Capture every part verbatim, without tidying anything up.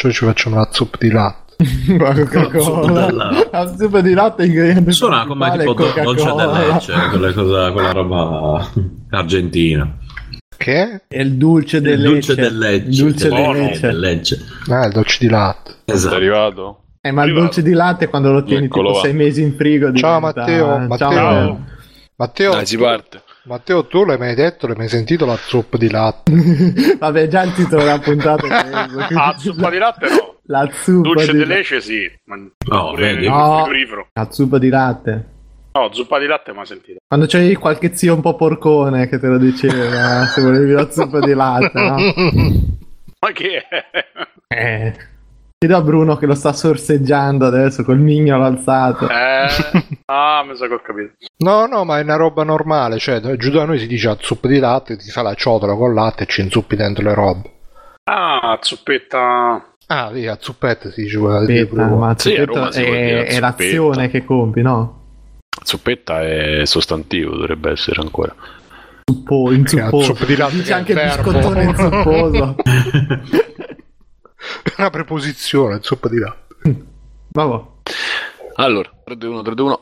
cioè ci facciamo la zuppa di latte. Coca-Cola, la, la zuppa di latte è ingrediente. Suona come tipo dolce de leche, quella, cosa, quella roba argentina. Che? È il dulce del leche. Il dulce del leche. Ah, il dolce di latte. Esatto. È arrivato? Eh, ma il dolce di latte quando lo tieni tipo sei mesi in frigo. Ciao Matteo, Matteo. Matteo. Dai, si parte. Matteo, tu l'hai mai detto, l'hai mai sentito la zuppa di latte? Vabbè, già il titolo l'ha puntato. La zuppa di latte no. La zuppa Dulce di de leche sì. Ma no, vedi. No. La zuppa di latte. No, zuppa di latte mai sentita. Quando c'è qualche zio un po' porcone che te lo diceva, se volevi la zuppa di latte, no? Ma che è? Eh. Chiedo a Bruno che lo sta sorseggiando adesso col mignolo alzato. Eh, ah, mi sa che ho capito. No, no, ma è una roba normale. Cioè, giù da noi si dice a zuppa di latte, ti fa la ciotola con latte e ci inzuppi dentro le robe. Ah, zuppetta. Ah, sì, a zuppetta si dice quella di Bruno. Ma zuppetta sì, è, è l'azione che compi, no? Zuppetta è sostantivo, dovrebbe essere ancora. Zuppo, inzupposo. Dice anche biscottone inzupposo. Una preposizione, zuppa di latte. Vabbè. Allora, tre due uno, tre due uno.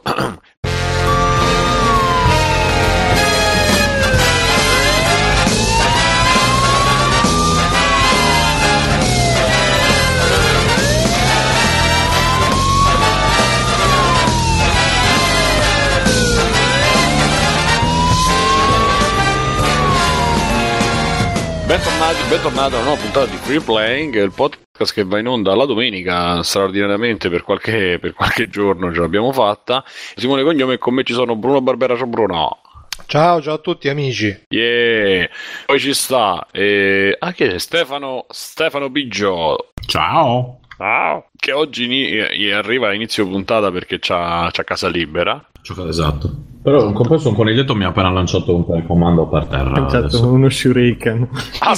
Bentornati, bentornati a una nuova puntata di Free Playing, il podcast che va in onda la domenica, straordinariamente per qualche, per qualche giorno ce l'abbiamo fatta. Simone Cognome e con me ci sono Bruno Barbera, ciao Bruno. Ciao, ciao a tutti amici. Yeah, poi ci sta eh, anche Stefano, Stefano Biggio. Ciao. Ciao. Che oggi ni- arriva a inizio puntata perché c'ha, c'ha casa libera. Esatto. Però esatto. Questo un coniglietto mi ha appena lanciato un telecomando per terra. Ha lanciato uno shuriken. Ha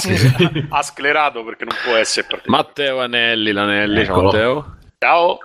ah, sclerato perché non può essere partito. Matteo Anelli, l'Anelli. Ciao Matteo. Ciao.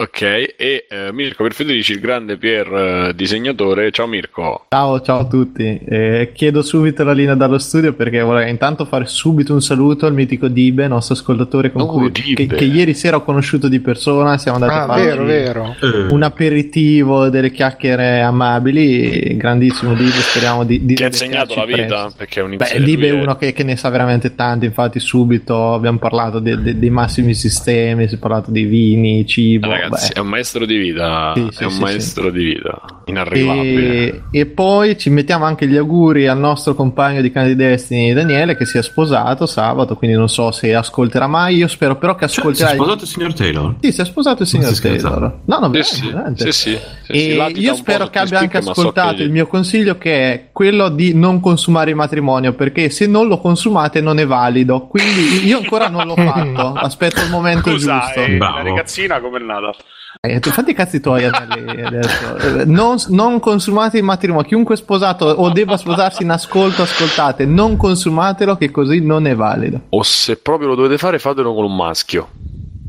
Ok, e eh, Mirko Perfederici, il grande Pier eh, disegnatore. Ciao Mirko. Ciao, ciao a tutti. Eh, chiedo subito la linea dallo studio perché vorrei intanto fare subito un saluto al mitico Dibe, nostro ascoltatore con oh, cui che, che ieri sera ho conosciuto di persona. Siamo andati ah, a fare vero, vero. un aperitivo, delle chiacchiere amabili. Grandissimo Dibe, speriamo di di. Ti ha segnato la vita presto. Perché è un Beh, Dibe è uno che, che ne sa veramente tanto. Infatti, subito abbiamo parlato de, de, dei massimi sistemi, si è parlato di vini, cibo. Ragazzi, Beh. è un maestro di vita, sì, sì, è un sì, maestro sì. di vita inarrivabile. E, e poi ci mettiamo anche gli auguri al nostro compagno di Candy Destiny, Daniele, che si è sposato sabato, quindi non so se ascolterà mai. Io spero però che ascolterà. Cioè, si è sposato il signor Taylor? Sì, si è sposato il signor Taylor. No, no, sì, veramente. Sì, sì, sì, e io spero che abbia anche ascoltato so il mio consiglio, che è quello di non consumare il matrimonio, perché se non lo consumate non è valido. Quindi io ancora non l'ho fatto, aspetto il momento Scusa, giusto. Eh, la ragazzina com'è nata? Eh, fatti i cazzi tuoi adesso. Non, non consumate il matrimonio. Chiunque sposato o debba sposarsi in ascolto, ascoltate, non consumatelo, che così non è valido. O se proprio lo dovete fare, fatelo con un maschio.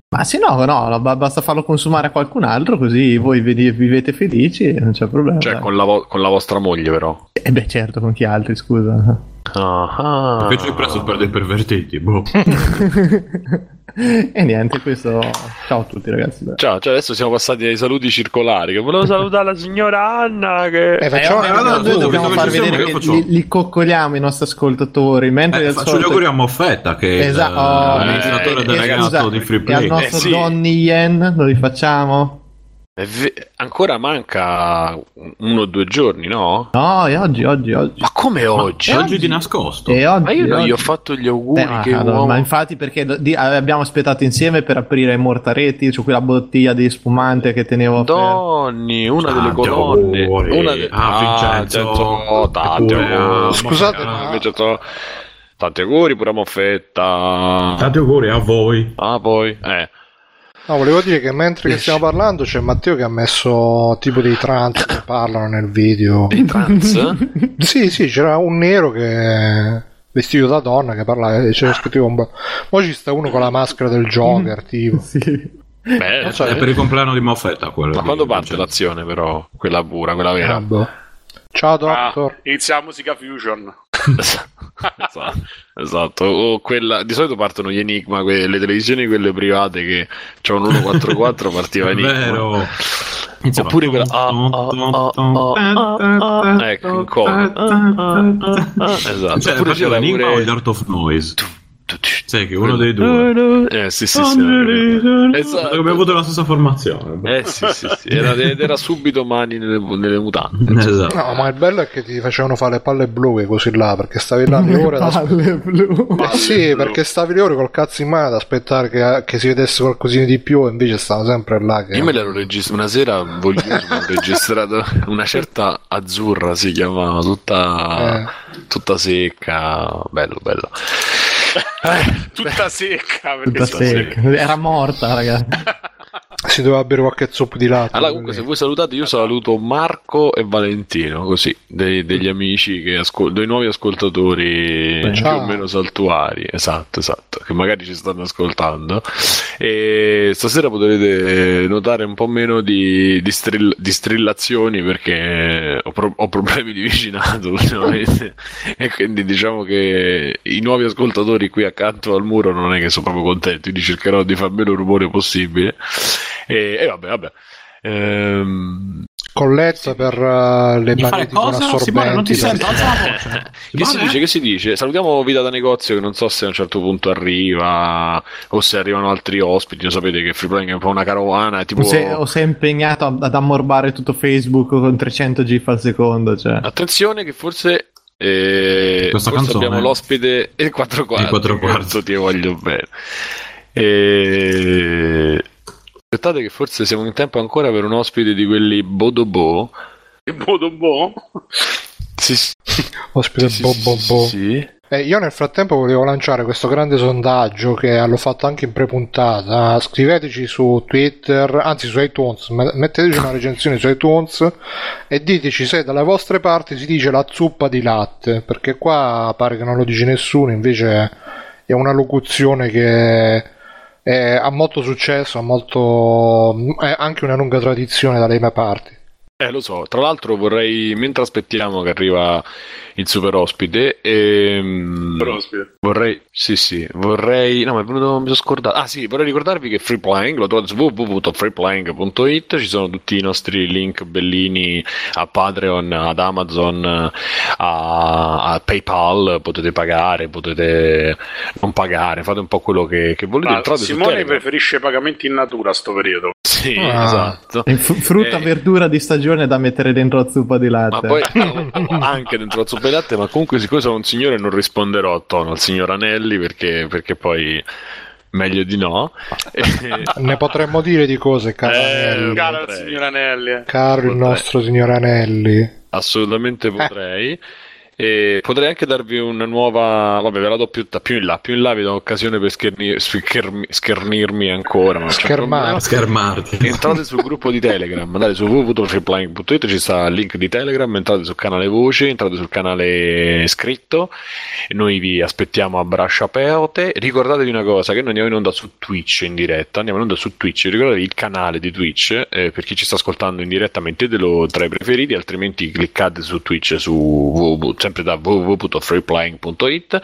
Ma se no, no, basta farlo consumare a qualcun altro, così voi vivete felici e non c'è problema. Cioè con la, vo- con la vostra moglie però. Eh beh certo, con chi altri, scusa. Ah, che ci hai preso per dei pervertiti, boh. E niente, questo. Ciao a tutti ragazzi. Ciao, cioè adesso siamo passati ai saluti circolari. Che volevo salutare la signora Anna. Che eh, facciamo, eh, allora, noi tu, dobbiamo far vedere che, che li, li coccoliamo i nostri ascoltatori. Mentre eh, faccio gli auguri a Moffetta, che Esa- oh, è il senatore eh, del ragazzo scusa, di Free Play. E al nostro eh, sì. Donny Yen lo rifacciamo. V- ancora manca uno o due giorni, no? No, è oggi, oggi, oggi. Ma come oggi? Ma è oggi di nascosto. È oggi, ma io non gli ho fatto gli auguri. Beh, che uomo... Ma infatti, perché di- abbiamo aspettato insieme per aprire i mortaretti. C'è cioè quella bottiglia di spumante che tenevo. Donni, per... una ah, delle colonne. Una de- ah, Vincenzo, tanti auguri. Scusate, invece to- tanti auguri pure a Moffetta. Tanti auguri a voi. A voi, eh. No, volevo dire che mentre che stiamo parlando c'è Matteo che ha messo tipo dei trans che parlano nel video. Dei trans? Sì, sì, c'era un nero che vestito da donna che parlava e c'era scritto un po'. Poi ci sta uno con la maschera del Joker, tipo. Sì. Beh, non so, è per il compleanno di Moffetta quello. Ma quando parte l'azione però? Quella pura, quella vera. Ah, boh. Ciao Doctor. Ah, inizia la musica fusion. Esatto, esatto. O quella, di solito partono gli Enigma, que- le televisioni quelle private che c'erano uno quattro quattro partiva Enigma. Vero. Insomma, oppure quella ah, ah, ah, ah, ah, ecco, in coda. Esatto. Cioè, oppure c'era Enigma pure... o Lord of Noise. Sai che uno dei due eh sì sì, sì esatto. Abbiamo avuto la stessa formazione eh sì sì, sì. Era, era subito mani nelle, nelle mutande esatto. No, ma il bello è che ti facevano fare le palle blu così là, perché stavi là le ore palle da... blu eh sì, perché stavi le ore col cazzo in mano ad aspettare che, che si vedesse qualcosina di più, e invece stavo sempre là che... Io me l'ero registrato una sera, voglio ho registrato una certa azzurra, si chiamava, tutta eh. tutta secca, bello bello. Eh, tutta secca, tutta secca. Era morta, ragazzi. Si doveva bere qualche zuppo di latte. Allora, comunque, quindi, se voi salutate, io saluto Marco e Valentino, così dei, degli amici che ascol- dei nuovi ascoltatori. Beh, più ah. o meno saltuari, esatto, esatto, che magari ci stanno ascoltando. E stasera potrete notare un po' meno di, di, strill- di strillazioni, perché ho, pro- ho problemi di vicinato ultimamente. E quindi diciamo che i nuovi ascoltatori qui accanto al muro non è che sono proprio contenti, quindi cercherò di far meno rumore possibile. E, e vabbè, vabbè. Ehm... Colletta per uh, le magneti con assorbenti. Che si dice? Che si dice? Salutiamo Vita da Negozio, che non so se a un certo punto arriva o se arrivano altri ospiti. Lo sapete che Free Playing è un po' una carovana. Tipo... O, sei, o sei impegnato ad ammorbare tutto Facebook con trecento gif al secondo. Cioè. Attenzione, che forse. Eh, Questa forse canzone. Abbiamo l'ospite e quattro quarti. Ti voglio bene. E... Aspettate che forse siamo in tempo ancora per un ospite di quelli Bodobo. E Bodobo? Sì, sì. Ospite sì, Bodobo. Sì, sì. Eh, io nel frattempo volevo lanciare questo grande sondaggio che l'ho fatto anche in prepuntata. Scriveteci su Twitter, anzi su iTunes, metteteci una recensione su iTunes e diteci se dalle vostre parti si dice la zuppa di latte, perché qua pare che non lo dice nessuno, invece è una locuzione che... Eh, ha molto successo, ha molto eh, anche una lunga tradizione dalle mie parti. Eh, lo so, tra l'altro vorrei, mentre aspettiamo che arriva il super ospite, ehm, super ospite. vorrei, sì sì, vorrei, no ma mi sono scordato, ah sì, vorrei ricordarvi che Free Playing lo trovate su w w w punto free playing punto i t, ci sono tutti i nostri link bellini a Patreon, ad Amazon, a, a PayPal, potete pagare, potete non pagare, fate un po' quello che, che volete. Ah, Simone preferisce pagamenti in natura a sto periodo. Sì, ah, esatto. F- frutta, eh, verdura di stagione da mettere dentro la zuppa di latte, ma poi anche dentro la zuppa di latte, ma comunque siccome sono un signore non risponderò a tono al signor Anelli, perché, perché poi meglio di no. Ne potremmo dire di cose, caro, eh, caro il signor Anelli, caro potrei. Il nostro signor Anelli, assolutamente potrei. eh. E potrei anche darvi una nuova, vabbè ve la do più, più in là, più in là vi do occasione per schernir, schernir, schernirmi ancora, ma Schermar- schermarti. Entrate sul gruppo di Telegram, andate su w w w punto replying punto i t, ci sta il link di Telegram, entrate sul canale voce, entrate sul canale scritto, noi vi aspettiamo a braccia aperte. Ricordatevi una cosa, che noi andiamo in onda su Twitch in diretta, andiamo in onda su Twitch, ricordatevi il canale di Twitch, eh, per chi ci sta ascoltando in diretta mettetelo tra i preferiti, altrimenti cliccate su Twitch su w w w punto sempre da w w w punto freeplying punto i t,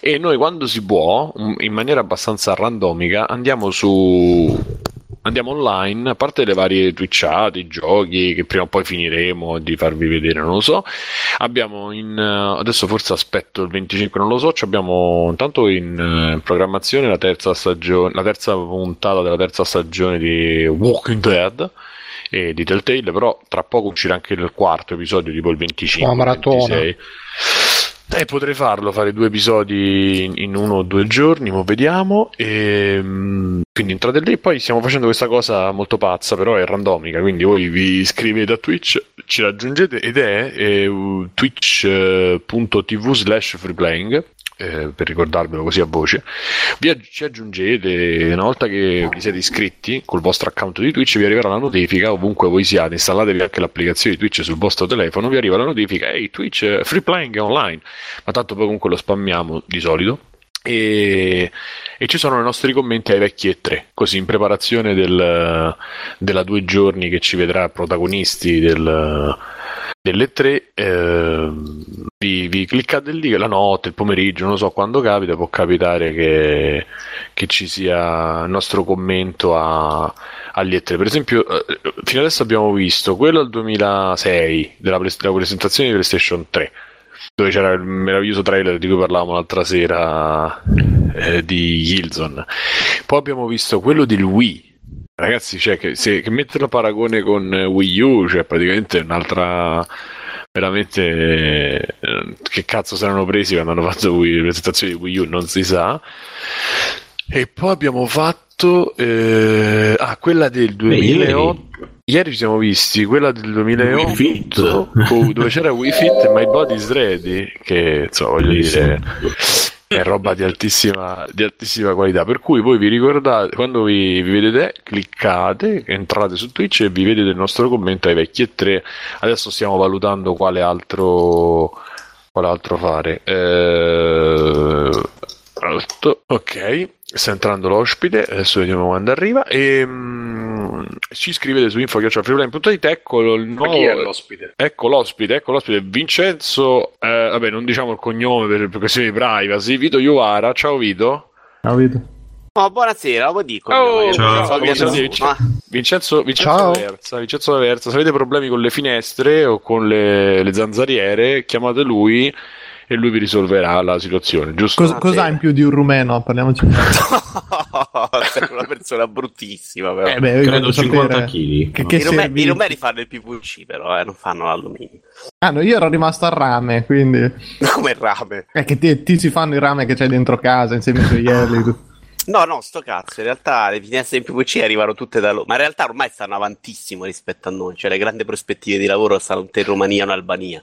e noi quando si può in maniera abbastanza randomica andiamo su andiamo online, a parte le varie twitchate, i giochi che prima o poi finiremo di farvi vedere, non lo so, abbiamo in adesso forse aspetto il venticinque, non lo so, abbiamo intanto in programmazione la terza stagione, la terza puntata della terza stagione di Walking Dead e di Telltale, però tra poco uscirà anche il quarto episodio, tipo il venticinque, una maratona. ventisei E eh, potrei farlo, fare due episodi in, in uno o due giorni, mo vediamo. E, quindi entrate lì, poi stiamo facendo questa cosa molto pazza, però è randomica, quindi voi vi iscrivete a Twitch, ci raggiungete ed è eh, twitch punto t v slash freeplaying. Eh, per ricordarvelo così a voce, vi ag- ci aggiungete, una volta che vi siete iscritti col vostro account di Twitch vi arriverà la notifica ovunque voi siate, installatevi anche l'applicazione di Twitch sul vostro telefono, vi arriva la notifica, ehi Twitch Free Playing è online, ma tanto poi comunque lo spammiamo di solito. E, e ci sono i nostri commenti ai vecchi e tre, così in preparazione del, della due giorni che ci vedrà protagonisti del, delle tre, eh, vi, vi cliccate lì la notte, il pomeriggio, non so quando capita, può capitare che, che ci sia il nostro commento a, agli E tre. Per esempio, eh, fino adesso abbiamo visto quello al duemilasei della, della presentazione di PlayStation tre, dove c'era il meraviglioso trailer di cui parlavamo l'altra sera, eh, di Killzone. Poi abbiamo visto quello del Wii. Ragazzi, cioè, che, se, che metterlo a paragone con Wii U, cioè praticamente un'altra, veramente, eh, che cazzo saranno presi quando hanno fatto Wii, le presentazioni di Wii U, non si sa. E poi abbiamo fatto, eh, ah, quella del duemilaotto. Beh, ieri ci siamo visti quella del duemilaotto con, dove c'era Wii Fit e My Body's Ready, che insomma, voglio dire, è roba di altissima, di altissima qualità, per cui voi vi ricordate, quando vi, vi vedete, cliccate, entrate su Twitch e vi vedete il nostro commento ai vecchi e tre. Adesso stiamo valutando quale altro, quale altro fare. Eh, ok, sta entrando l'ospite, adesso vediamo quando arriva. E mm, ci scrivete su info chiocciola freeplay punto it. Eccolo il nuovo, chi è l'ospite? Ecco l'ospite, ecco l'ospite, Vincenzo, eh, vabbè, non diciamo il cognome per, per questioni di privacy. Vito Iovara, ciao Vito. Ciao Vito. Oh, buonasera, lo dico. Oh, ciao. Ciao. Vincenzo, Vincenzo, Vincenzo Versa, Vincenzo Versa. Se avete problemi con le finestre o con le, le zanzariere, chiamate lui e lui vi risolverà la situazione, giusto? Cos- cos'ha in più di un rumeno? Parliamoci. No, sei una persona bruttissima, però. Eh, beh, credo cinquanta chili. Che, che I, rume- I rumeni fanno il P V C, però, eh, non fanno l'alluminio. Ah, no, io ero rimasto al rame, quindi. Come il rame? È che ti, ti si fanno il rame che c'è dentro casa insieme ai gioielli. No, no, sto cazzo, in realtà le finestre in P V C arrivano tutte da loro, ma in realtà ormai stanno avantissimo rispetto a noi, cioè le grandi prospettive di lavoro stanno in Romania e in Albania.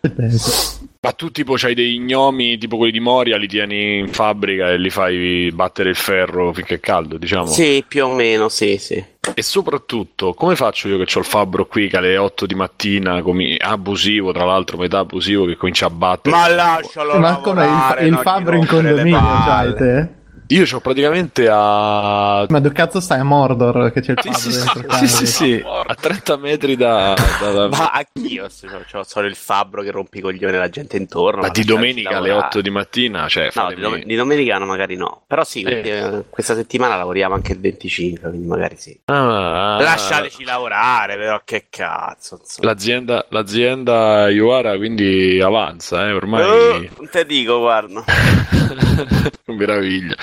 Ma tu tipo c'hai dei gnomi, tipo quelli di Moria, li tieni in fabbrica e li fai battere il ferro finché è caldo, diciamo? Sì, più o meno, sì, sì. E soprattutto, come faccio io che c'ho il fabbro qui che alle otto di mattina, comi- abusivo, tra l'altro metà abusivo, che comincia a battere? Ma lascialo Ma lavorare, come il, fa- il fabbro in condominio, c'hai te? Io c'ho praticamente a... Ma dove cazzo stai? A Mordor? Che c'è il padre, sì, dentro. Sì, sì, sì, a trenta metri da... da, da... Ma anch'io c'ho solo il fabbro che rompi i coglioni alla gente intorno. Ma di domenica alle otto di mattina? Cioè, no, fatemi... di, dom- di domenica no, magari no. Però sì, eh. Eh, questa settimana lavoriamo anche il venticinque, quindi magari sì. Ah, lasciateci lavorare, però che cazzo. L'azienda, l'azienda Iovara quindi avanza, eh, ormai... Oh, non te dico, guarda. Meraviglia.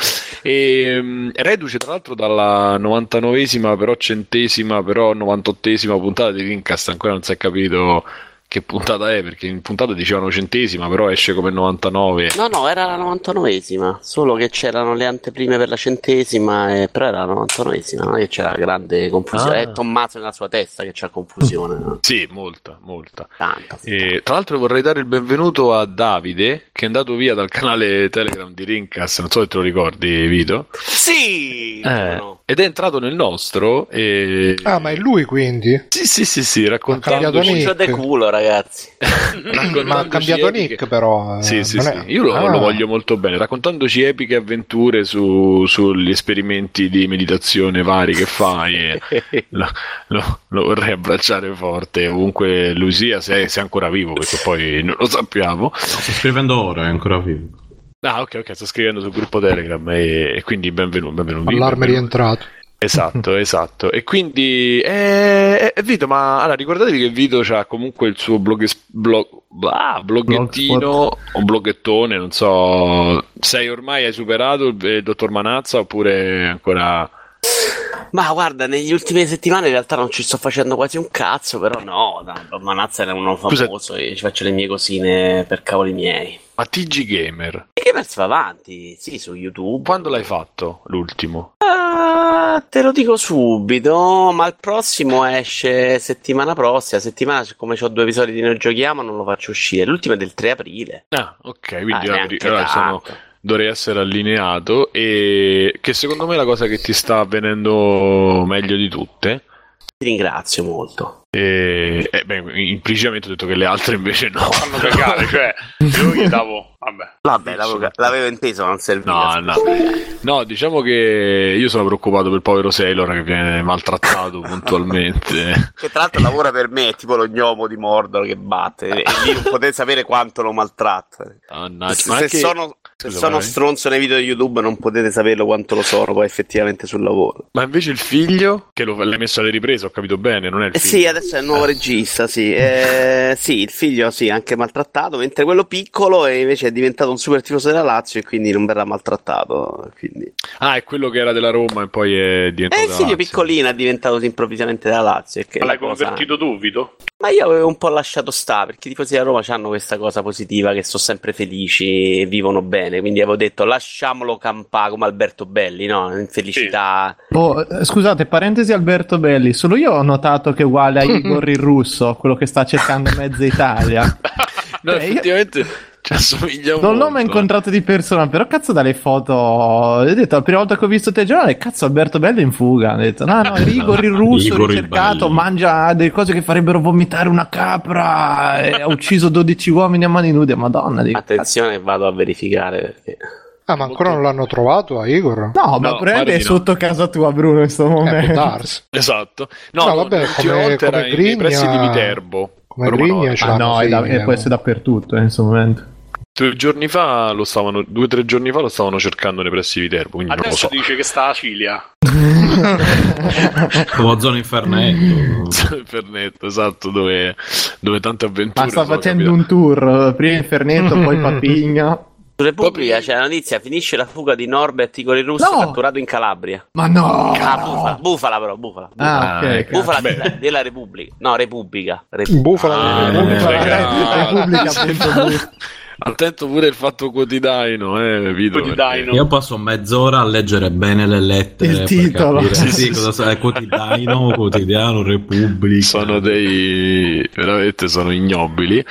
E, um, reduce tra l'altro dalla novantanovesima però centesima però novantottesima puntata di Rincast, ancora non si è capito che puntata è, perché in puntata dicevano centesima però esce come novantanove. No, no, era la novantanovesima, solo che c'erano le anteprime per la centesima, eh, però era la novantanovesima, no? Che c'era grande confusione, ah. È Tommaso nella sua testa che c'ha confusione, no? Sì, molta, molta. Tanta, sì, e, tra l'altro vorrei dare il benvenuto a Davide, che è andato via dal canale Telegram di Rincast, non so se te lo ricordi Vito. Sì! Eh, no. Ed è entrato nel nostro e... Ah, ma è lui quindi? Sì, sì, sì, sì, raccontandoci... Ha cambiato, ragazzi. Ma ha cambiato epiche... Nick però eh, sì, sì, sì. È... io lo, ah. lo voglio molto bene, raccontandoci epiche avventure su, sugli esperimenti di meditazione vari che fai. E lo, lo, lo vorrei abbracciare forte ovunque lui sia, se è ancora vivo, perché poi non lo sappiamo. No, sto scrivendo ora, è ancora vivo. Ah, ok, ok, sto scrivendo sul gruppo Telegram e, e quindi benvenuto, benvenuto, allarme rientrato. Esatto, esatto. E quindi eh, eh, Vito, ma allora ricordatevi che Vito c'ha comunque il suo blog, blog ah, bloggettino Blogspot. O bloggettone, non so. Sei ormai hai superato il, il dottor Manazza oppure ancora? Ma guarda, negli ultimi settimane in realtà non ci sto facendo quasi un cazzo, però no, tanto Manazza era uno famoso. Scusa. E ci faccio le mie cosine per cavoli miei. Ma T G Gamer? T G Gamer va avanti, sì, su YouTube. Quando l'hai fatto l'ultimo? Ah, te lo dico subito, ma il prossimo esce settimana prossima. Settimana, siccome ho due episodi di Noi Giochiamo, non lo faccio uscire. L'ultimo è del tre aprile. Ah, ok, quindi ah, apri- allora sono... dovrei essere allineato. E che secondo me è la cosa che ti sta avvenendo meglio di tutte, Ti ringrazio molto. E eh, beh, implicitamente ho detto che le altre invece no. Fanno cagare, cioè, io gli davo. Vabbè, vabbè l'avevo, l'avevo inteso, non serviva. No, no. no, diciamo che io sono preoccupato per il povero Sailor che viene maltrattato puntualmente. Che tra l'altro lavora per me, tipo lo gnomo di Mordor che batte. E lì non potete sapere quanto lo maltratta. Oh, no, se, ma se anche... sono. Se sono stronzo nei video di YouTube non potete saperlo quanto lo sono poi effettivamente sul lavoro. Ma invece il figlio, che lo, l'hai messo alle riprese, ho capito bene, non è il figlio? Sì, adesso è il nuovo eh. regista, sì. Eh, sì, il figlio sì, anche maltrattato, mentre quello piccolo è invece è diventato un super tifoso della Lazio e quindi non verrà maltrattato. Quindi. Ah, è quello che era della Roma e poi è diventato... Eh, il figlio piccolino è diventato improvvisamente della Lazio. Ma l'hai convertito tu, Vito? Ma io avevo un po' lasciato sta, perché i tifosi della Roma hanno questa cosa positiva che sono sempre felici e vivono bene, quindi avevo detto lasciamolo campare come Alberto Belli, no? In felicità. Sì. Oh, scusate, parentesi Alberto Belli, solo io ho notato che è uguale a Igor il Russo, quello che sta cercando mezza Italia. No, eh, effettivamente... Io... Ci assomiglia molto. Non l'ho mai incontrato di persona, però cazzo dalle foto. Ho detto la prima volta che ho visto te giornale, cazzo Alberto Belli in fuga. Ho detto no no, Igor il russo Igor ricercato, il mangia delle cose che farebbero vomitare una capra e ha ucciso dodici uomini a mani nude, madonna. Dico, attenzione, cazzo. Vado a verificare perché... Ah, ma ancora non l'hanno trovato a Igor? No, no ma prende sotto no. casa tua, Bruno, in questo momento. Eh, esatto. No, no vabbè, come, come Grigna... pressi di Viterbo. Come Grigna ah, no, è da, e può essere dappertutto, eh, in questo momento. Due giorni fa lo stavano, due o tre giorni fa lo stavano cercando nei pressi di Viterbo. Adesso non lo so. Dice che sta a Cilia. Come zona Infernetto. Infernetto, esatto, dove, dove tante avventure. Ma sta facendo capito. Un tour, prima Infernetto, poi Papigna. Repubblica c'è cioè, la notizia, finisce la fuga di Norbert Igor il Russo no! catturato in Calabria. Ma no! Ah, bufala, bufala però, bufala. Bufala, ah, okay, bufala della, della Repubblica. No, Repubblica. Repubblica. Bufala ah, della Repubblica. Repubblica. Repubblica. Attento pure il fatto quotidiano, eh, Vito, quotidiano. Io passo mezz'ora a leggere bene le lettere. Il titolo. Per sì, sì, cosa so, è quotidiano, quotidiano, Repubblica. Sono dei... veramente sono ignobili.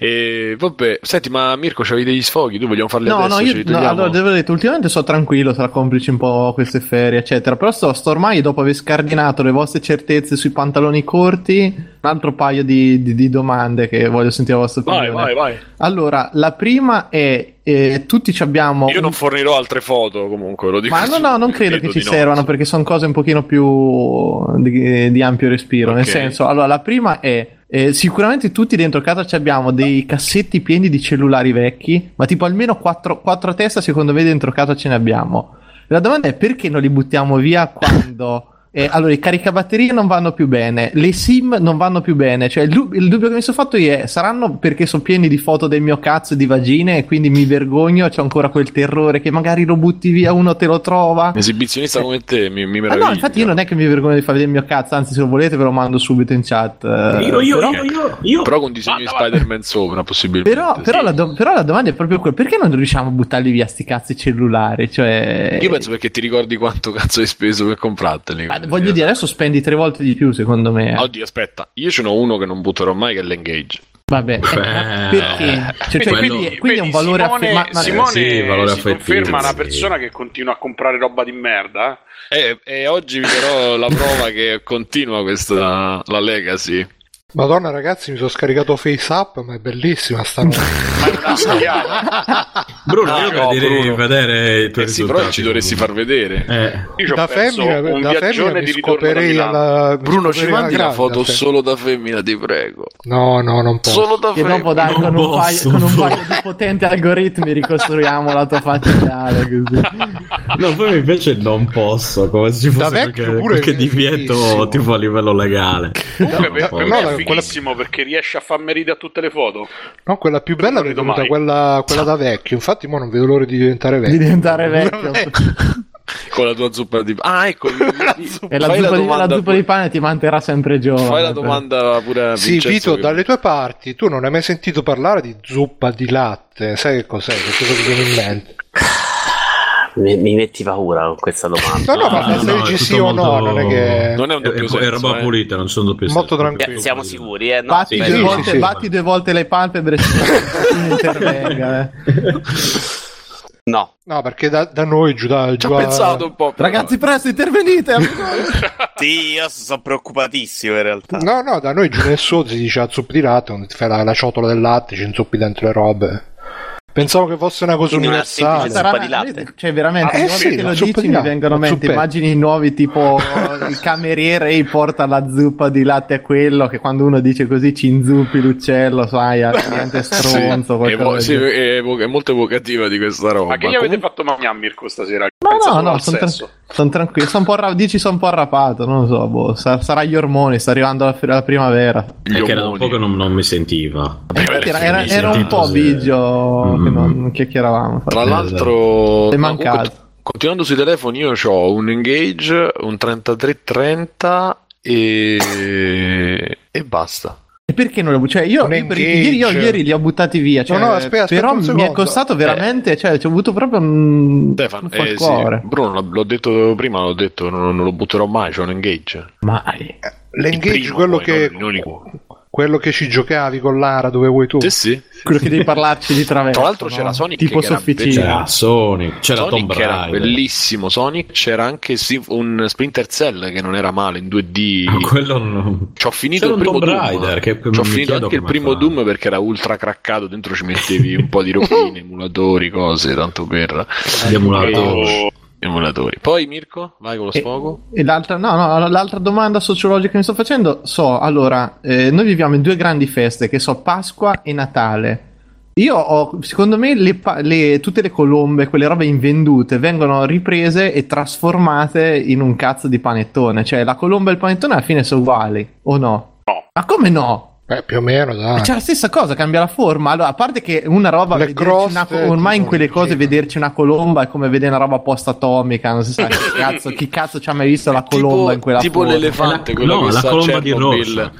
E vabbè, senti, ma Mirko, c'avevi degli sfoghi? Tu vogliamo farli no, adesso? No, io, no, allora, devo dire, ultimamente sto tranquillo, sarà complice un po' queste ferie, eccetera. Però sto, sto ormai, dopo aver scardinato le vostre certezze sui pantaloni corti... Un altro paio di, di, di domande che voglio sentire la vostra opinione. Vai, vai, vai. Allora, la prima è eh, tutti ci abbiamo... Io non fornirò altre foto, comunque, lo dico. Ma no, no, non credo che ci servano, no. Perché sono cose un pochino più di, di ampio respiro. Okay. Nel senso, allora, la prima è... Eh, sicuramente tutti dentro casa ci abbiamo dei cassetti pieni di cellulari vecchi, ma tipo almeno quattro, quattro a testa, secondo me, dentro casa ce ne abbiamo. La domanda è perché non li buttiamo via quando... Eh, allora i caricabatterie non vanno più bene, le sim non vanno più bene, cioè il, dub- il dubbio che mi sono fatto io è saranno perché sono pieni di foto del mio cazzo e di vagine e quindi mi vergogno, c'ho ancora quel terrore che magari lo butti via, uno te lo trova. Esibizionista eh. come te mi, mi meraviglio. Ah, no, infatti io non è che mi vergogno di far vedere il mio cazzo, anzi se lo volete ve lo mando subito in chat. Io io però, io, io, io. però con disegno di Spider-Man sopra possibilmente. Però, sì. però, la do- però la domanda è proprio quella, perché non riusciamo a buttarli via sti cazzi cellulari, cioè... Io penso perché ti ricordi quanto cazzo hai speso per comprarteli. Ah, voglio dire, adesso spendi tre volte di più, secondo me. Eh. Oddio, aspetta, io ce n'ho uno che non butterò mai, che è l'Engage. Vabbè, eh, perché? Cioè, cioè, quello... quindi, quindi è un valore affettivo. Ma... Simone sì, valore si conferma una persona che continua a comprare roba di merda. E, e oggi vi darò la prova che continua questa la legacy. Madonna ragazzi, mi sono scaricato Face Up, ma è bellissima sta roba. Bruno, io no, direi di vedere i tuoi eh sì, risultati. Però ci dovresti far vedere. Eh. Io da femmina, da femmina mi scoperei alla... Bruno, ci mandi una foto solo da femmina, ti prego. No, no, non posso. Solo da femmina. Che dopo dai, con, un paio, con un paio di potenti algoritmi ricostruiamo la tua faccia reale così. No, poi invece non posso, come se ci fosse qualche divieto tipo a livello legale. Comunque per me fighissimo quella... perché riesce a farmi ridere a tutte le foto. No, quella più bella è quella, quella da vecchio. Infatti mo non vedo l'ora di diventare vecchio. Di diventare vecchio. Con la tua zuppa di ah ecco e la zuppa, la, di, la zuppa di pane ti manterrà sempre giovane. Fai la domanda pure a sì Vito che... dalle tue parti tu non hai mai sentito parlare di zuppa di latte, sai che cos'è, che cosa ti viene in mente? Mi, mi metti paura con questa domanda. No, no, ma ah, no, se sì o no, molto... non è che non è un doppio senso, è roba eh. pulita, non sono doppio molto senso. Tranquillo. Eh, siamo sicuri, eh? No, batti, sì, due sì, volte, sì, batti sì. due volte le palpebre. Intervenga, eh. No, no, perché da, da noi giù da giù. Ci ho a... pensato un po'. Ragazzi, no. Presto, intervenite! Sì, io sono preoccupatissimo in realtà. No, no, da noi giù nel sud si dice azzoppirato, ti fai la, la ciotola del latte, ci inzuppi dentro le robe. Pensavo che fosse una cosa universale. Una zuppa di latte. Cioè veramente, ah, eh sì, che lo dici mi vengono a mente immagini nuovi tipo il cameriere porta la zuppa di latte a quello che quando uno dice così ci inzuppi l'uccello, sai, al cliente stronzo. Sì, è, mo- sì, è, vo- è molto evocativa di questa roba. Ma che gli avete Comun- fatto mamma mia Mirko stasera? Ma no, no, no sono tra- son tranquillo, sono un po' ra- dici sono un po' arrapato, non lo so, boh, sar- sarà gli ormoni, sta arrivando la, f- la primavera. È che era un po' che non, non mi sentiva. Eh, era, era, era, mi era un po' se... bigio. Che non chiacchieravamo. Tra l'altro, è mancato. Continuando sui telefoni, io ho un Engage, un trentatré trenta e, e basta. E perché non lo cioè io, io, perché, io ieri li ho buttati via, cioè, no, no, aspetta, aspetta però mi è costato veramente, eh. cioè ci ho avuto proprio un, Stefan, un po' eh, il cuore. Sì. Bruno, l'ho detto prima, l'ho detto, non, non lo butterò mai, c'è un Engage. Mai. L'Engage primo, quello poi, che non, non quello che ci giocavi con Lara dove vuoi tu. Sì, sì. Quello che devi parlarci di traverso. Tra l'altro no? C'era Sonic tipo sofficina. C'era Sonic, c'era Sonic Tomb Raider. Era bellissimo Sonic, c'era anche un Splinter Cell che non era male in due D. Quello no. C'ho finito c'era il primo Tomb Raider, che c'ho finito anche il primo fa. Doom perché era ultra craccato, dentro ci mettevi un po' di rovine, emulatori, cose, tanto per gli emulatori. Emulatori. Poi Mirko, vai con lo sfogo. E, e l'altra, no, no, l'altra domanda sociologica che mi sto facendo, so, allora, eh, noi viviamo in due grandi feste, che so, Pasqua e Natale. Io ho, secondo me, le, le, tutte le colombe, quelle robe invendute, vengono riprese e trasformate in un cazzo di panettone. Cioè, la colomba e il panettone alla fine sono uguali, o no? No. Ma come no? Eh, più o meno, dai. C'è la stessa cosa, cambia la forma. Allora, a parte che una roba una, ormai in quelle cose vederci una colomba è come vedere una roba post-atomica. Non si sa che cazzo, chi cazzo ci ha mai visto la colomba tipo, in quella tipo forma? Tipo l'elefante, quella no, che la colomba di Rosso.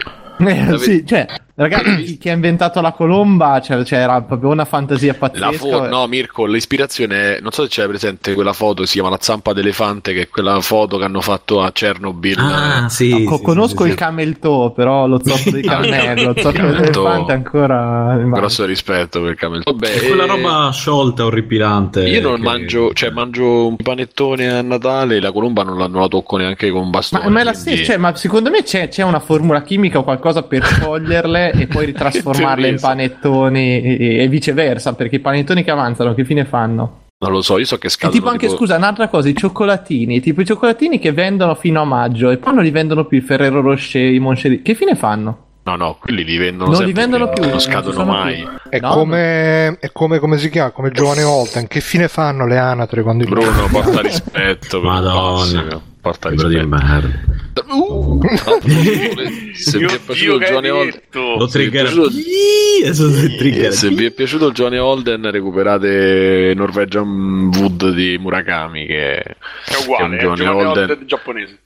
Eh, sì, cioè, ragazzi, chi ha inventato la colomba cioè, cioè, era proprio una fantasia pazzesca. Fo- no, Mirko, l'ispirazione è, non so se c'è presente quella foto, si chiama La zampa d'elefante, che è quella foto che hanno fatto a Chernobyl. Ah, sì, no, co- sì, conosco sì, il sì. camel toe, però lo zoppo di cammello, lo zoppo d'elefante ancora. Grosso rispetto per il camel toe. Vabbè, è quella roba sciolta, orripilante. Io non che... mangio, cioè mangio un panettone a Natale, la colomba non la, non la tocco neanche con un bastone. Ma, ma è la stessa, cioè, ma secondo me c'è, c'è una formula chimica o qualcosa per toglierle e poi ritrasformarle in panettoni e, e viceversa, perché i panettoni che avanzano che fine fanno? Non lo so, io so che scalano. E tipo anche tipo... scusa, un'altra cosa, i cioccolatini, tipo i cioccolatini che vendono fino a maggio e poi non li vendono più, i Ferrero Rocher, i Moncherie, che fine fanno? No, no, quelli li vendono non sempre, li vendono più, non scadono mai. È no, come no. È come come si chiama, come il giovane Holden, che fine fanno le anatre quando Bruno porta rispetto, Madonna. Porta di merda. Uh, se vi è piaciuto Johnny Holden, lo trigger. Se vi è piaciuto Johnny Holden, recuperate Norwegian Wood di Murakami, che è uguale, che è un Johnny, è Johnny Holden, Holden giapponese.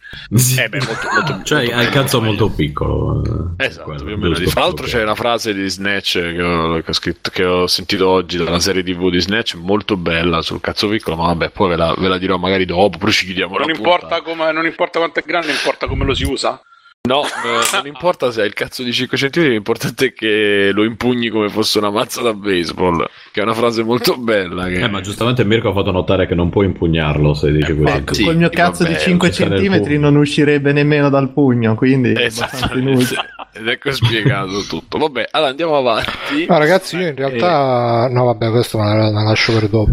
Eh beh, molto, molto, cioè molto hai il cazzo molto piccolo, esatto, quello, più o meno. Tra l'altro c'è una frase di Snatch che ho, che ho scritto, che ho sentito oggi dalla serie TV di Snatch, molto bella, sul cazzo piccolo, ma vabbè, poi ve la, ve la dirò magari dopo, però ci chiudiamo. Non importa, come, non importa quanto è grande, importa come lo si usa. No, eh, non importa se hai il cazzo di cinque centimetri, l'importante è che lo impugni come fosse una mazza da baseball, che è una frase molto bella. Che... Eh, ma giustamente Mirko ha fatto notare che non puoi impugnarlo se dici eh, quello. Ecco, sì, col mio cazzo vabbè, di cinque centimetri non uscirebbe nemmeno dal pugno, quindi è abbastanza inutile. Ed ecco spiegato tutto. Vabbè, allora andiamo avanti. No, ragazzi, io in realtà... E... No, vabbè, questo me la, me la lascio per dopo.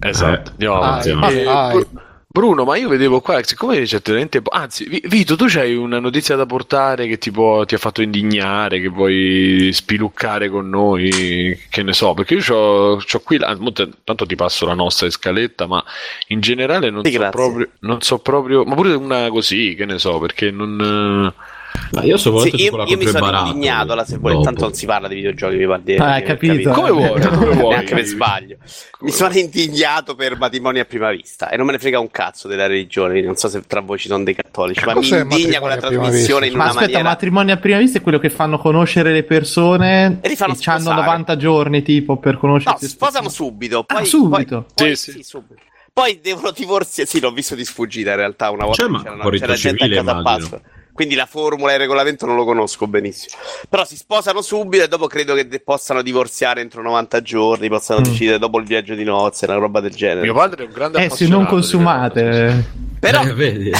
Esatto, andiamo avanti. Ah, eh, ah, eh. Bruno, ma io vedevo qua, siccome c'è tenente... Anzi, Vito, tu c'hai una notizia da portare che tipo ti ha fatto indignare, che vuoi spiluccare con noi, che ne so, perché io ho, ho qui... Tanto ti passo la nostra scaletta, ma in generale non sì, so proprio... Non so proprio... Ma pure una così, che ne so, perché non... Ma io, so sì, io, io mi sono barato, indignato alla sequenza, tanto non si parla di videogiochi, vi parla di... Ah, hai capito. Come vuoi, come vuoi. Neanche per sbaglio. Come mi sono indignato per matrimoni a prima vista e non me ne frega un cazzo della religione, non so se tra voi ci sono dei cattolici, che ma mi indigna quella trasmissione in ma una aspetta, maniera... Ma aspetta, matrimoni a prima vista è quello che fanno conoscere le persone e li fanno che hanno novanta giorni tipo per conoscere... No, sposano subito, poi... Ah, subito? Poi, poi, sì, sì. sì, subito. Poi devono divorziare, sì, l'ho visto di sfuggita in realtà una volta, c'è c'era, c'era gente a casa a Pasqua. quindi la formula e il regolamento non lo conosco benissimo, però si sposano subito e dopo credo che de- possano divorziare entro novanta giorni, possano mm. decidere dopo il viaggio di nozze, una roba del genere. Mio padre è un grande eh, appassionato, se non consumate, però, eh, vedi,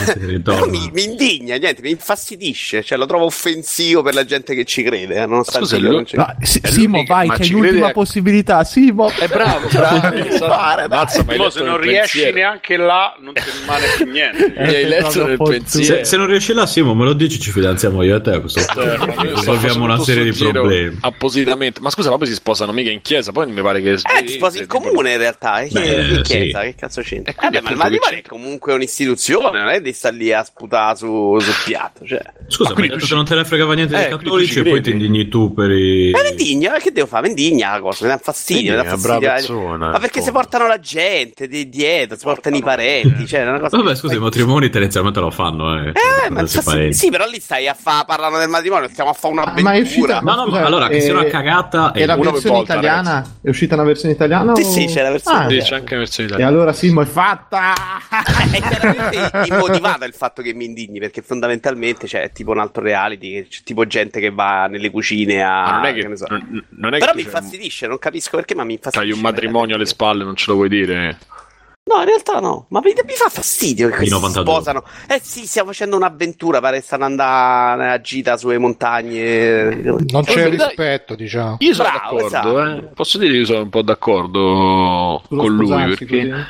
però mi, mi indigna, niente, mi infastidisce, cioè lo trovo offensivo per la gente che ci crede, eh, nonostante scusa, lui, non ci... Ma, S- Simo vai, c'è l'ultima è... possibilità, Simo è bravo, bravo. Fare, Mazza, ma se non riesci pensiero. Neanche là non ti rimane più niente, eh, hai letto nel pensiero. Se, se non riesci là, Simo, me lo dici, ci fidanziamo io e te, questo risolviamo una serie di problemi appositamente. Ma scusa, ma poi si sposano mica in chiesa, poi mi pare che eh, ti sposi in comune in realtà, in chiesa, sì. Che cazzo c'entra? Eh, beh, ma il matrimonio è comunque un'istituzione, non è di stare lì a sputare su sul piatto, cioè. Scusa, ma se non te ne fregava niente dei cattolici e poi ti indigni tu per i... Ma indigna, che devo fare? Mi indigna la cosa, mi dà fastidio, mi dà fastidio. Ma perché se portano la gente di dietro, si portano i parenti, cioè una cosa. Vabbè, scusa, i matrimoni tendenzialmente lo fanno, eh. Eh, ma sì, però lì stai a fa parlano del matrimonio, stiamo a fare un'avventura. Ma è uscita, no, no, ma allora che sia una cagata è la versione italiana, è uscita una versione italiana? Sì, sì, c'è la versione italiana. C'è anche la versione italiana. E allora Simo è fatta. È chiaramente immotivata il fatto che mi indigni, perché fondamentalmente c'è tipo un altro reality, c'è tipo gente che va nelle cucine a ma non è che, che ne so. non, non è però che mi infastidisce, non capisco perché, ma mi infastidisce. C'hai un matrimonio alle spalle, non ce lo vuoi dire? No, in realtà no, ma mi, mi fa fastidio che si sposano. Eh sì, stiamo facendo un'avventura, pare stanno andando a gita sulle montagne. Non c'è rispetto, diciamo. Io sono bravo, d'accordo, esatto. eh. Posso dire che io sono un po' d'accordo Sullo con lui, perché...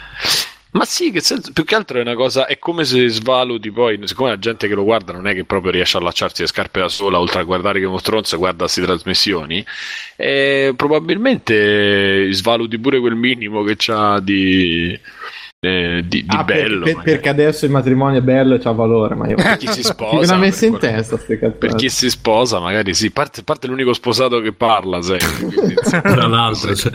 Ma sì, che senso, più che altro è una cosa, è come se svaluti poi, siccome la gente che lo guarda non è che proprio riesce a allacciarsi le scarpe da sola, oltre a guardare Game of Thrones guarda queste trasmissioni, eh, probabilmente svaluti pure quel minimo che c'ha di... Eh, di, di ah, bello per, per, perché adesso il matrimonio è bello e c'ha valore, ma io per chi si sposa messa in quello... testa, per chi si sposa magari sì, parte, parte l'unico sposato che parla sempre tra l'altro, cioè...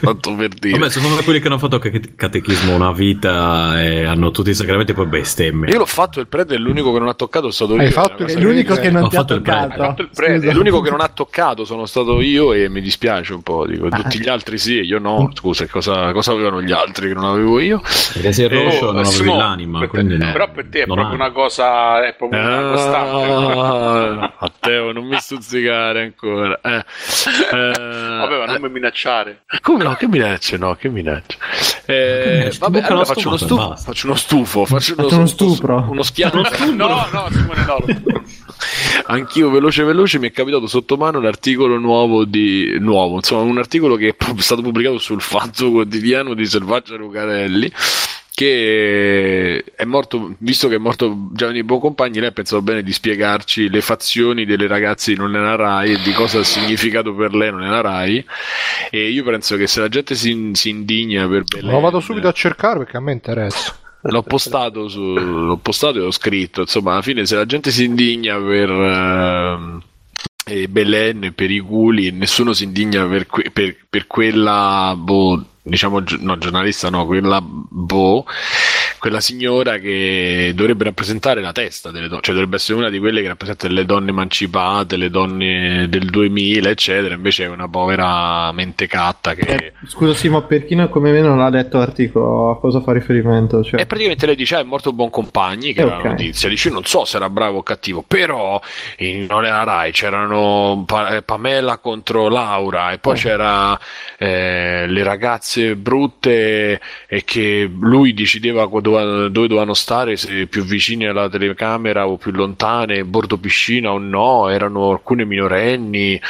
tanto per dire. Vabbè, sono quelli che hanno fatto catechismo una vita e hanno tutti i sacramenti, poi bestemmie. Io l'ho fatto il prete, è l'unico che non ha toccato, sono stato io. Hai fatto, è l'unico che non ti ha toccato, è l'unico che non ha toccato, sono stato io e mi dispiace un po', dico, ah. Tutti gli altri sì, io no, scusa, cosa, cosa avevano gli altri che non avevo io? Perché se è rosso, eh, non avevi no, l'anima per te, no, però per te è proprio hai. una cosa, è proprio una costante. Ah, Matteo, non mi stuzzicare ancora, eh, eh, vabbè, ma non eh. mi minacciare. Come no, che minacce, no, che minacce, eh, vabbè, allora faccio uno, stufo, faccio uno stufo faccio uno, uno stupro uno schiavo no no Simone no Anch'io veloce veloce mi è capitato sotto mano l'articolo nuovo di nuovo, insomma, un articolo che è stato pubblicato sul Fatto Quotidiano di Selvaggia Lucarelli, che è morto, visto che è morto Gianni Boncompagni, lei ha pensato bene di spiegarci le fazioni delle ragazze di Non Nella Rai e di cosa ha significato per lei Non Nella Rai, e io penso che se la gente si, si indigna per Belen, lo vado subito a cercare perché a me interessa. L'ho postato, su, l'ho postato e ho scritto, insomma, alla fine se la gente si indigna per uh, eh, Belen, per i culi, nessuno si indigna per, que- per, per quella, boh, diciamo, no, giornalista no, quella, boh, quella signora che dovrebbe rappresentare la testa delle donne, cioè dovrebbe essere una di quelle che rappresenta le donne emancipate, le donne del duemila, eccetera, invece è una povera mentecatta che... Eh, scusa Simo, per chi non, come me non ha letto l'articolo, a cosa fa riferimento? Cioè... E praticamente lei dice, ah, è morto Boncompagni, che eh, era okay. La notizia, dice, non so se era bravo o cattivo, però in Non Nella Rai c'erano pa- Pamela contro Laura, e poi oh. c'era eh, le ragazze brutte, e che lui decideva dove dovevano stare, se più vicini alla telecamera o più lontane, bordo piscina o no, erano alcune minorenni,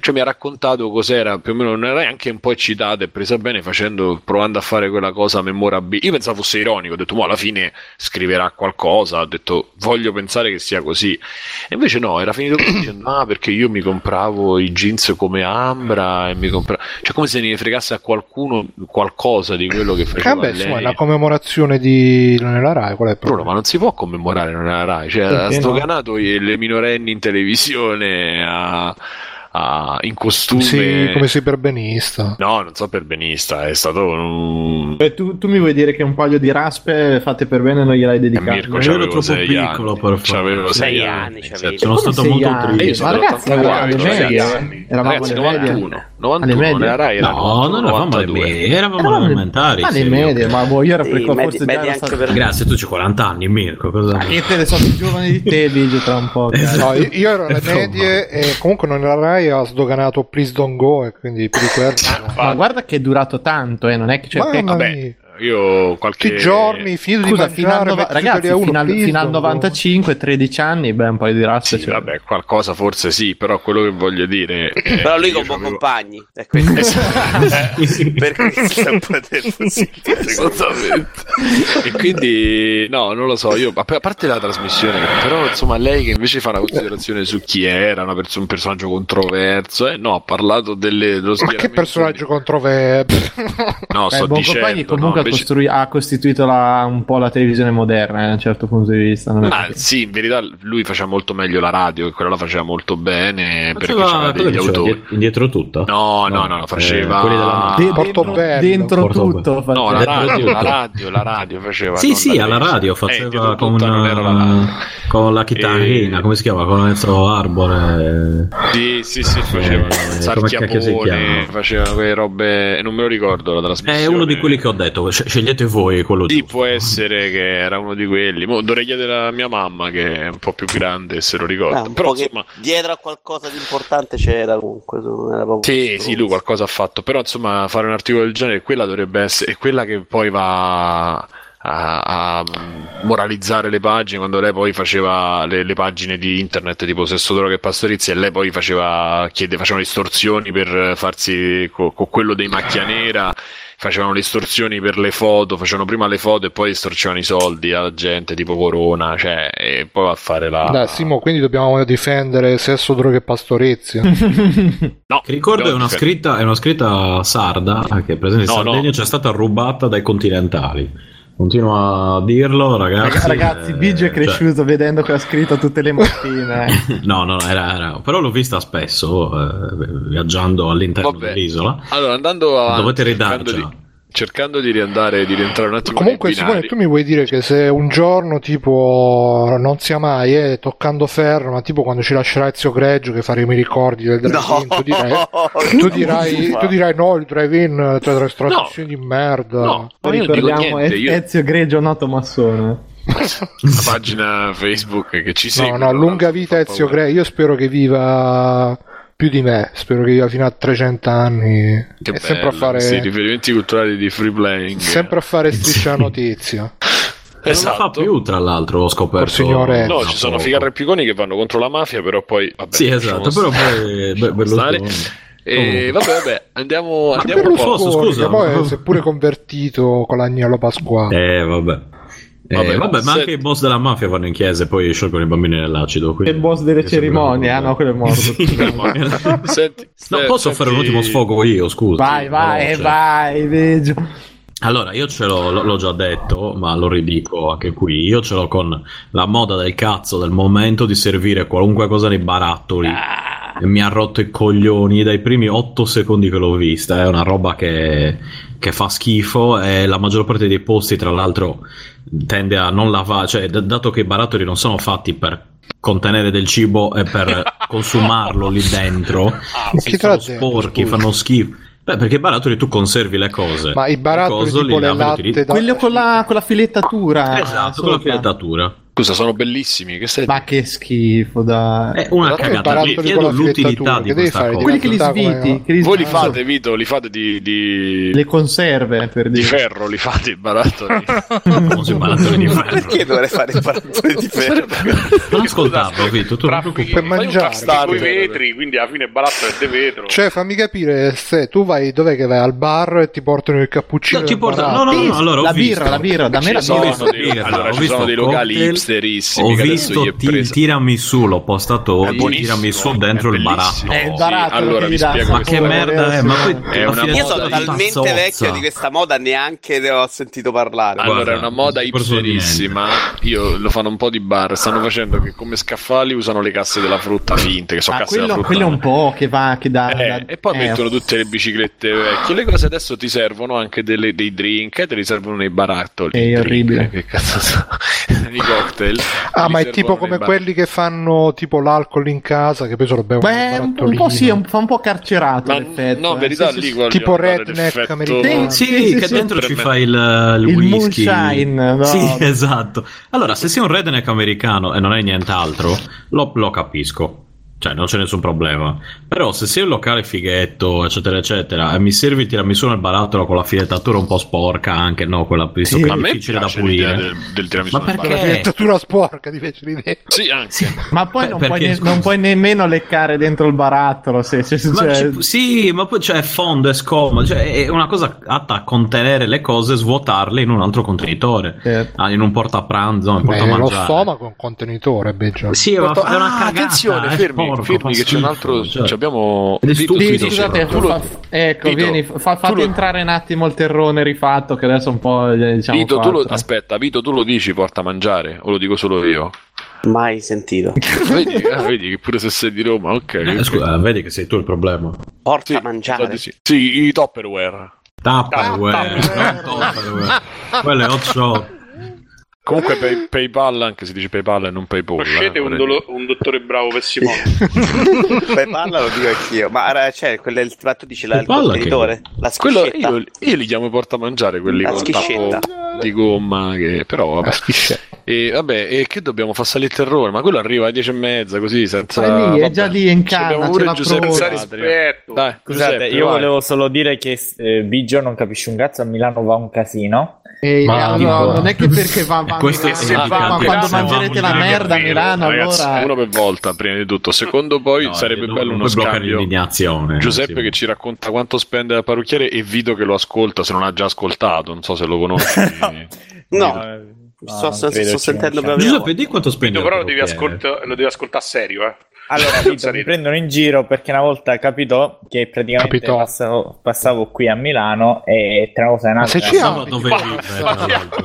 cioè mi ha raccontato cos'era più o meno Non Era, anche un po' eccitata e presa bene, facendo, provando a fare quella cosa memorabile. Io pensavo fosse ironico, ho detto ma alla fine scriverà qualcosa, ho detto voglio pensare che sia così, e invece no, era finito così dicendo ah perché io mi compravo i jeans come Ambra e mi compravo, cioè come se ne fregasse a qualcuno qualcosa di quello che faceva. Vabbè, lei la commemorazione di Non Nella Rai, qual è il problema? Bruno, ma non si può commemorare Non Nella Rai, cioè ha sdoganato no? le minorenni in televisione, a, a, in costume. Sì, come sei perbenista. No, non so perbenista, è stato un... Beh, tu, tu mi vuoi dire che un paio di raspe fatte per bene non gliel'hai dedicato? Mirko, c'avevo troppo sei piccolo anni, per fare. Sei anni, anni sono stato sei molto anni. Triste. Ma ragazzi, eravamo alle medie. novantuno, nella Rai eravamo. No, non eravamo alle medie, eravamo elementari. Ma le medie, ma io ero precoce. Grazie, tu c'hai quaranta anni, Mirko. Io te ne so più giovane di te, Ligio, tra un po'. No, io ero alle medie e comunque non era Rai, ha sdoganato Please Don't Go e quindi più di quello. Ma guarda che è durato tanto, eh, non è che c'è vabbè. Io qualche giorni finito Scusa, di mangiare, fino a no... ragazzi uno, fino, al, fino al novantacinque, tredici anni, beh, un paio di razze, sì, cioè. Vabbè, qualcosa forse sì, però quello che voglio dire eh, però lui con buon avevo... compagni è questo perché sempre detto sì, e quindi no, non lo so, io a parte la trasmissione, però insomma lei che invece fa una considerazione su chi era una pers- un personaggio controverso, eh, no, ha parlato delle dello ma che personaggio controverso no, beh, sto dicendo comunque no. Costrui- ha costituito la, un po' la televisione moderna eh, da un certo punto di vista. Non ah, che... Sì, in verità lui faceva molto meglio la radio, e quella la faceva molto bene. Ma perché c'era degli autori dietro tutto? No, no, no, no faceva eh, della... Porto dentro, dentro Porto tutto. Faceva. No, la radio, la radio, la radio faceva. Sì, sì, alla radio faceva eh, con, una, la con la chitarrina, e... come si chiama? Con Enzo Arbore. Sì, sì, sì, faceva. Eh, Sarchiamone, faceva quelle robe. Non me lo ricordo la trasmissione. È uno di quelli che ho detto. Scegliete voi quello di sì, può essere che era uno di quelli. Mo, d'orecchia della mia mamma, che è un po' più grande, se lo ricordo. Ah, però insomma, dietro a qualcosa di importante c'era comunque. Era sì, sì, lui qualcosa ha fatto. Però insomma, fare un articolo del genere, quella dovrebbe essere, è quella che poi va A, a moralizzare le pagine, quando lei poi faceva le, le pagine di internet tipo Sesso, Droga e Pastorizia, e lei poi faceva chiede, facevano le estorsioni per farsi con co quello dei Macchia Nera, facevano le estorsioni per le foto, facevano prima le foto e poi estorcevano i soldi alla gente tipo Corona, cioè, e poi va a fare la... Dai, Simo, quindi dobbiamo difendere Sesso, Droga e Pastorizia. No, che ricordo è una, scritta, è una scritta sarda che per esempio in no, Sardegna no. C'è stata rubata dai continentali. Continua a dirlo, ragazzi. Ragazzi, eh, Biggio è cresciuto cioè... vedendo che ha scritto tutte le mattine. No, no, era, era. Però l'ho vista spesso eh, viaggiando all'interno Vabbè. dell'isola. Allora, andando a. Dovete ridarci. Cercando di riandare, di rientrare un attimo. Comunque, Simone, tu mi vuoi dire che se un giorno, tipo, non sia mai, eh, toccando ferro, ma tipo quando ci lascerà Ezio Greggio, che faremo i ricordi del drive-in, no! tu, dirai, tu, dirai, tu dirai no, il drive-in, cioè la strategia no. di merda. No, poi ricordiamo niente, io... Ezio Greggio, noto massone. La pagina Facebook che ci segue. No, no, lunga vita Ezio Greggio, io spero che viva... più di me, spero che viva fino a trecento anni. Che bello, sempre a fare sì, riferimenti culturali di free playing, sempre a fare Striscia Notizia. Esatto. Non lo fa più, tra l'altro, ho scoperto. Signore, no, ci sono Figaro e Picconi che vanno contro la mafia, però poi vabbè, sì, esatto, però poi be- Berlusconi. E vabbè, vabbè, andiamo andiamo un po'. Scusa, poi si è pure convertito con l'Agnello Pasquale. Eh, vabbè. Eh, vabbè, vabbè ma anche i boss della mafia vanno in chiesa e poi sciolgono i bambini nell'acido. E il boss delle cerimonie, ah no, quello è morto. Sì, senti, no, eh, posso senti... fare un ultimo sfogo io, scusa. Vai, vai, veloce. vai, veggio. Allora, io ce l'ho, l'ho già detto, ma lo ridico anche qui. Io ce l'ho con la moda del cazzo del momento di servire qualunque cosa nei barattoli. Ah. Mi ha rotto i coglioni dai primi otto secondi che l'ho vista. È una roba che, che fa schifo. E la maggior parte dei posti, tra l'altro, tende a non lavare. Cioè, d- dato che i barattoli non sono fatti per contenere del cibo e per consumarlo lì dentro, ah, si sono sporchi, scusa. Fanno schifo. Beh, perché i barattoli tu conservi le cose. Ma i barattoli tipo le latte da... Quello con la, con la filettatura. Esatto, con la filettatura. Scusa, sono bellissimi. Che sei... Ma che schifo, da è una Guardate cagata. Li chiedo l'utilità di questa cosa. Quelli che li sviti, che li voi li fate, Vito, li fate di, di... le conserve per dire. Di ferro li fate i barattoli. Non si barattoli di ferro. Perché dovrei fare i barattoli di ferro? Non ascoltarlo, Vito, tu traffichi, per mangiare due vetri, quindi alla fine il barattolo è di vetro. Cioè, fammi capire, se tu vai dov'è che vai al bar e ti portano il cappuccino. No, ti portano. No, no, no, allora ho visto la birra, la birra, da me la birra. Allora ci sono dei locali misterissimi. Ho visto ti, tirami su, l'ho postato oggi, tirami su dentro il baratto. È il baratto. Sì, allora vi spiego. Ma che merda è? Ma poi è una io sono talmente tazzozza. vecchio di questa moda neanche ne ho sentito parlare. Allora guarda, è una moda hipsterissima. Io lo fanno un po' di bar, stanno facendo che come scaffali usano le casse della frutta finte, che sono ah, casse quello, della frutta. Quello è un po' che va che da, eh, da... e poi eh, mettono tutte le biciclette vecchie. Le cose adesso ti servono anche delle, dei drink, e te li servono nei barattoli. È drink, orribile. Che cazzo so? I cocktail. Ah, ma è tipo come quelli che fanno tipo l'alcol in casa, che poi se lo bevono. Beh, un po' sì, un, fa un po' carcerato. Ma, l'effetto. No, verità sì, lì sì, tipo redneck americano. Sì, sì, sì, che sì, dentro sì, ci fai il, il, il whisky. Moonshine, no. Sì, esatto. Allora, se sei un redneck americano e non hai nient'altro, lo, lo capisco. Cioè, non c'è nessun problema. Però se sei un locale fighetto, eccetera, eccetera, e mi servi tiramisù nel barattolo con la filettatura un po' sporca, anche no, quella visto sì, che è difficile da pulire. Del, del tiramisù, ma perché la filettatura sporca ti piace l'idea? Sì, anche. Sì. Ma poi per, non, perché, puoi ne- non puoi nemmeno leccare dentro il barattolo. Se, se, se, ma cioè... Sì, ma poi c'è cioè, fondo e scomodo. Cioè, è una cosa atta a contenere le cose, svuotarle in un altro contenitore, certo. ah, in un portapranzo, in un portamangiare. Lo stomaco è un contenitore, beccio. Sì, ma porta... è una cagata. Ah, attenzione, eh, fermi. Firmi che c'è un altro, cioè, cioè, abbiamo stupido, scusate, tu, fa, ecco Vito, vieni fa, fate entrare lo... un attimo il terrone rifatto che adesso un po' diciamo Vito tu lo, aspetta Vito tu lo dici porta a mangiare o lo dico solo io? Mai sentito. Vedi, ah, vedi che pure se sei di Roma ok, eh, okay. Scusa, vedi che sei tu il problema porta sì, a mangiare sì, sì i Tupperware Tupperware quello è hot shot. Comunque pay, PayPal anche si dice PayPal e non PayPal. Conoscete eh, un, dolo- un dottore bravo per Simone. PayPal lo dico anch'io. Ma c'è cioè, quello è il tratto dice la, il contenitore che... la schiscetta. Quello io, io li chiamo portamangiare quelli la con schiscetta. Tappo di gomma che però vabbè. E vabbè e che dobbiamo far salire il terrore? Ma quello arriva alle dieci e mezza così senza. Ma lì, è già lì in casa. Pure Giuseppe rispetto. Dai, scusate, Giuseppe, io vai. Volevo solo dire che eh, Biggio non capisce un cazzo. A Milano va un casino. E ma no, non è che perché va a Milano, ma quando mangerete la merda a Milano ragazzi, allora uno per volta prima di tutto, secondo poi no, sarebbe bello uno scambio. Giuseppe sì. Che ci racconta quanto spende da parrucchiere e Vito che lo ascolta se non ha già ascoltato, non so se lo conosci. No. No, sto, sto sentendo Giuseppe di quanto spendi però lo devi, ascolta, lo devi ascoltare serio eh. Allora capito, mi prendono in giro perché una volta capito che praticamente capito. Passavo, passavo qui a Milano e tra una cosa e un'altra se ci sono dove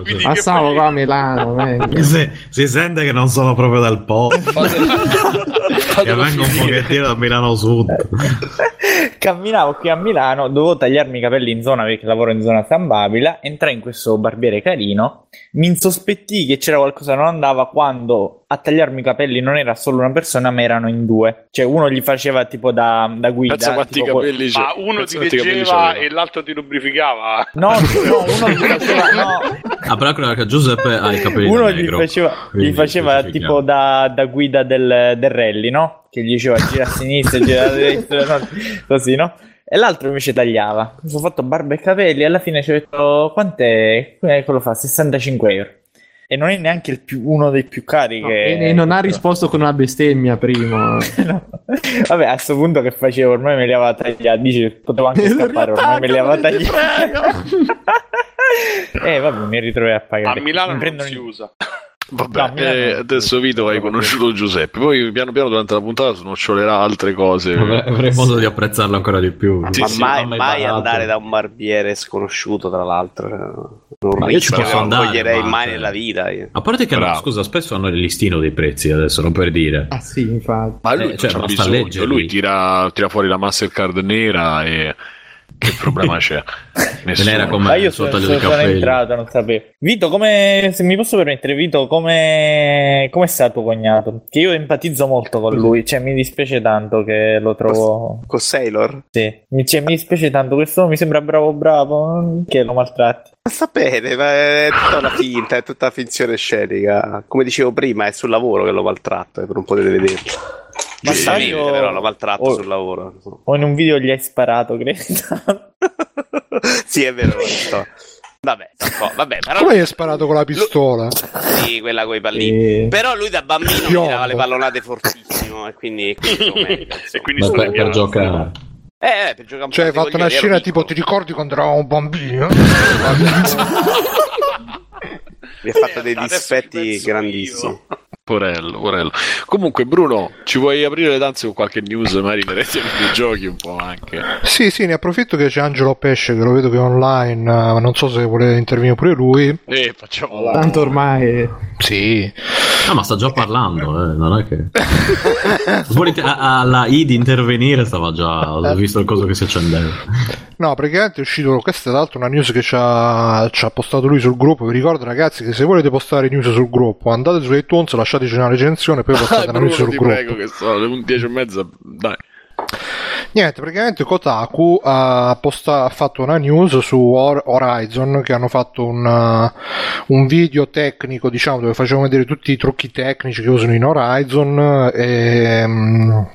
vivi passavo qua a Milano si, si sente che non sono proprio dal posto che vengo un pochettino da Milano Sud. Camminavo qui a Milano, dovevo tagliarmi i capelli in zona perché lavoro in zona San Babila, entrai in questo barbiere carino, mi insospetti che c'era qualcosa che non andava quando a tagliarmi i capelli non era solo una persona ma erano in due, cioè uno gli faceva tipo da, da guida quanti tipo, capelli quel... ah, uno ti leggeva e l'altro ti lubrificava no, no uno gli faceva no. Ah però che Giuseppe ha i capelli uno negro, gli faceva, gli faceva tipo da, da guida del, del rally no? Che gli diceva gira a sinistra gira a destra così no? E l'altro invece tagliava, mi sono fatto barba e capelli e alla fine ci ho detto quant'è? Quello fa sessantacinque euro e non è neanche il più, uno dei più cari no, che... e non ha risposto con una bestemmia prima. No. Vabbè a sto punto che facevo ormai me li aveva tagliati, dice potevo anche scappare ormai me li aveva tagliati e eh, vabbè mi ritrovo a pagare a Milano mi non si in... usa. Vabbè, no, eh, adesso Vito hai conosciuto Giuseppe, poi piano piano durante la puntata snocciolerà altre cose. Avrei modo di apprezzarlo ancora di più. Sì, ma sì, mai, mai andare da un barbiere sconosciuto, tra l'altro, non ma io ci posso andare, non coglierei ma... mai nella vita. Io. A parte che, no, scusa, spesso hanno il listino dei prezzi adesso, non per dire. Ah sì, infatti. Ma lui, eh, cioè, bisogno, lui tira, tira fuori la Mastercard nera e... Che problema c'è? Nessuno. Era come ah, io sono, sono, sono entrato, non sapevo. Vito, come se mi posso permettere, Vito, come come sta tuo cognato? Che io empatizzo molto con lui, cioè mi dispiace tanto che lo trovo. Con Sailor? Sì. Mi, cioè, mi dispiace tanto, questo mi sembra bravo bravo, che lo maltratti. Ma sta bene, ma è tutta una finta, è tutta una finzione scenica. Come dicevo prima, è sul lavoro che lo maltratto, per non poter vederlo. Ma sai, o... però lo maltratto o... sul lavoro. O in un video gli hai sparato, credo. Sì, è vero. Vabbè, vabbè però come hai sparato con la pistola? Lui... Sì, quella con i pallini. E... Però lui da bambino tirava le pallonate fortissimo e quindi, quindi meglio, e quindi sto per, per giocare. Eh, per giocare un cioè, hai fatto una scena tipo ti ricordi quando eravamo un bambino? mi ha fatto eh, dei dispetti grandissimi. Orello, orello. Comunque, Bruno, ci vuoi aprire le danze con qualche news? Magari verresti a giochi un po' anche. Sì, sì, ne approfitto che c'è Angelo Pesce, che lo vedo che è online, ma non so se vuole intervenire pure lui. Eh, facciamo là. Tanto ormai. Sì. No, ma sta già parlando, eh. Non è che. Alla I di intervenire stava già. Ho visto il coso che si accendeva. No, praticamente è uscito. Questa è l'altra una news che ci ha, ci ha postato lui sul gruppo. Vi ricordo, ragazzi, che se volete postare news sul gruppo, andate su iTunes, lasciateci una recensione, poi postate una news sul gruppo. Prego, che sono le dieci e mezza, dai. Niente, praticamente Kotaku ha, posta, ha fatto una news su Or- Horizon, che hanno fatto un, uh, un video tecnico, diciamo, dove facevano vedere tutti i trucchi tecnici che usano in Horizon e... Um,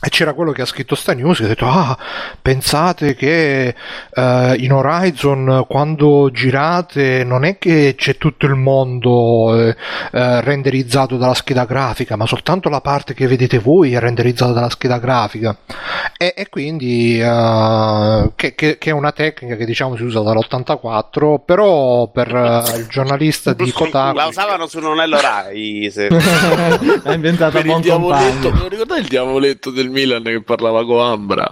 e c'era quello che ha scritto sta news che ha detto: ah, pensate che eh, in Horizon quando girate non è che c'è tutto il mondo eh, eh, renderizzato dalla scheda grafica, ma soltanto la parte che vedete voi è renderizzata dalla scheda grafica, e, e quindi eh, che, che, che è una tecnica che, diciamo, si usa dall'ottantaquattro, però per eh, il giornalista di Kotaku la usavano su Nonello Rai se... ha inventato un diavoletto. Non ricordate il diavoletto del Milan che parlava con Ambra,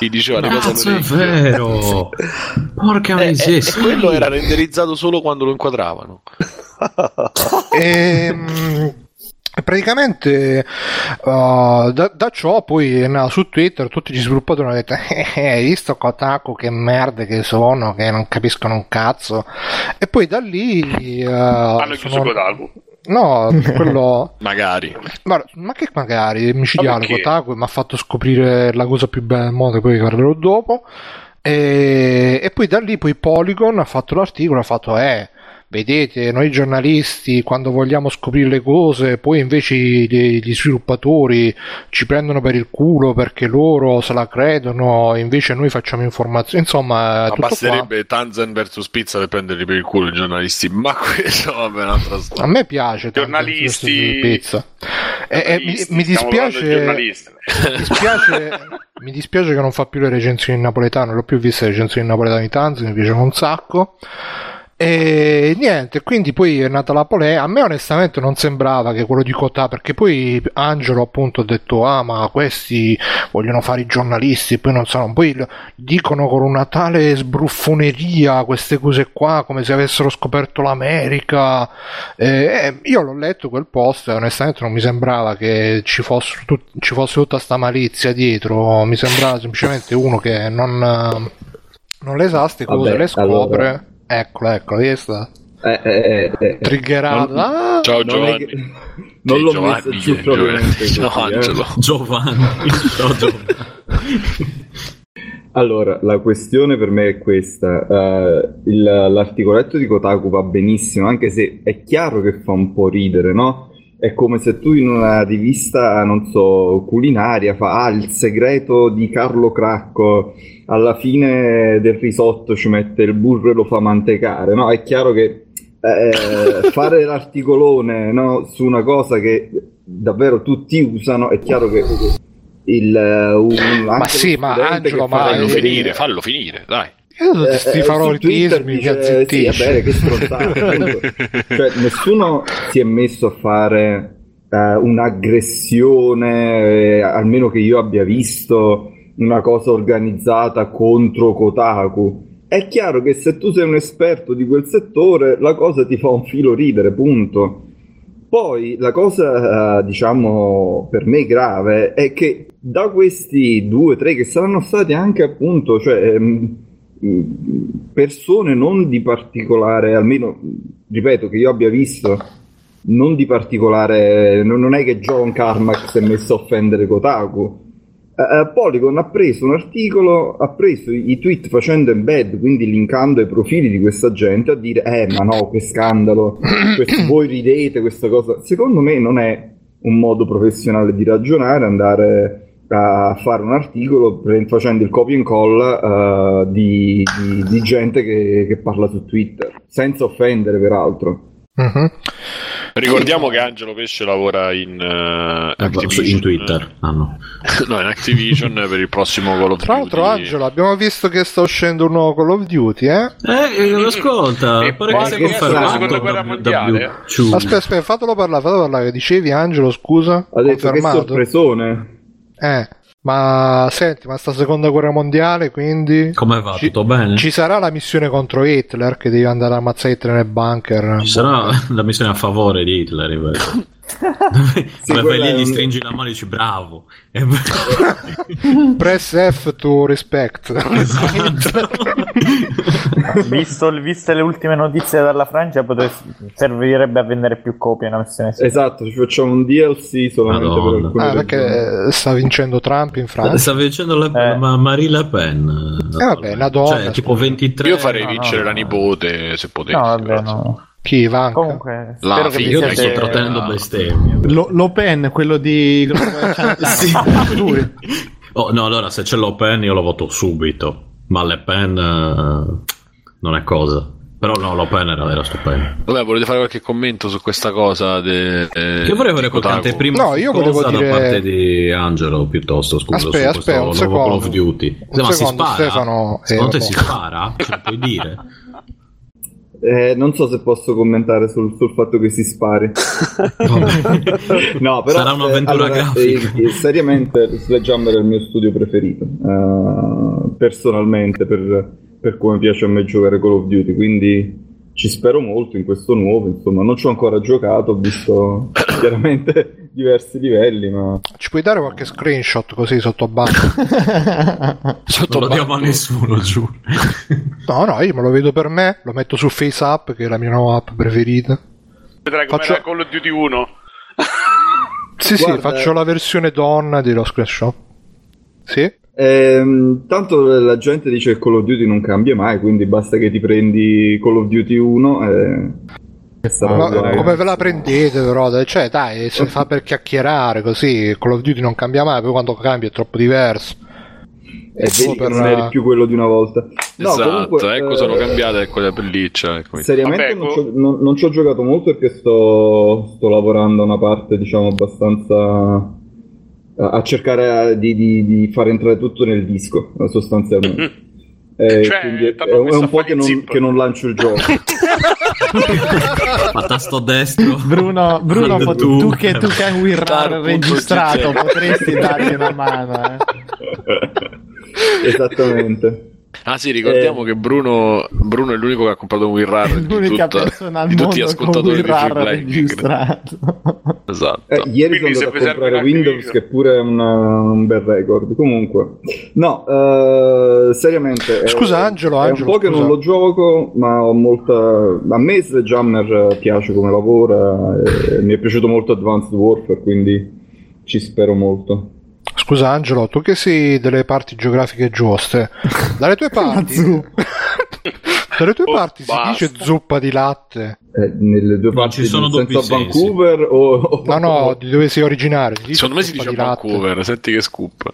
gli diceva le cose non è vero. Porca eh, miseria, eh, quello era renderizzato solo quando lo inquadravano. ehm Praticamente uh, da, da ciò poi no, su Twitter tutti gli sviluppatori hanno detto: eh, eh, visto Kotaku che merda che sono, che non capiscono un cazzo. E poi da lì uh, hanno chiuso sono... Kotaku. No, quello magari. Ma, ma che magari micidiale Kotaku, mi ha fatto scoprire la cosa più bella del mondo, poi parlerò dopo. E, e poi da lì poi Polygon ha fatto l'articolo, ha fatto eh vedete, noi giornalisti quando vogliamo scoprire le cose, poi invece gli, gli sviluppatori ci prendono per il culo perché loro se la credono, invece noi facciamo informazioni. Insomma, ma basterebbe Tanzan versus Pizza per prenderli per il culo i giornalisti, ma questo vabbè, un'altra storia. A me piace giornalisti Pizza. E, e, mi, mi dispiace, mi dispiace, mi dispiace che non fa più le recensioni in napoletano. Non l'ho più vista le recensioni in napoletano di Tanzan, mi piaceva un sacco. E niente, quindi poi è nata la polemica. A me onestamente non sembrava che quello di Cotà, perché poi Angelo appunto ha detto: ah, ma questi vogliono fare i giornalisti, poi non sanno, poi dicono con una tale sbruffoneria queste cose qua, come se avessero scoperto l'America. E io l'ho letto quel post e onestamente non mi sembrava che ci fosse, tut- ci fosse tutta sta malizia dietro, mi sembrava semplicemente uno che non, non le sa ste cose, vabbè, le scopre allora. Eccolo, ecco, questa eh, eh, eh, triggerata. Non... Ciao Giovanni. Non l'ho messo più probabilmente. Ciao Angelo. Giovanni. Ciao Giovanni. Allora, la questione per me è questa. Uh, il, l'articoletto di Kotaku va benissimo, anche se è chiaro che fa un po' ridere, no? È come se tu in una rivista, non so, culinaria fa ah, il segreto di Carlo Cracco, alla fine del risotto ci mette il burro e lo fa mantecare, no? È chiaro che eh, fare l'articolone, no, su una cosa che davvero tutti usano, è chiaro che il... Un, ma sì, ma Angelo, ma fallo finire, fallo finire, dai. Io eh, ti farò il tismi che azzettisci. Sì, vabbè, che stronzata. Cioè, nessuno si è messo a fare eh, un'aggressione, eh, almeno che io abbia visto, una cosa organizzata contro Kotaku. È chiaro che se tu sei un esperto di quel settore, la cosa ti fa un filo ridere, punto. Poi la cosa, eh, diciamo, per me grave è che da questi due, tre che saranno stati anche appunto, cioè... Ehm, persone non di particolare, almeno ripeto che io abbia visto, non di particolare, non è che John Carmack si è messo a offendere Kotaku. uh, Polygon ha preso un articolo, ha preso i tweet facendo embed, quindi linkando ai profili di questa gente, a dire eh ma no, che scandalo, questo, voi ridete, questa cosa. Secondo me non è un modo professionale di ragionare andare a fare un articolo facendo il copy and call uh, di, di, di gente che, che parla su Twitter, senza offendere peraltro. Uh-huh. Ricordiamo che Angelo Pesce lavora in uh, Activision, in Twitter ah, no. no, in Activision per il prossimo Call of Duty. Tra l'altro, Angelo, abbiamo visto che sta uscendo un nuovo Call of Duty, eh? Eh, lo ascolta, e pare che sia confermato la guerra mondiale. Aspetta, aspetta, fatelo parlare, fatelo parlare. Dicevi, Angelo, scusa? Ha detto che sorpresone. Eh. Ma senti, ma sta seconda guerra mondiale, quindi come va? Ci, tutto bene? Ci sarà la missione contro Hitler, che devi andare a ammazzare Hitler nel bunker? Ci sarà la missione a favore di Hitler, ripeto. Sì, ma vai lì un... gli stringi la mano e dici bravo. Press F to respect. Esatto. Visto, viste le ultime notizie dalla Francia, potresti, servirebbe a vendere più copie una missione simile. Esatto, ci facciamo un D L C solamente per alcune ah, perché sta vincendo Trump in Francia, sta vincendo la, eh. ma Marie Le Pen, eh, vabbè, una donna, cioè, tipo ventitré. Io farei no, vincere no, la nipote se potessi. No, vabbè, no. Chi va? Comunque, la figlio che sto trattenendo bestemmie. Lo Pen, quello di sì. Oh, no, allora se c'è Lo Pen io lo voto subito, ma Le Pen uh, non è cosa. Però no, Lo Pen era, era stupendo. Vabbè, volete fare qualche commento su questa cosa? De, eh, io vorrei avere qualche anteprima. No, io volevo cosa dire da parte di Angelo piuttosto, scusa, aspetta, su aspetta, questo nuovo Call of Duty. Un ma secondo, si spara? Stefano, secondo te si spara? Ce lo puoi dire? Eh, non so se posso commentare sul, sul fatto che si spari. No, però sarà un'avventura allora, grafica. Eh, eh, seriamente Sledgehammer è il mio studio preferito, uh, personalmente, per, per come piace a me giocare Call of Duty, quindi ci spero molto in questo nuovo. Insomma, non ci ho ancora giocato, ho visto chiaramente diversi livelli, ma ci puoi dare qualche screenshot così sotto banco? Sotto non lo diamo a nessuno, giuro. No, no, io me lo vedo per me, lo metto su FaceApp, che è la mia nuova app preferita. Vedrai come faccio... era Call of Duty uno. Sì, guarda, sì, faccio la versione donna dello screenshot. Sì? Ehm, tanto la gente dice che Call of Duty non cambia mai, quindi basta che ti prendi Call of Duty uno e... No, come ve la prendete però, cioè dai, si fa per chiacchierare così. Call of Duty non cambia mai, poi quando cambia è troppo diverso, è vero, per... non eri più quello di una volta. No, esatto, comunque, ecco, eh, sono cambiate, ecco la pelliccia, ecco. Seriamente vabbè, non, non, non ci ho giocato molto perché sto, sto lavorando a una parte, diciamo, abbastanza a, a cercare di, di, di far entrare tutto nel disco, sostanzialmente. Eh, cioè, quindi è, è un po' che non, che non lancio il gioco. Ma tasto destro, Bruno, Bruno pot- tu, tu che tu che hai un wirrar registrato potresti dargli una mano, eh. Esattamente. Ah sì, ricordiamo eh, che Bruno, Bruno è l'unico che ha comprato un wirrar di, tutta, di tutti gli ascoltatori di registrato. Esatto. Eh, ieri quindi sono andato a comprare Windows, che pure è una, un bel record. Comunque no, eh, seriamente scusa, è, Angelo, è Angelo, un po' scusa, che non lo gioco, ma ho molta, a me Sledgehammer piace come lavora, eh, mi è piaciuto molto Advanced Warfare, quindi ci spero molto. Scusa Angelo, tu che sei delle parti geografiche giuste, dalle tue parti dalle tue oh, parti basta, si dice zuppa di latte, eh, nelle due parti ci sono senza sensi. Vancouver o, o no no, di dove sei originario, si secondo me si dice di Vancouver latte. Senti che scoop.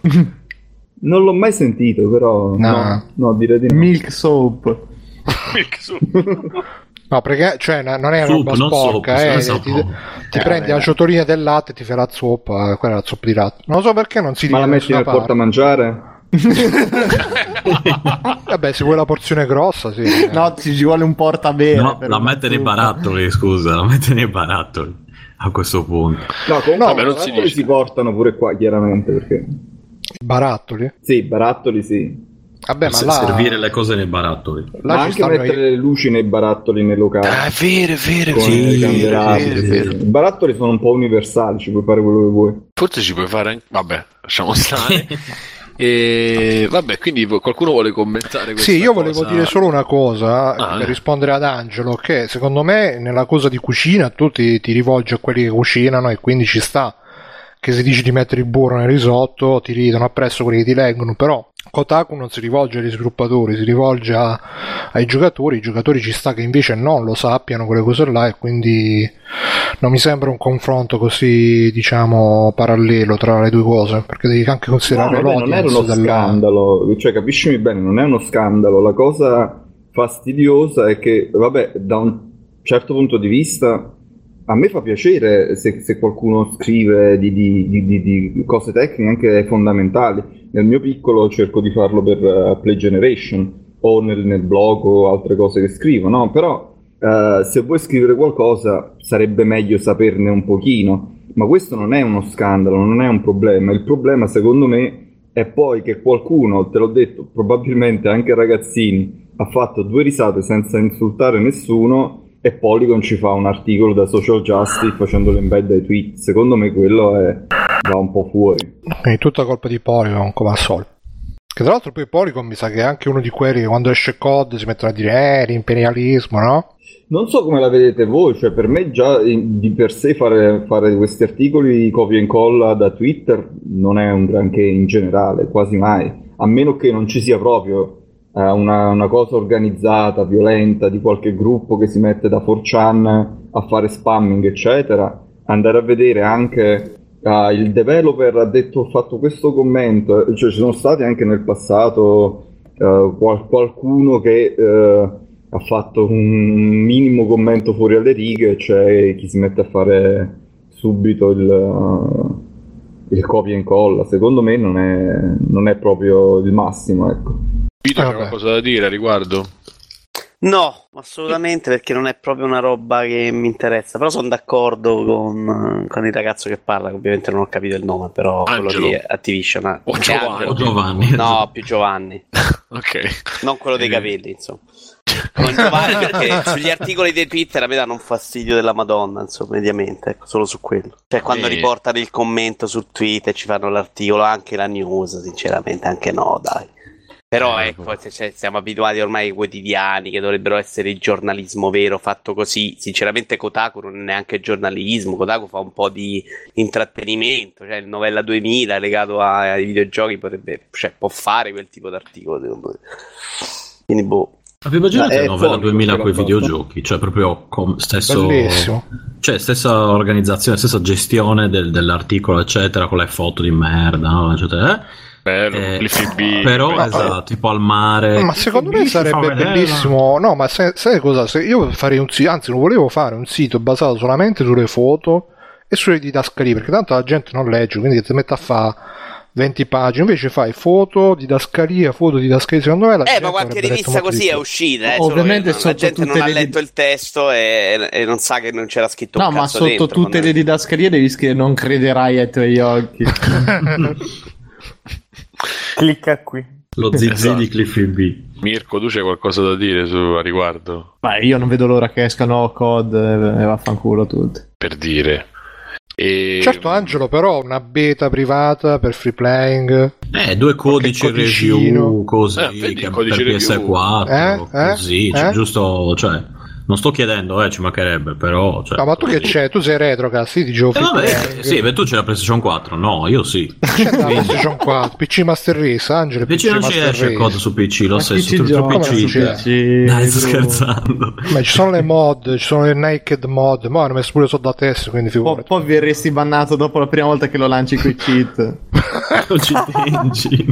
Non l'ho mai sentito, però no, no, no direi di no. Milk soap. Milk soap. No, perché cioè non è una roba sporca, soap, eh, so ti, ti, ti eh, prendi eh, la ciotolina del latte e ti fai la zuppa, quella è la zuppa di latte. Non so perché non si dice. Ma la metti nel portamangiare? Vabbè, se vuoi la porzione grossa, sì. No, ci vuole un portabene. No, la mette nei barattoli, scusa, la mette nei barattoli a questo punto. No, comunque no, vabbè, non si, si portano pure qua, chiaramente, perché barattoli? Sì, barattoli sì. Vabbè, ma là... servire le cose nei barattoli, là ma anche mettere io... le luci nei barattoli nei locali. Ah, è vero, è vero, sì, vero, vero. I barattoli sono un po' universali, ci puoi fare quello che vuoi. Forse ci puoi fare anche... vabbè, lasciamo stare. E vabbè, quindi qualcuno vuole commentare questa sì, io volevo cosa... dire solo una cosa ah, per eh. rispondere ad Angelo, che secondo me nella cosa di cucina tu ti, ti rivolgi a quelli che cucinano, e quindi ci sta che se dici di mettere il burro nel risotto ti ridono appresso quelli che ti leggono, però Kotaku non si rivolge agli sviluppatori, si rivolge a, ai giocatori. I giocatori ci sta che invece non lo sappiano quelle cose là, e quindi non mi sembra un confronto così, diciamo, parallelo tra le due cose, perché devi anche considerare no, vabbè, l'audience. Non è uno della... scandalo, cioè capiscimi bene, non è uno scandalo. La cosa fastidiosa è che, vabbè, da un certo punto di vista a me fa piacere se, se qualcuno scrive di, di, di, di cose tecniche anche fondamentali. Nel mio piccolo cerco di farlo per uh, Play Generation o nel, nel blog o altre cose che scrivo, no? Però uh, se vuoi scrivere qualcosa sarebbe meglio saperne un pochino, ma questo non è uno scandalo, non è un problema. Il problema secondo me è poi che qualcuno, te l'ho detto, probabilmente anche ragazzini, ha fatto due risate senza insultare nessuno e Polygon ci fa un articolo da social justice facendo l'embed dai tweet. Secondo me quello è, va un po' fuori. È tutta colpa di Polygon, come al solito. Che tra l'altro poi Polygon mi sa che è anche uno di quelli che quando esce code si mettono a dire eh, l'imperialismo, no? Non so come la vedete voi, cioè per me già di per sé fare, fare questi articoli copia e incolla da Twitter non è un granché in generale, quasi mai, a meno che non ci sia proprio Una, una cosa organizzata, violenta, di qualche gruppo che si mette da four chan a fare spamming eccetera. Andare a vedere anche uh, il developer ha detto, fatto questo commento, cioè ci sono stati anche nel passato uh, qual- qualcuno che uh, ha fatto un minimo commento fuori alle righe, cioè chi si mette a fare subito il... Uh, il copia e incolla secondo me non è, non è proprio il massimo, ecco. Vito, c'è qualcosa da dire a riguardo? No, assolutamente, perché non è proprio una roba che mi interessa, però sono d'accordo con, con il ragazzo che parla, ovviamente non ho capito il nome, però Angelo. Quello di Activision ma... o, Giovanni, o Giovanni no, più Giovanni ok, non quello dei capelli insomma, con Giovanni, perché sugli articoli di Twitter a me danno un fastidio della Madonna, insomma, mediamente, ecco, solo su quello. Cioè quando e... riportano il commento su Twitter, ci fanno l'articolo, anche la news, sinceramente, anche no, dai. Però eh, ecco, cioè, siamo abituati ormai ai quotidiani che dovrebbero essere il giornalismo vero fatto così. Sinceramente Kotaku non è neanche giornalismo, Kotaku fa un po' di intrattenimento, cioè il Novella duemila legato a, ai videogiochi potrebbe, cioè, può fare quel tipo di articolo, secondo me. Quindi boh. Avevi immaginato il Novella duemila con i videogiochi, cioè proprio com- stesso, cioè stessa organizzazione, stessa gestione del, dell'articolo eccetera, con le foto di merda, no? Eccetera. Bello, eh, F B, però bello. Esatto, tipo al mare. Ma secondo F B me sarebbe bellissimo, no? Ma sai, sai cosa? Se io farei un sito, anzi, non volevo fare un sito basato solamente sulle foto e sulle didascalie, perché tanto la gente non legge, quindi che ti metta a fare venti pagine, invece fai foto, didascalia, foto, didascalia, secondo me la eh, ma qualche rivista così è uscita, eh, ovviamente sotto la gente non le... ha letto il testo e, e non sa che non c'era scritto no, un cazzo dentro. No, ma sotto tutte non... le didascalie devi scrivere non crederai ai tuoi occhi. Clicca qui. Lo zizzi esatto. Di Cliffy B. Mirko, tu c'hai qualcosa da dire su, a riguardo? Ma io non vedo l'ora che escano C O D e vaffanculo tutti. Per dire... E... certo Angelo, però una beta privata per free playing, eh, due codici review così, eh, che codice per P S quattro eh? Così, eh? Cioè, eh? Giusto, cioè non sto chiedendo, eh, ci mancherebbe, però cioè, no, ma tu così. Che c'è? Tu sei retrocast, sì, ti gioco eh, vabbè, sì, beh, tu c'è la PlayStation quattro, no, io sì la PlayStation quattro, P C Master Race, Angelo, P C, P C non Master ci esce il C O D su P C, lo sai, su P C, dai, sto scherzando, ma ci sono le mod, ci sono le naked mod, ma hanno messo pure sotto la testa, quindi figurati. Poi verresti bannato dopo la prima volta che lo lanci coi cheat. Non ci pensi.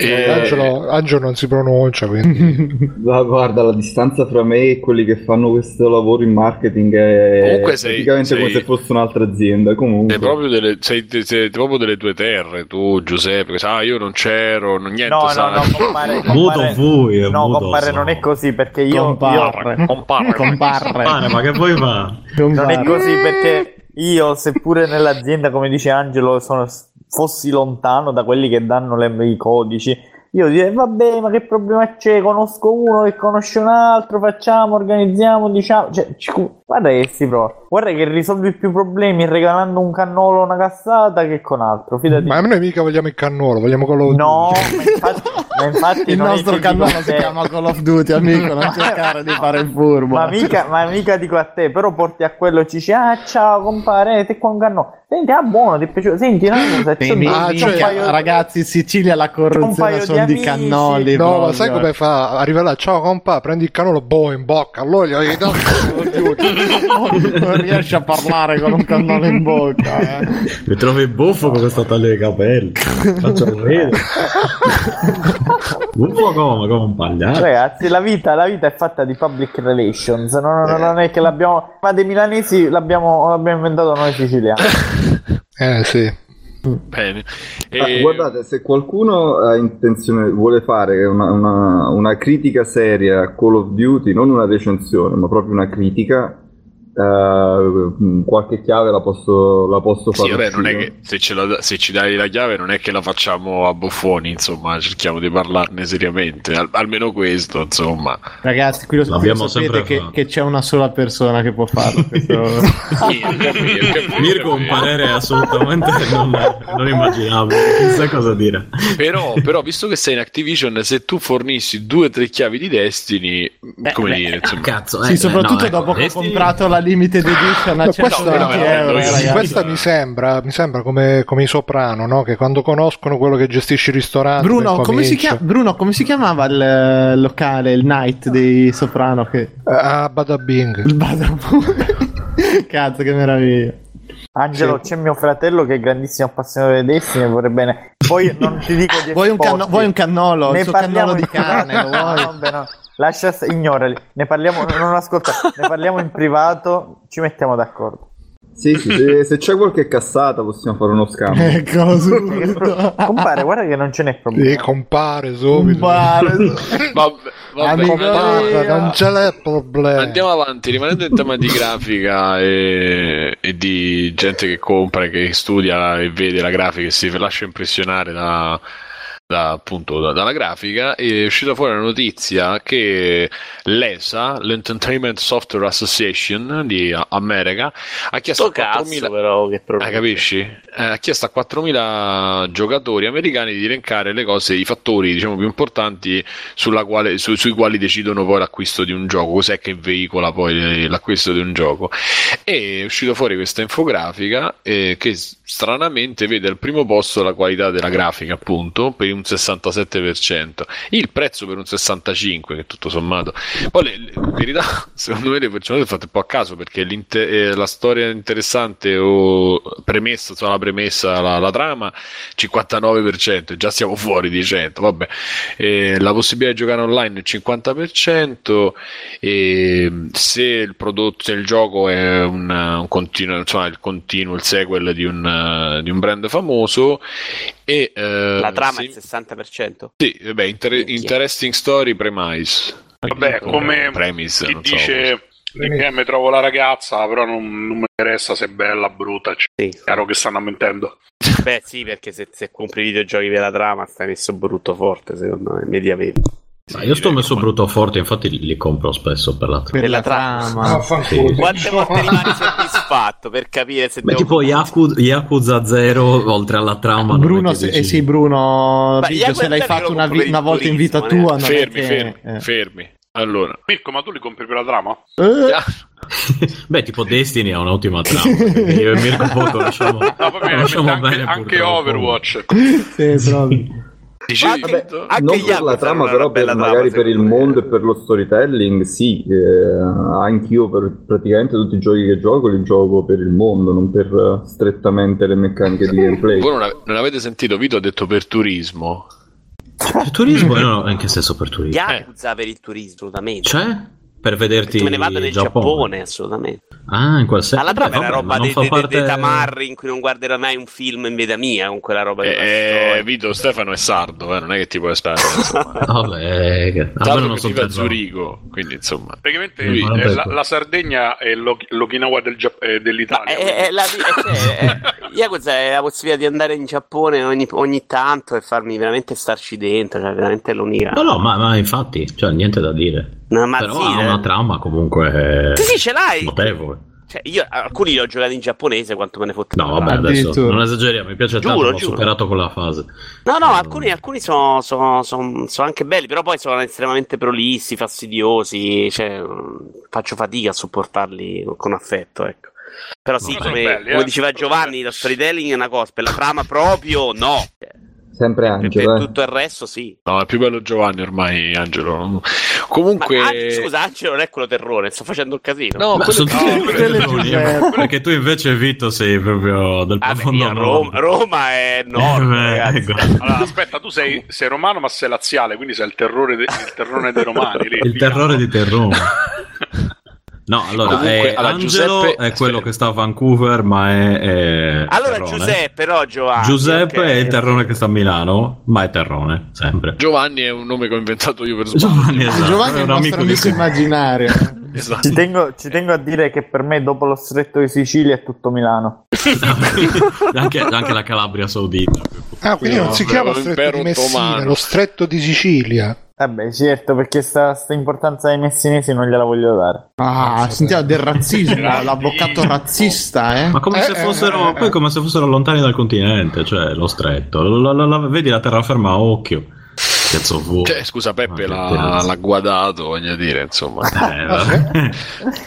E... Angelo, Angelo non si pronuncia, quindi la, guarda, la distanza fra me e quelli che fanno questo lavoro in marketing è comunque sei, praticamente sei, come se fosse un'altra azienda. Comunque sei proprio delle, sei, sei proprio delle tue terre, tu Giuseppe, che sai, ah, io non c'ero, non niente. No, no, no, compare, compare, voi, no, compare so. Non è così, perché io compare, io, compare, compare. Compare, ma che poi va? Non è così perché io, seppure nell'azienda, come dice Angelo, sono fossi lontano da quelli che danno le, i codici, io direi vabbè, ma che problema c'è, conosco uno che conosce un altro, facciamo, organizziamo, diciamo, cioè, guarda che si prova, guarda che risolvi più problemi regalando un cannolo, una cassata, che con altro, fidati. Ma noi mica vogliamo il cannolo, vogliamo Call of Duty. No, ma infatti, ma infatti il nostro cannolo si chiama Call of Duty, amico, non cercare di fare il furbo, ma mica, ma mica dico a te, però porti a quello, ci dici ah ciao compare, te qua un cannolo. Senti, ah, buono, ti è piaciuto? Senti, no, cosa, c'è un... ah, cioè, paio... ragazzi, in Sicilia la corruzione sono di, di cannoli. No, ma sai come fa? Arriva là, ciao compà, prendi il cannolo, boh, in bocca. Allora gli do... non riesce a parlare con un cannolo in bocca. Eh. Mi trovi buffo con questa taglia di capelli. Faccio ridere. Buffo come, come un pagliaccio. Ragazzi, la vita, la vita è fatta di public relations. Non, non, eh. non è che l'abbiamo... Ma dei milanesi l'abbiamo, l'abbiamo inventato noi siciliani. Eh sì. Bene. E... Ah, guardate, se qualcuno ha intenzione, vuole fare una, una, una critica seria a Call of Duty, non una recensione, ma proprio una critica, eh, qualche chiave la posso, la posso fare. Sì, vabbè, non è che se, ce la, se ci dai la chiave non è che la facciamo a buffoni, insomma, cerchiamo di parlarne seriamente, al, almeno questo, insomma. Ragazzi, qui lo, qui lo sapete che, che c'è una sola persona che può farlo. Questo... Mirko un parere assolutamente non, non immaginabile, chissà cosa dire. Però, però, visto che sei in Activision, se tu fornissi due o tre chiavi di Destiny, come eh, dire, eh, insomma. Cazzo, eh, sì, soprattutto no, dopo ecco, che Destiny... ho comprato la Limited Edition a cento euro. Questa mi sembra, mi sembra come, come i Soprano, no? Che quando conoscono quello che gestisce il ristorante, Bruno, come si chiama, Bruno, come si chiamava il locale, il night dei Soprano? Che... Ah, Bada Bing. Il Bada Bing. Cazzo, che meraviglia. Angelo, sì. C'è mio fratello che è grandissimo appassionato di Destiny e vorrebbe bene. Poi non ti dico di vuoi un, canno- vuoi un cannolo, ne il suo cannolo di cane, lo vuoi? No, no, no. Lascia, ignorali, ne parliamo, non ascolta, ne parliamo in privato, ci mettiamo d'accordo. Sì, sì, se, se c'è qualche cassata possiamo fare uno scambio. Ecco, subito. Compare, guarda che non ce n'è problema. Sì, compare subito. Compare, subito. Vabbè, vabbè, compare, non ce l'è problema. Andiamo avanti, rimanendo in tema di grafica e, e di gente che compra, che studia e vede la grafica e si lascia impressionare da... Da, appunto da, dalla grafica è uscita fuori la notizia che l'E S A, l'Entertainment Software Association di America, ha chiesto a quattromila, eh, capisci? Eh, ha chiesto a quattromila giocatori americani di elencare le cose, i fattori diciamo più importanti sulla quale, su, sui quali decidono poi l'acquisto di un gioco, cos'è che veicola poi l'acquisto di un gioco, e è uscita fuori questa infografica eh, che stranamente vede al primo posto la qualità della grafica, appunto, per un sessantasette per cento, il prezzo per un sessantacinque per cento, che tutto sommato poi le, le, in verità secondo me le persone le fate un po' a caso, perché eh, la storia interessante o premessa, insomma, la premessa, la, la trama cinquantanove per cento, già siamo fuori di cento, vabbè, eh, la possibilità di giocare online cinquanta per cento, eh, se il prodotto, se il gioco è una, un continuo, insomma, il continuo, il sequel di un, di un brand famoso, e eh, la trama sì, è il sessanta per cento. Sì, vabbè, inter- interesting story premise. Vabbè, come premise, chi dice so. Mi trovo la ragazza, però non, non mi interessa se è bella, brutta, cioè, sì. È chiaro che stanno mentendo. Beh, sì, perché se, se compri videogiochi per la trama stai messo brutto forte, secondo me, mediamente. Ma io sto messo brutto forte, infatti li, li compro spesso per la trama. Per la trama. Ah, sì. Quante volte rimani soddisfatto per capire se... Ma tipo Yakuza, Yakuza zero, oltre alla trama... Bruno, se, eh sì, Bruno, Biggio, se l'hai fatto una, vi- una volta in vita tua... Eh. Fermi, fermi, eh. fermi. Allora, Mirko, ma tu li compri per la trama? Eh. Beh, tipo Destiny ha un'ottima trama. Io e Mirko poco lasciamo, no, vabbè, lasciamo anche, bene. Anche Overwatch. Sì, proprio. Dicevi, vabbè, anche non per la trama, però per, magari per il mondo e per lo storytelling, sì, eh, anch'io per praticamente tutti i giochi che gioco li gioco per il mondo, non per strettamente le meccaniche di gameplay. Voi non, ave- non avete sentito, Vito ha detto per turismo. Per turismo? No, no, in che senso per turismo? Yakuza eh. per il turismo, assolutamente. Cioè? Per vederti me ne vado nel Giappone, Giappone assolutamente. Ah, in quel senso. Alla trama è una roba dei de, parte... de tamarri in cui non guarderò mai un film in vita mia con quella roba. Eh, eh Vito, Stefano è sardo, eh, non è che ti puoi stare. Vabbè, che... allora non sono a Zurigo, quindi insomma. Praticamente lui, eh, la, la Sardegna è l'O- l'Okinawa del Gia- eh, dell'Italia. È, è, è la Yakuza è, è, è la possibilità di andare in Giappone ogni, ogni tanto e farmi veramente starci dentro, cioè veramente l'unire. No, no, ma, ma infatti, cioè niente da dire. No, ma però sì, ha una trama comunque. Sì, sì, ce l'hai. Notevole. Cioè, io alcuni li ho giocati in giapponese, quanto me ne fotte. No, vabbè, adesso non esageriamo, mi piace giuro, tanto, giuro. Ho superato quella fase. No, no, no. alcuni, alcuni sono so, so, so anche belli, però poi sono estremamente prolissi, fastidiosi, cioè faccio fatica a sopportarli con affetto, ecco. Però sì, no, come, belli, come eh? diceva Giovanni, lo storytelling è una cosa, per la trama proprio no. Sempre Angelo. Per eh. tutto il resto sì. No, è più bello Giovanni ormai, Angelo. Comunque... Ma, anzi, scusa, Angelo non è quello terrore, sto facendo il casino. No, ma quello sono no, perché tu invece, Vito, sei proprio del ah, profondo Roma. Roma è enorme, ragazzi. Allora, aspetta, tu sei, sei romano ma sei laziale, quindi sei il terrore, de, il terrore dei romani. Lì, il fino. terrore di te Roma. No, allora comunque, eh, alla Angelo Giuseppe... è quello che sta a Vancouver, ma è, è allora terrone. Giuseppe, però Giovanni Giuseppe okay. è il terrone che sta a Milano, ma è terrone sempre. Giovanni è un nome che ho inventato io per sbaglio. Giovanni, esatto. Giovanni è un amico nostro immaginario. Esatto. Ci tengo, ci tengo a dire che per me dopo lo Stretto di Sicilia è tutto Milano. anche, anche la Calabria Saudita. Ah, quindi no, non si chiama Stretto di Messina, Tomano. Lo Stretto di Sicilia. Vabbè, certo, perché sta, sta importanza ai messinesi non gliela voglio dare. Ah, sentiamo del razzismo, l'avvocato razzista, eh? Ma come eh, se fossero eh, poi come se fossero lontani dal continente, cioè lo stretto. La, la, la, vedi la terraferma a occhio. Cazzo vuoi. Cioè, scusa, Peppe l'ha, l'ha guadato, voglio dire, insomma. Eh,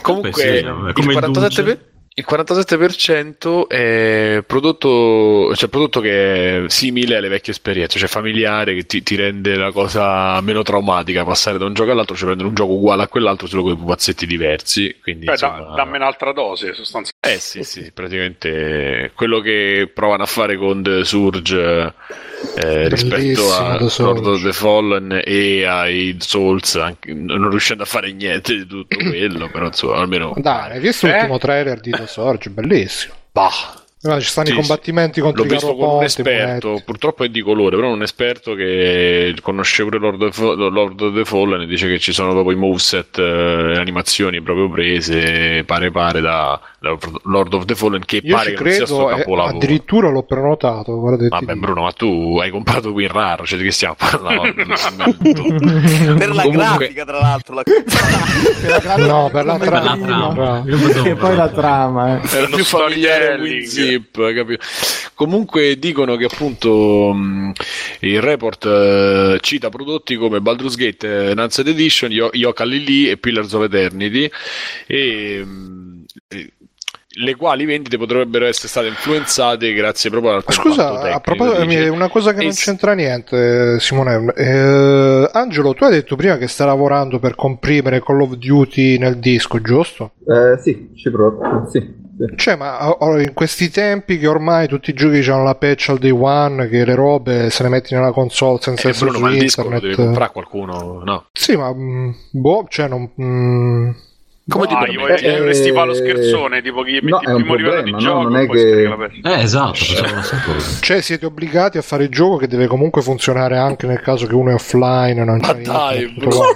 comunque, come quarantasette per cento il quarantasette per cento è prodotto, cioè prodotto che è simile alle vecchie esperienze, cioè familiare, che ti, ti rende la cosa meno traumatica, passare da un gioco all'altro, cioè prendere un gioco uguale a quell'altro solo con i pupazzetti diversi, quindi eh, insomma... dammi un'altra dose sostanzialmente. Eh sì sì, praticamente quello che provano a fare con The Surge eh, rispetto a Lord of the Fallen e ai Souls, anche, non riuscendo a fare niente di tutto quello, però insomma almeno... Dai, hai visto eh? l'ultimo trailer di Sorge, bellissimo. Bah. No, ci stanno sì, i combattimenti contro i L'ho visto con un esperto, punetti. Purtroppo è di colore, però un esperto che conosce pure Lord of, Lord of the Fallen, dice che ci sono dopo i moveset, eh, animazioni proprio prese pare pare da, da Lord of the Fallen, che Io pare ci che credo, non sia stato capolavoro. Addirittura l'ho prenotato, guarda. Vabbè Bruno, ma tu hai comprato qui in raro, cioè di che stiamo parlando? Per la Comunque... grafica tra l'altro la... No, per la trama, no, no. E poi la trama eh. È più familiare Winzio. Capito. Comunque dicono che appunto mh, il report eh, cita prodotti come Baldur's Gate eh, Enhanced Edition, Yo- Yoka Lili e Pillars of Eternity e, mh, e le quali vendite potrebbero essere state influenzate grazie proprio al comparto tecnico. Scusa, a proposito, dice, una cosa che non c'entra niente, Simone. Eh, Angelo, tu hai detto prima che stai lavorando per comprimere Call of Duty nel disco, giusto? Eh, sì, ci provo, sì. Cioè, ma in questi tempi che ormai tutti i giochi hanno la patch al day one, che le robe se le metti nella console senza eh, essere su internet, disco lo devi comprare qualcuno, no? Sì, ma boh, cioè non... Mm... Come ti ah, vorrei, eh, dovresti fare lo scherzone tipo che gli metti no, il primo livello di no, gioco non è che... eh, esatto cioè siete obbligati a fare il gioco che deve comunque funzionare anche nel caso che uno è offline, non c'è dai,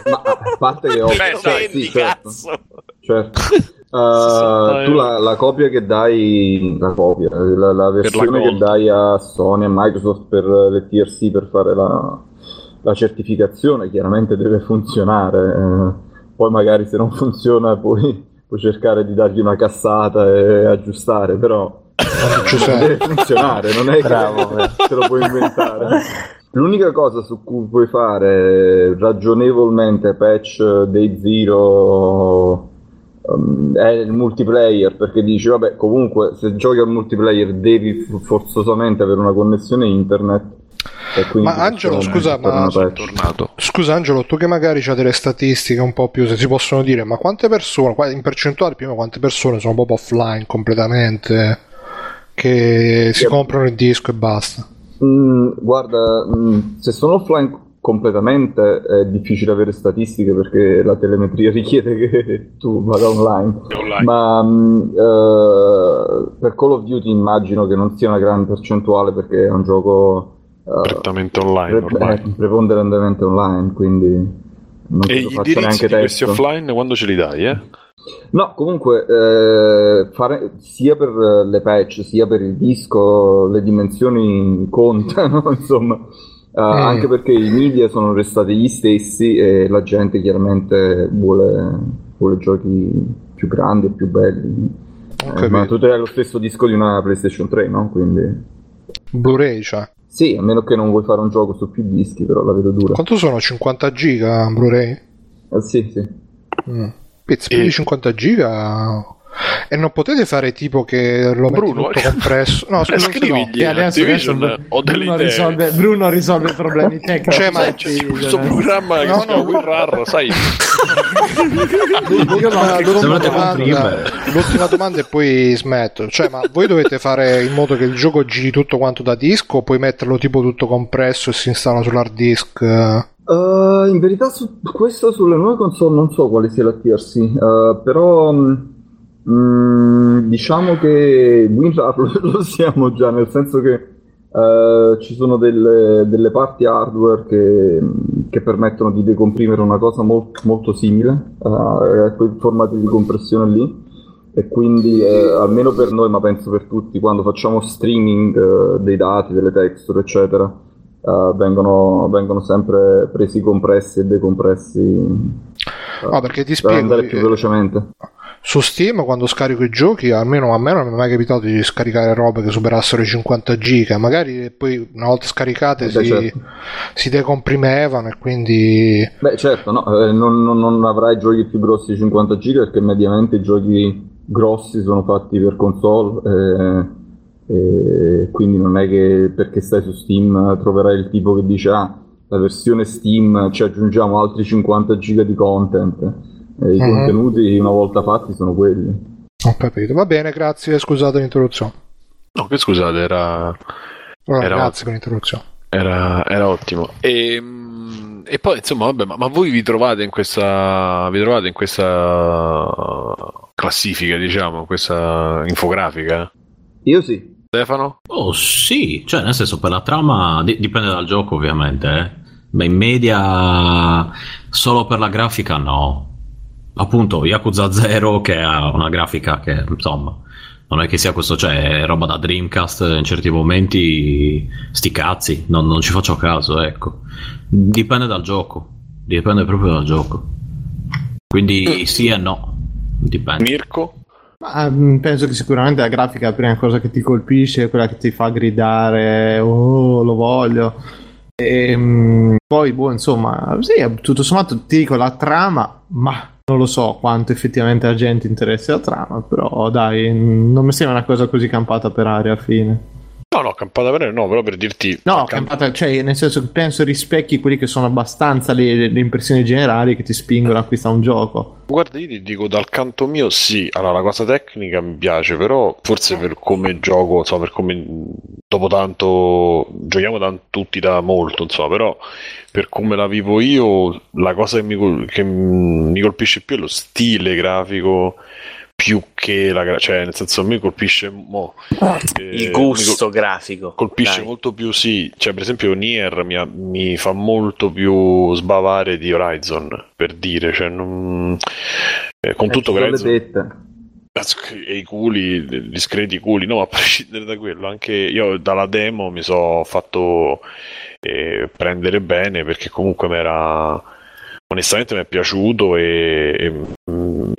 ma a parte che ho Beh, sai, sì, certo. Certo. Uh, tu la, la copia che dai la copia la, la versione la che dai a Sony e Microsoft per le T R C per fare la, la certificazione chiaramente deve funzionare. Poi magari se non funziona puoi, puoi cercare di dargli una cassata e aggiustare, però deve funzionare, non è Bravo, che eh. te lo puoi inventare. L'unica cosa su cui puoi fare ragionevolmente patch Day Zero um, è il multiplayer, perché dici vabbè comunque se giochi al multiplayer devi forzosamente avere una connessione internet. Ma Angelo, scusa, ma scusa Angelo, tu che magari c'hai delle statistiche un po' più, se si possono dire, ma quante persone, in percentuale prima quante persone sono proprio offline completamente, che si comprano il disco e basta? Mm, guarda, mm, se sono offline completamente è difficile avere statistiche perché la telemetria richiede che tu vada online, online. ma um, uh, per Call of Duty immagino che non sia una gran percentuale perché è un gioco... Uh, prettamente online pre- ormai eh, preponderantemente online, quindi non e gli diritti di questi offline quando ce li dai? Eh? No, comunque eh, fare, sia per le patch sia per il disco le dimensioni contano insomma uh, mm. anche perché i media sono restati gli stessi e la gente chiaramente vuole, vuole giochi più grandi e più belli eh, ma tu hai lo stesso disco di una PlayStation tre, no? Quindi Blu-ray, cioè sì, a meno che non vuoi fare un gioco su più dischi, però la vedo dura. Quanto sono? cinquanta giga Blu-ray? Eh, sì, sì. Mm. Pezzi, più di cinquanta giga E non potete fare tipo che lo Bruno metti tutto compresso? No, scrivigli, no. Activision, ho delle Bruno idee. Risolve, Bruno risolve problemi tecnici. Cioè, ma c'è questo programma no, che no, no. Raro, sai? l'ultima, l'ultima, domanda, l'ultima domanda e poi smetto. Cioè, ma voi dovete fare in modo che il gioco giri tutto quanto da disco o puoi metterlo tipo tutto compresso e si installa sull'hard disk? Uh, in verità su questo sulle nuove console non so quale sia la T R C, uh, però um, diciamo che WinRAR lo, lo siamo già, nel senso che uh, ci sono delle, delle parti hardware che, che permettono di decomprimere una cosa molto, molto simile uh, a quei formati di compressione lì, e quindi eh, almeno per noi, ma penso per tutti, quando facciamo streaming uh, dei dati, delle texture eccetera, Uh, vengono, vengono sempre presi compressi e decompressi uh, ah, perché ti spiego, per andare più velocemente. Su Steam quando scarico i giochi, almeno a me non mi è mai capitato di scaricare robe che superassero i cinquanta giga, magari poi una volta scaricate eh, si, certo. si decomprimevano e quindi... Beh certo, no, eh, non, non, non avrai giochi più grossi di cinquanta giga perché mediamente i giochi grossi sono fatti per console eh, e quindi non è che perché stai su Steam troverai il tipo che dice ah la versione Steam ci aggiungiamo altri cinquanta giga di content e i mm-hmm. contenuti una volta fatti sono quelli. Ho capito, va bene, grazie, scusate l'interruzione. No, che scusate, era, allora, era grazie ottimo. Per l'interruzione era, era ottimo. E, e poi insomma vabbè, ma, ma voi vi trovate in questa vi trovate in questa classifica, diciamo, questa infografica? Io sì. Stefano? Oh sì, cioè nel senso per la trama di- dipende dal gioco ovviamente, eh. Ma in media solo per la grafica no. Appunto Yakuza zero che ha una grafica che insomma non è che sia questo, cioè è roba da Dreamcast in certi momenti, sti cazzi, non, non ci faccio caso, ecco. Dipende dal gioco, dipende proprio dal gioco. Quindi sì e no, dipende. Mirko? Penso che sicuramente la grafica è la prima cosa che ti colpisce, quella che ti fa gridare oh lo voglio, e mh, poi boh insomma sì, tutto sommato ti dico la trama, ma non lo so quanto effettivamente la gente interessi la trama, però dai non mi sembra una cosa così campata per aria alla fine. No, no, campata per no, però per dirti... No, campata, cioè nel senso che penso rispecchi quelli che sono abbastanza le, le impressioni generali che ti spingono a acquistare un gioco. Guarda, io ti dico, dal canto mio sì, allora la cosa tecnica mi piace, però forse per come gioco, insomma, per come dopo tanto, giochiamo tanto, tutti da molto, insomma, però per come la vivo io, la cosa che mi, che mi colpisce più è lo stile grafico, più che la, cioè nel senso a me colpisce mo, eh, il gusto col- grafico colpisce dai. Molto più sì, cioè per esempio Nier mi, ha, mi fa molto più sbavare di Horizon, per dire, cioè non, eh, con eh, tutto Horizon e i culi, gli scredi culi, no, a prescindere da quello, anche io dalla demo mi sono fatto eh, prendere bene, perché comunque mi era onestamente mi è piaciuto e, e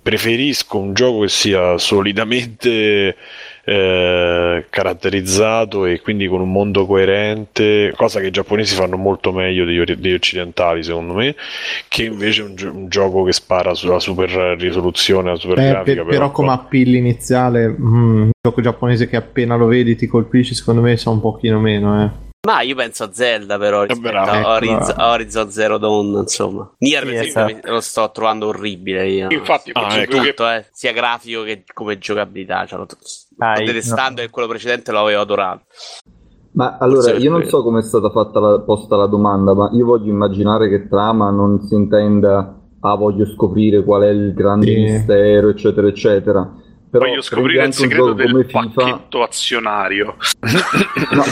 preferisco un gioco che sia solidamente eh, caratterizzato e quindi con un mondo coerente, cosa che i giapponesi fanno molto meglio degli, degli occidentali secondo me, che invece un, un gioco che spara sulla super risoluzione, la super Beh, grafica per, però, però come appeal iniziale mm, un gioco giapponese che appena lo vedi ti colpisce secondo me sa un pochino meno eh ma io penso a Zelda, però rispetto a Horizon, Horizon Zero Dawn, insomma Nier sì, esatto. Lo sto trovando orribile io. Infatti ah, ecco tutto, che... eh, sia grafico che come giocabilità, cioè, lo sto detestando no. E quello precedente l'avevo adorato. Ma allora io non so come è stata fatta la, posta la domanda, ma io voglio immaginare che trama non si intenda ah voglio scoprire qual è il grande sì. mistero eccetera eccetera. Però voglio scoprire il segreto del pacchetto azionario. No,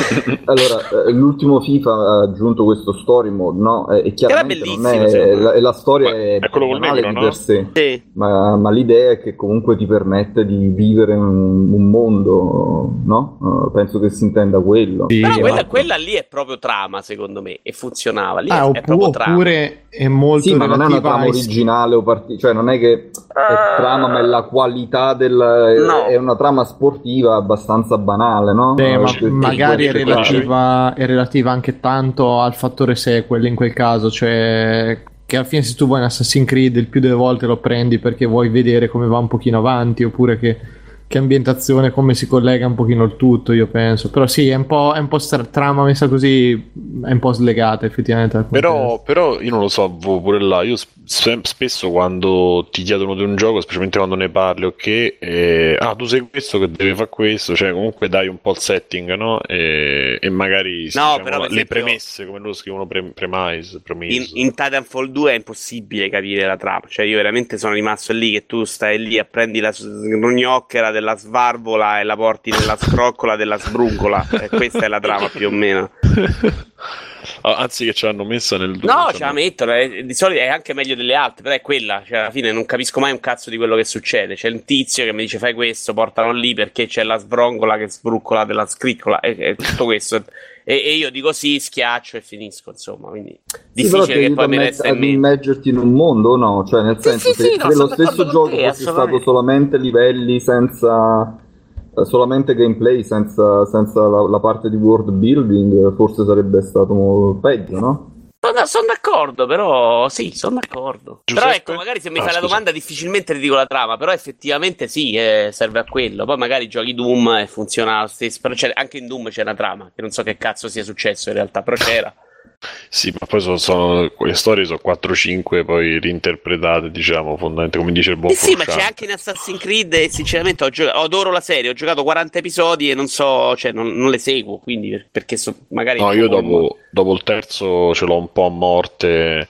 allora, l'ultimo FIFA ha aggiunto questo story mode, no? E chiaramente non è, la, la storia ma, è, è banale negro, di no? per sé, sì. ma, ma l'idea è che comunque ti permette di vivere un, un mondo, no? Penso che si intenda quello. Sì, però quella, quella lì è proprio trama, secondo me, e funzionava. Lì ah, è, oppure, è proprio trama. Oppure è molto sì, ma non è una trama originale, o part... cioè non è che è trama, ma è la qualità della No. È una trama sportiva abbastanza banale, no? Sì, ma cioè, magari è relativa, è relativa anche tanto al fattore sequel in quel caso, cioè che alla fine se tu vuoi un Assassin's Creed il più delle volte lo prendi perché vuoi vedere come va un pochino avanti, oppure che, che ambientazione, come si collega un pochino il tutto, io penso. Però sì, è un po', è un po' stra- trama messa così, è un po' slegata effettivamente. Però, però io non lo so, pure là, io sp- spesso quando ti chiedono di un gioco, specialmente quando ne parli, ok, eh, ah tu sei questo che deve fare questo, cioè comunque dai un po' il setting, no? E, e magari no, diciamo, esempio, le premesse, come loro scrivono pre- premise, in, in Titanfall due è impossibile capire la trama, cioè io veramente sono rimasto lì che tu stai lì e prendi la gnocchera del la svarvola e la porti nella scroccola della sbruncola, e questa è la trama più o meno. Ah, anzi che ce l'hanno messa nel due, no, ce la mettono, eh, di solito è anche meglio delle altre, però è quella, cioè alla fine non capisco mai un cazzo di quello che succede. C'è un tizio che mi dice fai questo, portalo lì perché c'è la sbrongola che sbruccola della scriccola, e, e tutto questo e, e io dico sì, schiaccio e finisco, insomma, quindi difficile sì, che poi mi resta in mente immergerti in un mondo, no, cioè nel sì, senso sì, che sì, se no, lo stesso gioco te, fosse stato solamente livelli senza solamente gameplay, senza, senza la, la parte di world building, forse sarebbe stato peggio, no? No, sono d'accordo, però sì, sono d'accordo. Giuseppe? Però ecco, magari se mi ah, fai scusa. La domanda difficilmente ti dico la trama, però effettivamente sì, eh, serve a quello. Poi magari giochi Doom e funziona lo stesso, però c'è, anche in Doom c'è una trama, che non so che cazzo sia successo in realtà, però c'era. Sì, ma poi sono, sono, le storie sono quattro cinque poi reinterpretate, diciamo, fondamentalmente come dice il buon eh sì, Forchan. Ma c'è anche in Assassin's Creed e sinceramente ho gioca- adoro la serie, ho giocato quaranta episodi e non so, cioè non, non le seguo, quindi perché so, magari no, io dopo, dopo il terzo ce l'ho un po' a morte.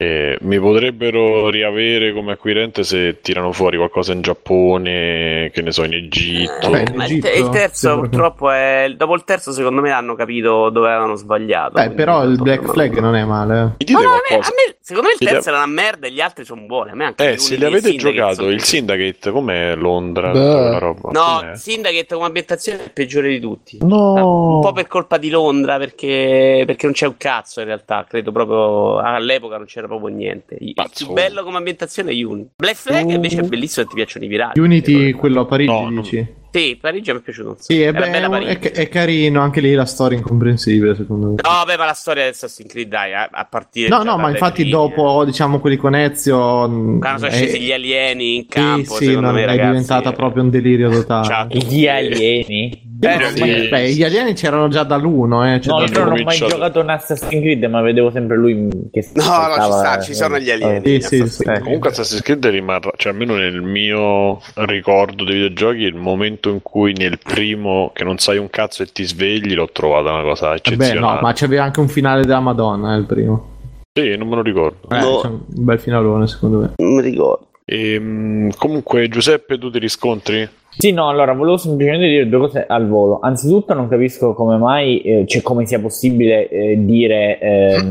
Eh, mi potrebbero riavere come acquirente se tirano fuori qualcosa in Giappone, che ne so, in Egitto. Beh, in Egitto il, il terzo sì, purtroppo è, dopo il terzo secondo me hanno capito dove avevano sbagliato. Beh, però il Black Flag non è male, eh. Ma no, a me, a me, secondo me il terzo è una merda e gli altri sono buoni. A me anche eh, se li avete giocato il Syndicate, com'è Londra, la roba? No, com'è? Syndicate come ambientazione è il peggiore di tutti, no. Un po' per colpa di Londra, perché, perché non c'è un cazzo in realtà, credo proprio all'epoca non c'era proprio niente. Il Pazzo. Più bello come ambientazione è Unity. Black Flag invece è bellissimo e ti piacciono i pirati. Unity, quello a Parigi, no, dici? Non... Sì, Parigi mi è piaciuto. Sì, è, bella, è, è carino, anche lì la storia è incomprensibile secondo me. No, beh, ma la storia di Assassin's Creed, dai, a, a partire... No, no, ma infatti linee, dopo, diciamo, quelli con Ezio... Quando sono è... scesi gli alieni in campo, sì, secondo sì, me, è ragazzi, diventata eh... proprio un delirio totale. Gli alieni? Beh, sì. mai... Beh, gli alieni c'erano già dall'uno, eh. Cioè, no, io non ho mai giocato in Assassin's Creed, ma vedevo sempre lui che si... No, no, ci sta, ci sono gli alieni. Oh, sì, sì, Assassin's sì. Comunque Assassin's Creed rimarrà, cioè almeno nel mio ricordo dei videogiochi, il momento in cui nel primo che non sai un cazzo e ti svegli l'ho trovata una cosa eccezionale. Beh, no, ma c'aveva anche un finale della Madonna il primo. Sì, non me lo ricordo. Eh, no. Un bel finalone secondo me. Non mi ricordo. E, comunque Giuseppe, tu ti riscontri? Sì, no, allora volevo semplicemente dire due cose al volo. Anzitutto non capisco come mai eh, cioè come sia possibile eh, dire eh,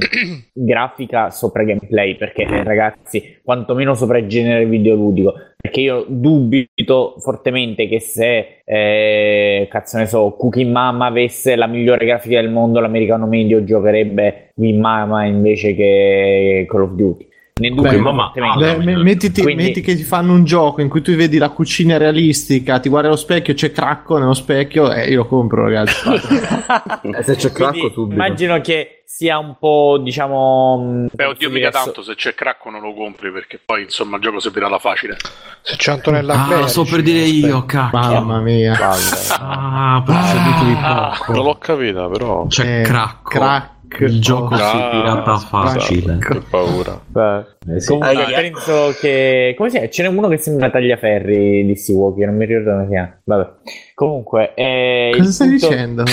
grafica sopra gameplay, perché eh, ragazzi, quantomeno sopra il genere videoludico, perché io dubito fortemente che se eh, cazzo ne so, Cooking Mama avesse la migliore grafica del mondo, l'americano medio giocherebbe Win Mama invece che Call of Duty. Nel dubbio, Beh, mamma, mamma. Beh, mettiti, Quindi... metti che ti fanno un gioco in cui tu vedi la cucina realistica, ti guardi allo specchio, c'è Cracco nello specchio, e eh, io compro, ragazzi. eh, se c'è Cracco, tu immagino che sia un po', diciamo... Beh, oddio, mica tanto, se c'è Cracco non lo compri, perché poi, insomma, il gioco si pirà la facile. Se c'è Antonella ah, Bergi... Ah, sto per dire io, cacchio. Mamma mia. ah, ah, ah, non l'ho capita, però... C'è eh, Cracco. Cracco. Il gioco oh, si pirata ah, facile, che paura. Beh, sì. Comunque allora, penso che come si è? Ce n'è uno che sembra Tagliaferri di Sea Walker, non mi ricordo come si chiama. Vabbè. Comunque, eh, cosa stai punto... dicendo?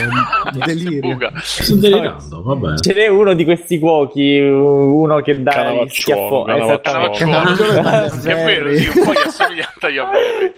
Delirio. Sto delirando, va bene. Ce n'è uno di questi cuochi, uno che dà gli schiaffoni, esattamente. È vero, sì, un po' gli assomiglia a Tagliaferri.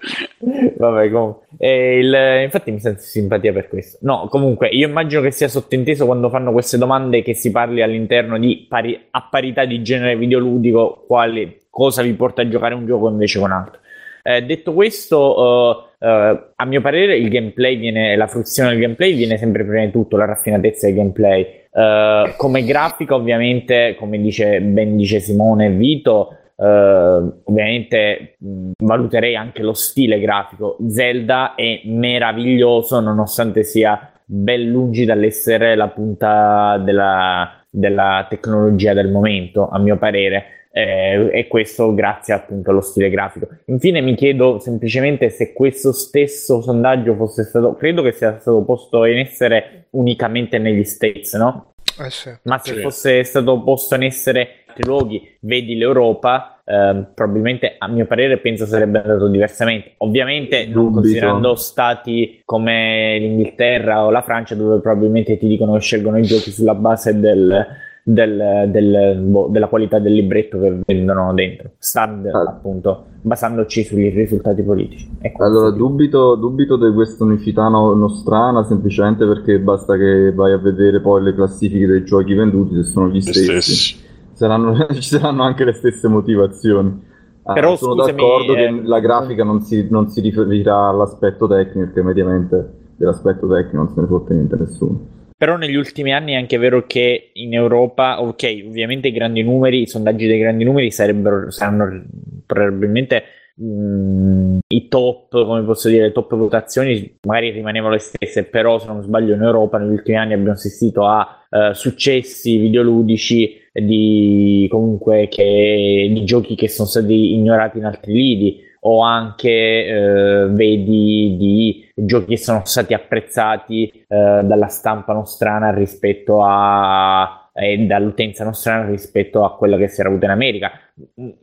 Vabbè, comunque. Eh, il, infatti mi sento simpatia per questo. No, comunque io immagino che sia sottinteso quando fanno queste domande che si parli all'interno di pari, a parità di genere videoludico, quale cosa vi porta a giocare un gioco invece con altro. Eh, detto questo, eh, eh, a mio parere il gameplay viene, la fruizione del gameplay viene sempre prima di tutto, la raffinatezza del gameplay. Eh, come grafica ovviamente, come dice ben dice Simone e Vito, Uh, ovviamente mh, valuterei anche lo stile grafico. Zelda è meraviglioso nonostante sia ben lungi dall'essere la punta della, della tecnologia del momento, a mio parere, eh, e questo grazie appunto allo stile grafico. Infine mi chiedo semplicemente se questo stesso sondaggio fosse stato, credo che sia stato posto in essere unicamente negli States, no? Eh sì, ma se sì. fosse stato posto in essere in altri luoghi, vedi l'Europa, eh, probabilmente a mio parere penso sarebbe andato diversamente, ovviamente non considerando stati come l'Inghilterra o la Francia, dove probabilmente ti dicono che scelgono i giochi sulla base del, del, del, boh, della qualità del libretto che vendono dentro, stand ah. appunto, basandoci sui risultati politici. Ecco, allora dubito, dubito di questa unicità no, nostrana, semplicemente perché basta che vai a vedere poi le classifiche dei giochi venduti, se sono gli stessi, stessi. Saranno, ci saranno anche le stesse motivazioni. Ah, Però sono scusami, d'accordo eh... che la grafica non si, non si riferirà all'aspetto tecnico, perché mediamente dell'aspetto tecnico non se ne fotte niente nessuno. Però negli ultimi anni è anche vero che in Europa, ok, ovviamente i grandi numeri, i sondaggi dei grandi numeri sarebbero, saranno probabilmente mh, i top, come posso dire, le top votazioni magari rimanevano le stesse, però se non sbaglio in Europa negli ultimi anni abbiamo assistito a uh, successi videoludici di comunque che di giochi che sono stati ignorati in altri lidi, o anche eh, vedi di giochi che sono stati apprezzati eh, dalla stampa nostrana rispetto a e dall'utenza nostrana rispetto a quella che si era avuta in America.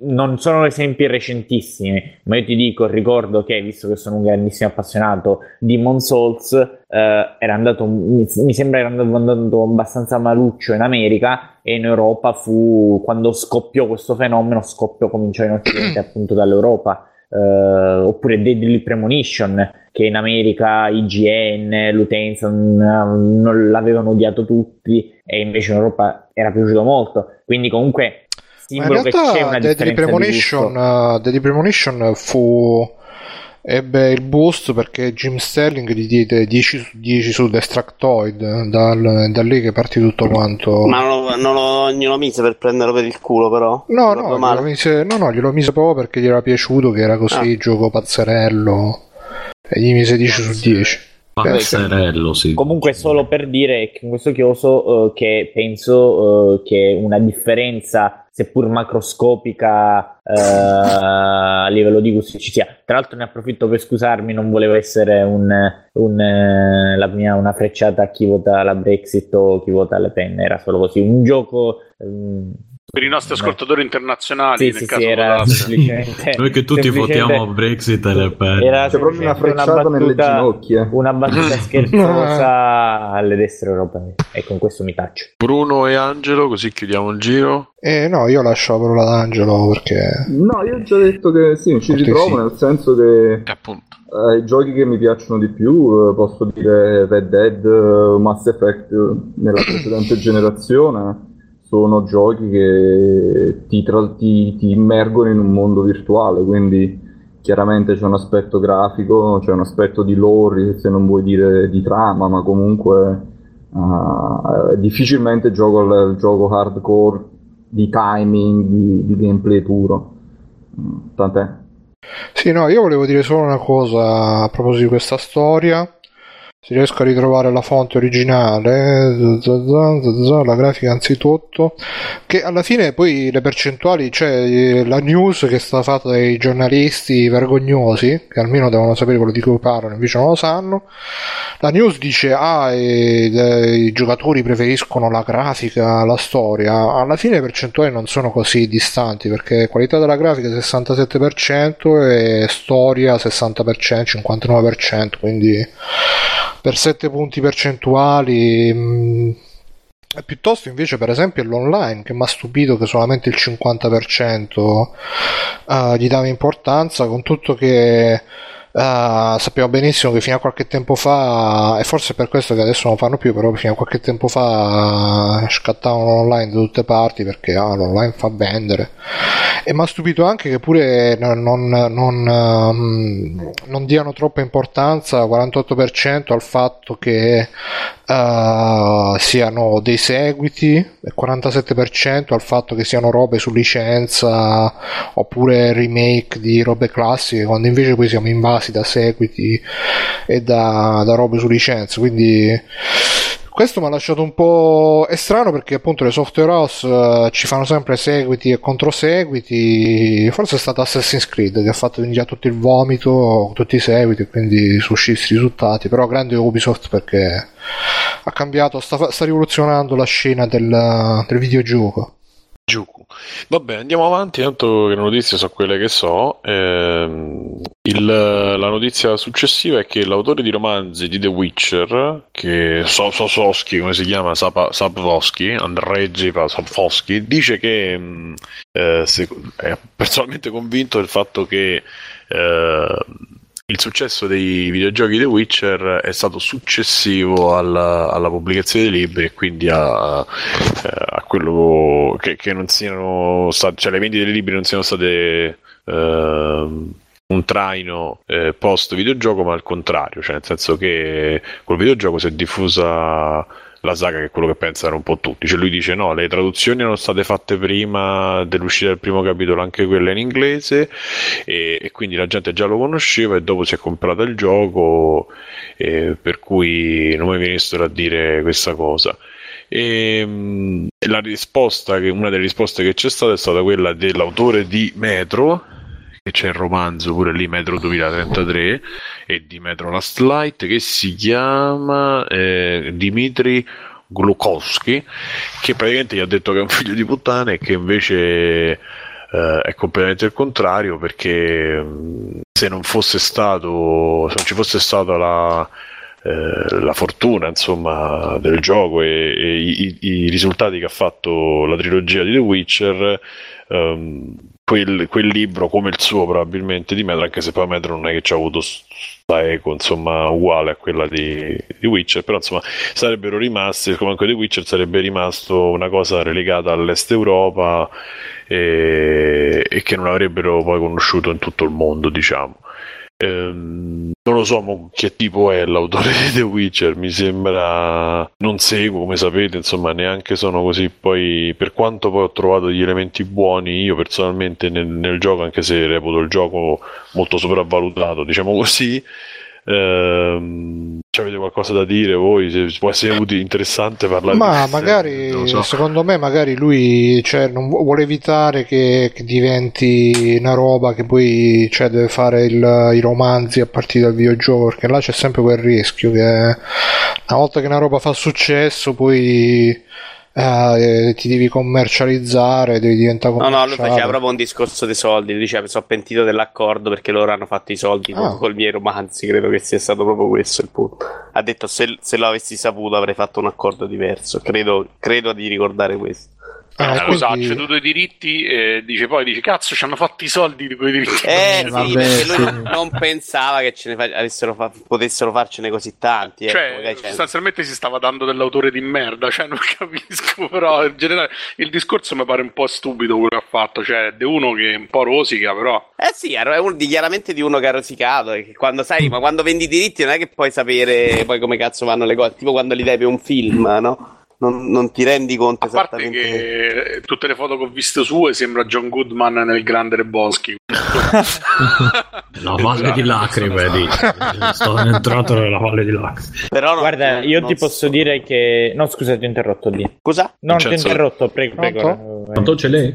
Non sono esempi recentissimi, ma io ti dico, ricordo che, visto che sono un grandissimo appassionato di Demon's Souls, eh, era andato, mi, mi sembra era andato, andato abbastanza maluccio in America, e in Europa fu, quando scoppiò questo fenomeno, scoppio cominciò in Occidente appunto dall'Europa. Uh, oppure Deadly Premonition, che in America I G N, l'utenza non, non l'avevano odiato tutti, e invece in Europa era piaciuto molto, quindi comunque simbolo che c'è una Deadly Premonition, uh, Deadly Premonition fu ebbe il boost perché Jim Sterling gli diede dieci su dieci su Destructoid, dal, da lì che partì tutto quanto. Ma non, non, lo, non glielo mise per prenderlo per il culo, però no non no glielo mise, no no glielo mise proprio perché gli era piaciuto, che era così ah. gioco pazzerello, e gli mise dieci su dieci. Pazzerello, sì. Comunque solo per dire che in questo chioso eh, che penso eh, che una differenza seppur macroscopica eh, a livello di gusti ci sia. Tra l'altro ne approfitto per scusarmi, non voleva essere un, un, eh, la mia, una frecciata a chi vota la Brexit o chi vota Le Pen, era solo così un gioco... Ehm, per i nostri ascoltatori no. internazionali, sì, nel sì, caso sì, era semplicemente noi che tutti votiamo Brexit e Le Pen. Era proprio una frecciata nelle ginocchia, una battuta scherzosa alle destre europee. E con questo mi taccio. Bruno e Angelo, così chiudiamo il giro. Eh no, io lascio la parola ad Angelo perché no, io ho già detto che sì, ci ritrovo, sì. Nel senso che appunto eh, i giochi che mi piacciono di più eh, posso dire Red Dead, uh, Mass Effect uh, nella precedente generazione. Sono giochi che ti, tra, ti, ti immergono in un mondo virtuale, quindi chiaramente c'è un aspetto grafico, c'è un aspetto di lore, se non vuoi dire di trama, ma comunque uh, difficilmente gioco al gioco hardcore di timing, di, di gameplay puro, tant'è. Sì, no, io volevo dire solo una cosa a proposito di questa storia. Se riesco a ritrovare la fonte originale, la grafica anzitutto, che alla fine poi le percentuali, cioè la news che è stata fatta dai giornalisti vergognosi, che almeno devono sapere quello di cui parlano, invece non lo sanno. La news dice, ah, i, i giocatori preferiscono la grafica alla storia. Alla fine le percentuali non sono così distanti, perché qualità della grafica è sessantasette percento e storia sessanta percento, cinquantanove percento, quindi... per sette punti percentuali mh, piuttosto invece per esempio l'online, che mi ha stupito che solamente il cinquanta percento uh, gli dava importanza, con tutto che uh, sappiamo benissimo che fino a qualche tempo fa, e forse per questo che adesso non fanno più, però fino a qualche tempo fa uh, scattavano l'online da tutte parti perché uh, l'online fa vendere. E mi ha stupito anche che pure non, non, non, non diano troppa importanza, quarantotto percento, al fatto che uh, siano dei seguiti, e quarantasette percento al fatto che siano robe su licenza oppure remake di robe classiche, quando invece poi siamo invasi da seguiti e da, da robe su licenza. Quindi Questo mi ha lasciato un po'... è strano perché appunto le software house uh, ci fanno sempre seguiti e controseguiti. Forse è stato Assassin's Creed che ha fatto venire a tutto il vomito, tutti i seguiti, quindi suscisti risultati. Però grande Ubisoft perché ha cambiato, sta, sta rivoluzionando la scena del, del videogioco. Gioco. Vabbè, andiamo avanti, tanto che le notizie sono quelle che so. Ehm, il, la notizia successiva è che l'autore di romanzi di The Witcher, che so, so, Soschi, come si chiama, Sapa, Sapvosky, Andrzej Sapkowski, dice che mh, eh, se, è personalmente convinto del fatto che eh, il successo dei videogiochi The Witcher è stato successivo alla, alla pubblicazione dei libri e quindi a, a quello che, che non siano state, cioè le vendite dei libri non siano state uh, un traino eh, post videogioco, ma al contrario, cioè nel senso che col videogioco si è diffusa la saga, che è quello che pensano un po' tutti. Cioè lui dice no, le traduzioni erano state fatte prima dell'uscita del primo capitolo, anche quella in inglese, e, e quindi la gente già lo conosceva e dopo si è comprata il gioco, eh, per cui non mi venissero a dire questa cosa. E, la risposta che, una delle risposte che c'è stata è stata quella dell'autore di Metro, che c'è il romanzo pure lì, Metro duemilatrentatré, e di Metro Last Light, che si chiama eh, Dmitry Glukowski, che praticamente gli ha detto che è un figlio di puttana e che invece eh, è completamente il contrario, perché se non fosse stato, se non ci fosse stata la Eh, la fortuna, insomma, del gioco e, e i, i risultati che ha fatto la trilogia di The Witcher, ehm, quel, quel libro, come il suo probabilmente di Metro, anche se poi Metro non è che ci ha avuto sta eco, insomma, uguale a quella di, di Witcher, però insomma sarebbero rimasti, comunque The Witcher sarebbe rimasto una cosa relegata all'est Europa e, e che non avrebbero poi conosciuto in tutto il mondo, diciamo. Ehm, non lo so che tipo è l'autore di The Witcher, mi sembra, non seguo, come sapete, insomma, neanche sono così, poi per quanto poi ho trovato degli elementi buoni io personalmente nel, nel gioco, anche se reputo il gioco molto sopravvalutato, diciamo così. Ehm, avete qualcosa da dire voi? Se può essere utile, interessante parlare, ma di magari so. Secondo me magari lui, cioè, non vuole evitare che, che diventi una roba che poi, cioè, deve fare il, i romanzi a partire dal videogioco, perché là c'è sempre quel rischio che una volta che una roba fa successo poi eh, ti devi commercializzare, devi diventare commerciale. No no, lui faceva proprio un discorso dei soldi, diceva mi sono pentito dell'accordo perché loro hanno fatto i soldi ah. con i miei romanzi, credo che sia stato proprio questo il punto. Ha detto se, se lo avessi saputo avrei fatto un accordo diverso, credo, credo di ricordare questo. Ah, eh, quindi... lo so, ha ceduto i diritti e dice, poi dice cazzo ci hanno fatto i soldi di quei diritti. Eh sì, perché lui sì. non pensava che ce ne fa- avessero fa- potessero farcene così tanti, cioè, ecco, sostanzialmente c'è. Si stava dando dell'autore di merda, cioè non capisco, però in generale il discorso mi pare un po' stupido quello che ha fatto, cioè è uno che è un po' rosica, però eh sì, è un, chiaramente di uno che ha rosicato, che quando sai, ma quando vendi i diritti non è che puoi sapere poi come cazzo vanno le cose, tipo quando li dai per un film, no? Non, non ti rendi conto a esattamente. Parte che tutte le foto che ho visto sue sembra John Goodman nel Grande Lebowski. La valle di lacrime, sto entrato nella valle di lacrime. Però non, guarda, io non ti so. Posso dire che no, scusa, ti ho interrotto lì. Cosa? Non ti ho interrotto, prego, pronto? Prego. Quanto ce l'hai?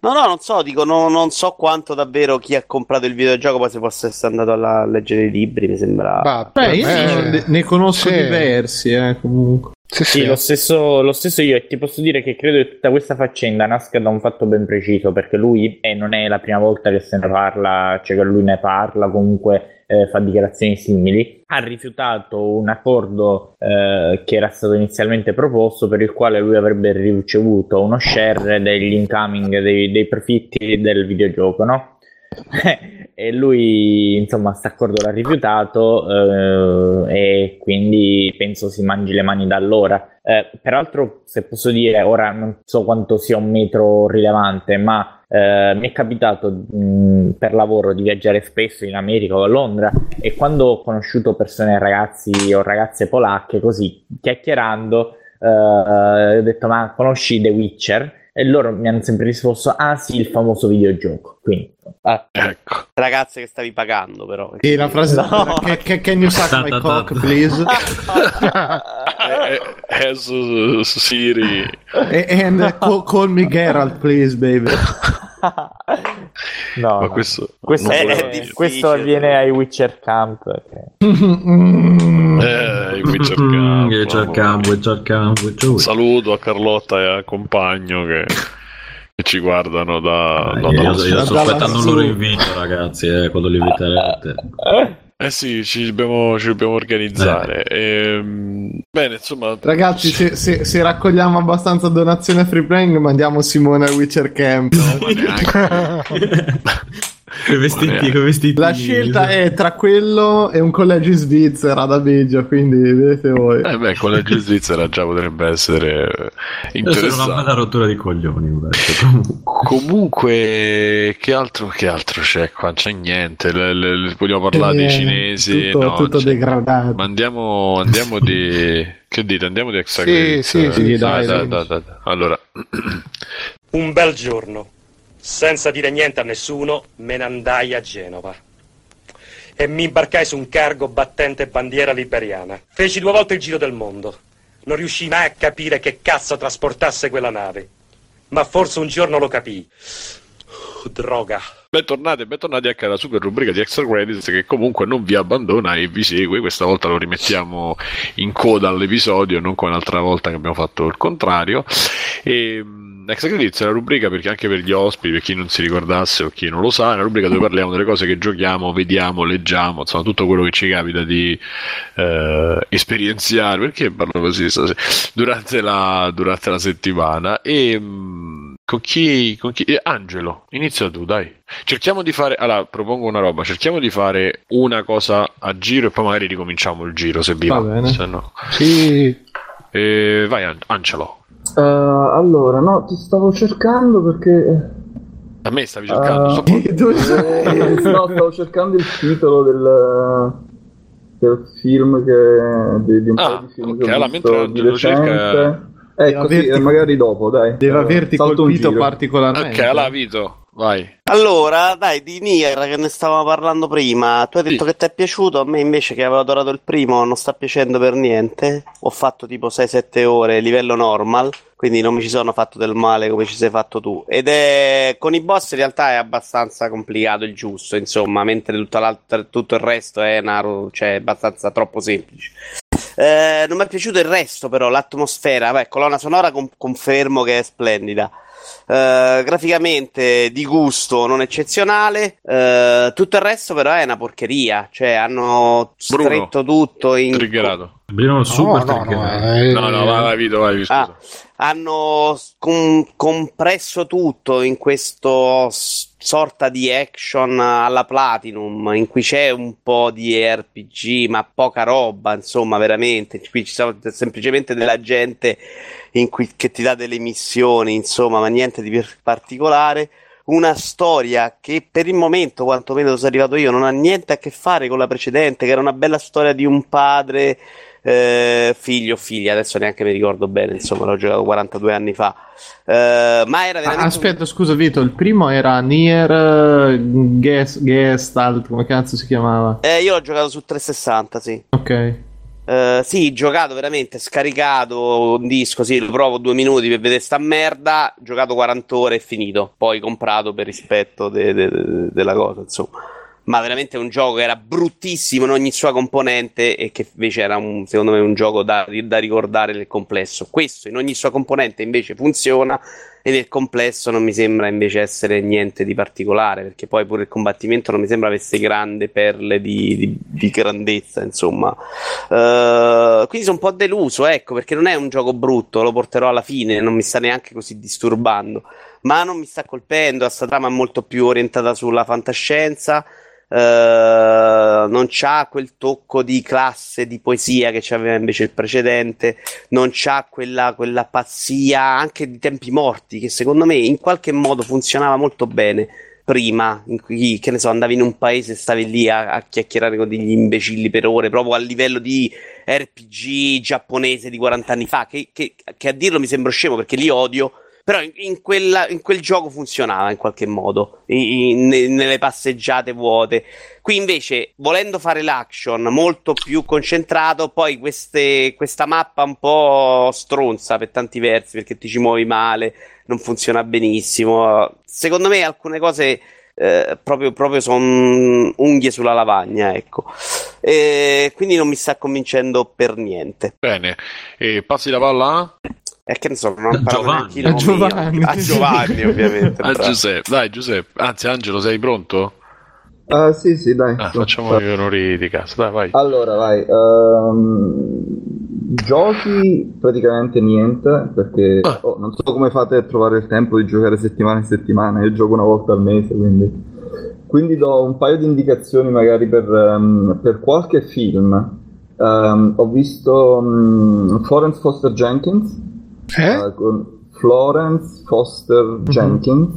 No, no, non so, dico, no, non so quanto davvero chi ha comprato il videogioco poi se fosse andato a leggere i libri, mi sembra. Bah, beh, io eh, ne conosco sì. diversi, eh, comunque. Sì, sì, sì. Lo, stesso, lo stesso io, e ti posso dire che credo che tutta questa faccenda nasca da un fatto ben preciso, perché lui eh, non è la prima volta che se ne parla, cioè che lui ne parla, comunque eh, fa dichiarazioni simili. Ha rifiutato un accordo eh, che era stato inizialmente proposto, per il quale lui avrebbe ricevuto uno share degli incoming, dei, dei profitti del videogioco, no? E lui insomma sta accordo l'ha rifiutato eh, e quindi penso si mangi le mani da allora. Eh, peraltro, se posso dire, ora non so quanto sia un metro rilevante, ma Uh, mi è capitato mh, per lavoro di viaggiare spesso in America o a Londra, e quando ho conosciuto persone, ragazzi o ragazze polacche, così chiacchierando, uh, uh, ho detto ma conosci The Witcher? e loro mi hanno sempre risposto: ah sì, il famoso videogioco. Quindi ah, ecco, ragazze che stavi pagando, però perché... sì, la frase no. che, che, can you suck my cock please as uh, Siri and uh, call, call me Geralt please baby. No, ma questo, questo, è, è questo avviene ai Witcher Camp. Okay. Eh, Witcher Camp, Witcher Camp, Witcher Camp, Witcher. Un saluto a Carlotta e al compagno che, che ci guardano da. Ah, no, io, no, io sto aspettando il loro invito, ragazzi. Eh, quando li inviterete. Eh sì, ci dobbiamo, ci dobbiamo organizzare. Eh. Ehm, bene, insomma... Ragazzi, se, se, se raccogliamo abbastanza donazioni a Free Playing, mandiamo Simone a Witcher Camp. No, ma neanche. Che vestiti, che vestiti. La scelta è tra quello e un collegio in Svizzera da Biggio, quindi vedete voi. Eh beh, il collegio in Svizzera già potrebbe essere interessante. È una bella rottura di coglioni. Comunque. Comunque, che altro, che altro c'è qua? C'è niente. Le, le, le, vogliamo parlare eh, dei cinesi? Tutto, no, tutto degradato. Ma andiamo, andiamo di... che dite? Andiamo di Extra Credits? Sì, sì, sì, dai, dai, dai, dai, dai. Allora. Un bel giorno. Senza dire niente a nessuno, me ne andai a Genova e mi imbarcai su un cargo battente bandiera liberiana. Feci due volte il giro del mondo. Non riuscii mai a capire che cazzo trasportasse quella nave, ma forse un giorno lo capii. Droga. Bentornati, bentornati anche alla super rubrica di Extra Credits, che comunque non vi abbandona e vi segue. Questa volta lo rimettiamo in coda all'episodio, non come l'altra volta che abbiamo fatto il contrario. E Extra Credits è la rubrica, perché anche per gli ospiti, per chi non si ricordasse o chi non lo sa, è una rubrica dove parliamo delle cose che giochiamo, vediamo, leggiamo, insomma tutto quello che ci capita di eh, esperienziare, perché parlo così stasera, durante la, durante la settimana. E con chi, con chi eh, Angelo, inizia tu, dai. Cerchiamo di fare, allora propongo una roba, cerchiamo di fare una cosa a giro e poi magari ricominciamo il giro se vi va, va bene. Se no. Sì. E vai An- Angelo. Uh, allora, no, ti stavo cercando perché... A me stavi cercando? Uh, so... eh, no, stavo cercando il titolo del, del film che... Di, di un ah, po' di okay, allora, mentre Angelo cerca... Ecco, sì, averti... magari dopo, dai. Deve allora, averti colpito particolarmente. Ok, allora Vito, vai. Allora, dai, di Nier che ne stavamo parlando prima, tu hai detto sì. Che ti è piaciuto, a me invece che avevo adorato il primo non sta piacendo per niente. Ho fatto tipo sei sette ore, livello normal, quindi non mi ci sono fatto del male come ci sei fatto tu. Ed è con i boss in realtà è abbastanza complicato il giusto, insomma, mentre tutto, tutto il resto è naru, cioè abbastanza troppo semplice. Eh, non mi è piaciuto il resto però, l'atmosfera, beh, colonna sonora com- confermo che è splendida. Uh, graficamente di gusto non eccezionale, uh, tutto il resto però è una porcheria, cioè hanno stretto Bruno, tutto in triggerato. Bruno, super no, no, no, eh, no, no, vai, Vito, vai, scusa. Ah, hanno com- compresso tutto in questo s- sorta di action alla Platinum, in cui c'è un po' di R P G, ma poca roba, insomma, veramente. Qui ci sono semplicemente della gente in cui, che ti dà delle missioni, insomma, ma niente di particolare. Una storia che per il momento, quantomeno sono arrivato io, non ha niente a che fare con la precedente, che era una bella storia di un padre, eh, figlio o figlia, adesso neanche mi ricordo bene, insomma l'ho giocato quarantadue anni fa, eh, ma era veramente... Aspetta, un... scusa Vito, il primo era Nier Gestalt, come cazzo si chiamava? Eh, io l'ho giocato su trecentosessanta, sì. Ok. Uh, sì, giocato veramente, scaricato un disco, sì, lo provo due minuti per vedere sta merda, giocato quaranta ore e finito, poi comprato per rispetto de- de- de- della cosa, insomma. Ma veramente è un gioco che era bruttissimo in ogni sua componente e che invece era un, secondo me un gioco da, da ricordare nel complesso. Questo in ogni sua componente invece funziona e nel complesso non mi sembra invece essere niente di particolare, perché poi pure il combattimento non mi sembra avesse grandi perle di, di, di grandezza, insomma. Uh, quindi sono un po' deluso, ecco, perché non è un gioco brutto, lo porterò alla fine, non mi sta neanche così disturbando, ma non mi sta colpendo, questa trama è molto più orientata sulla fantascienza. Uh, non c'ha quel tocco di classe, di poesia che c'aveva invece il precedente, non c'ha quella, quella pazzia anche di tempi morti che secondo me in qualche modo funzionava molto bene prima, in cui, che ne so, andavi in un paese e stavi lì a, a chiacchierare con degli imbecilli per ore, proprio a livello di R P G giapponese di quaranta anni fa, che, che, che a dirlo mi sembra scemo perché li odio, Però in, in, quella, in quel gioco funzionava in qualche modo, in, in, nelle passeggiate vuote. Qui invece, volendo fare l'action molto più concentrato, poi queste, questa mappa un po' stronza per tanti versi, perché ti ci muovi male, non funziona benissimo. Secondo me alcune cose... Eh, proprio, proprio sono unghie sulla lavagna, ecco, e quindi non mi sta convincendo per niente. Bene, e passi la palla a? Eh, che ne so, non Giovanni. A Giovanni, a Giovanni ovviamente. A Giuseppe, dai Giuseppe, anzi Angelo, sei pronto? Uh, sì, sì, dai. Ah, facciamo gli onori di casa, dai, vai. Allora, vai. Um... Giochi praticamente niente, perché ah. oh, non so come fate a trovare il tempo di giocare settimana in settimana. Io gioco una volta al mese, quindi quindi do un paio di indicazioni magari per, um, per qualche film. Um, ho visto um, Florence Foster Jenkins eh? uh, con Florence Foster mm-hmm. Jenkins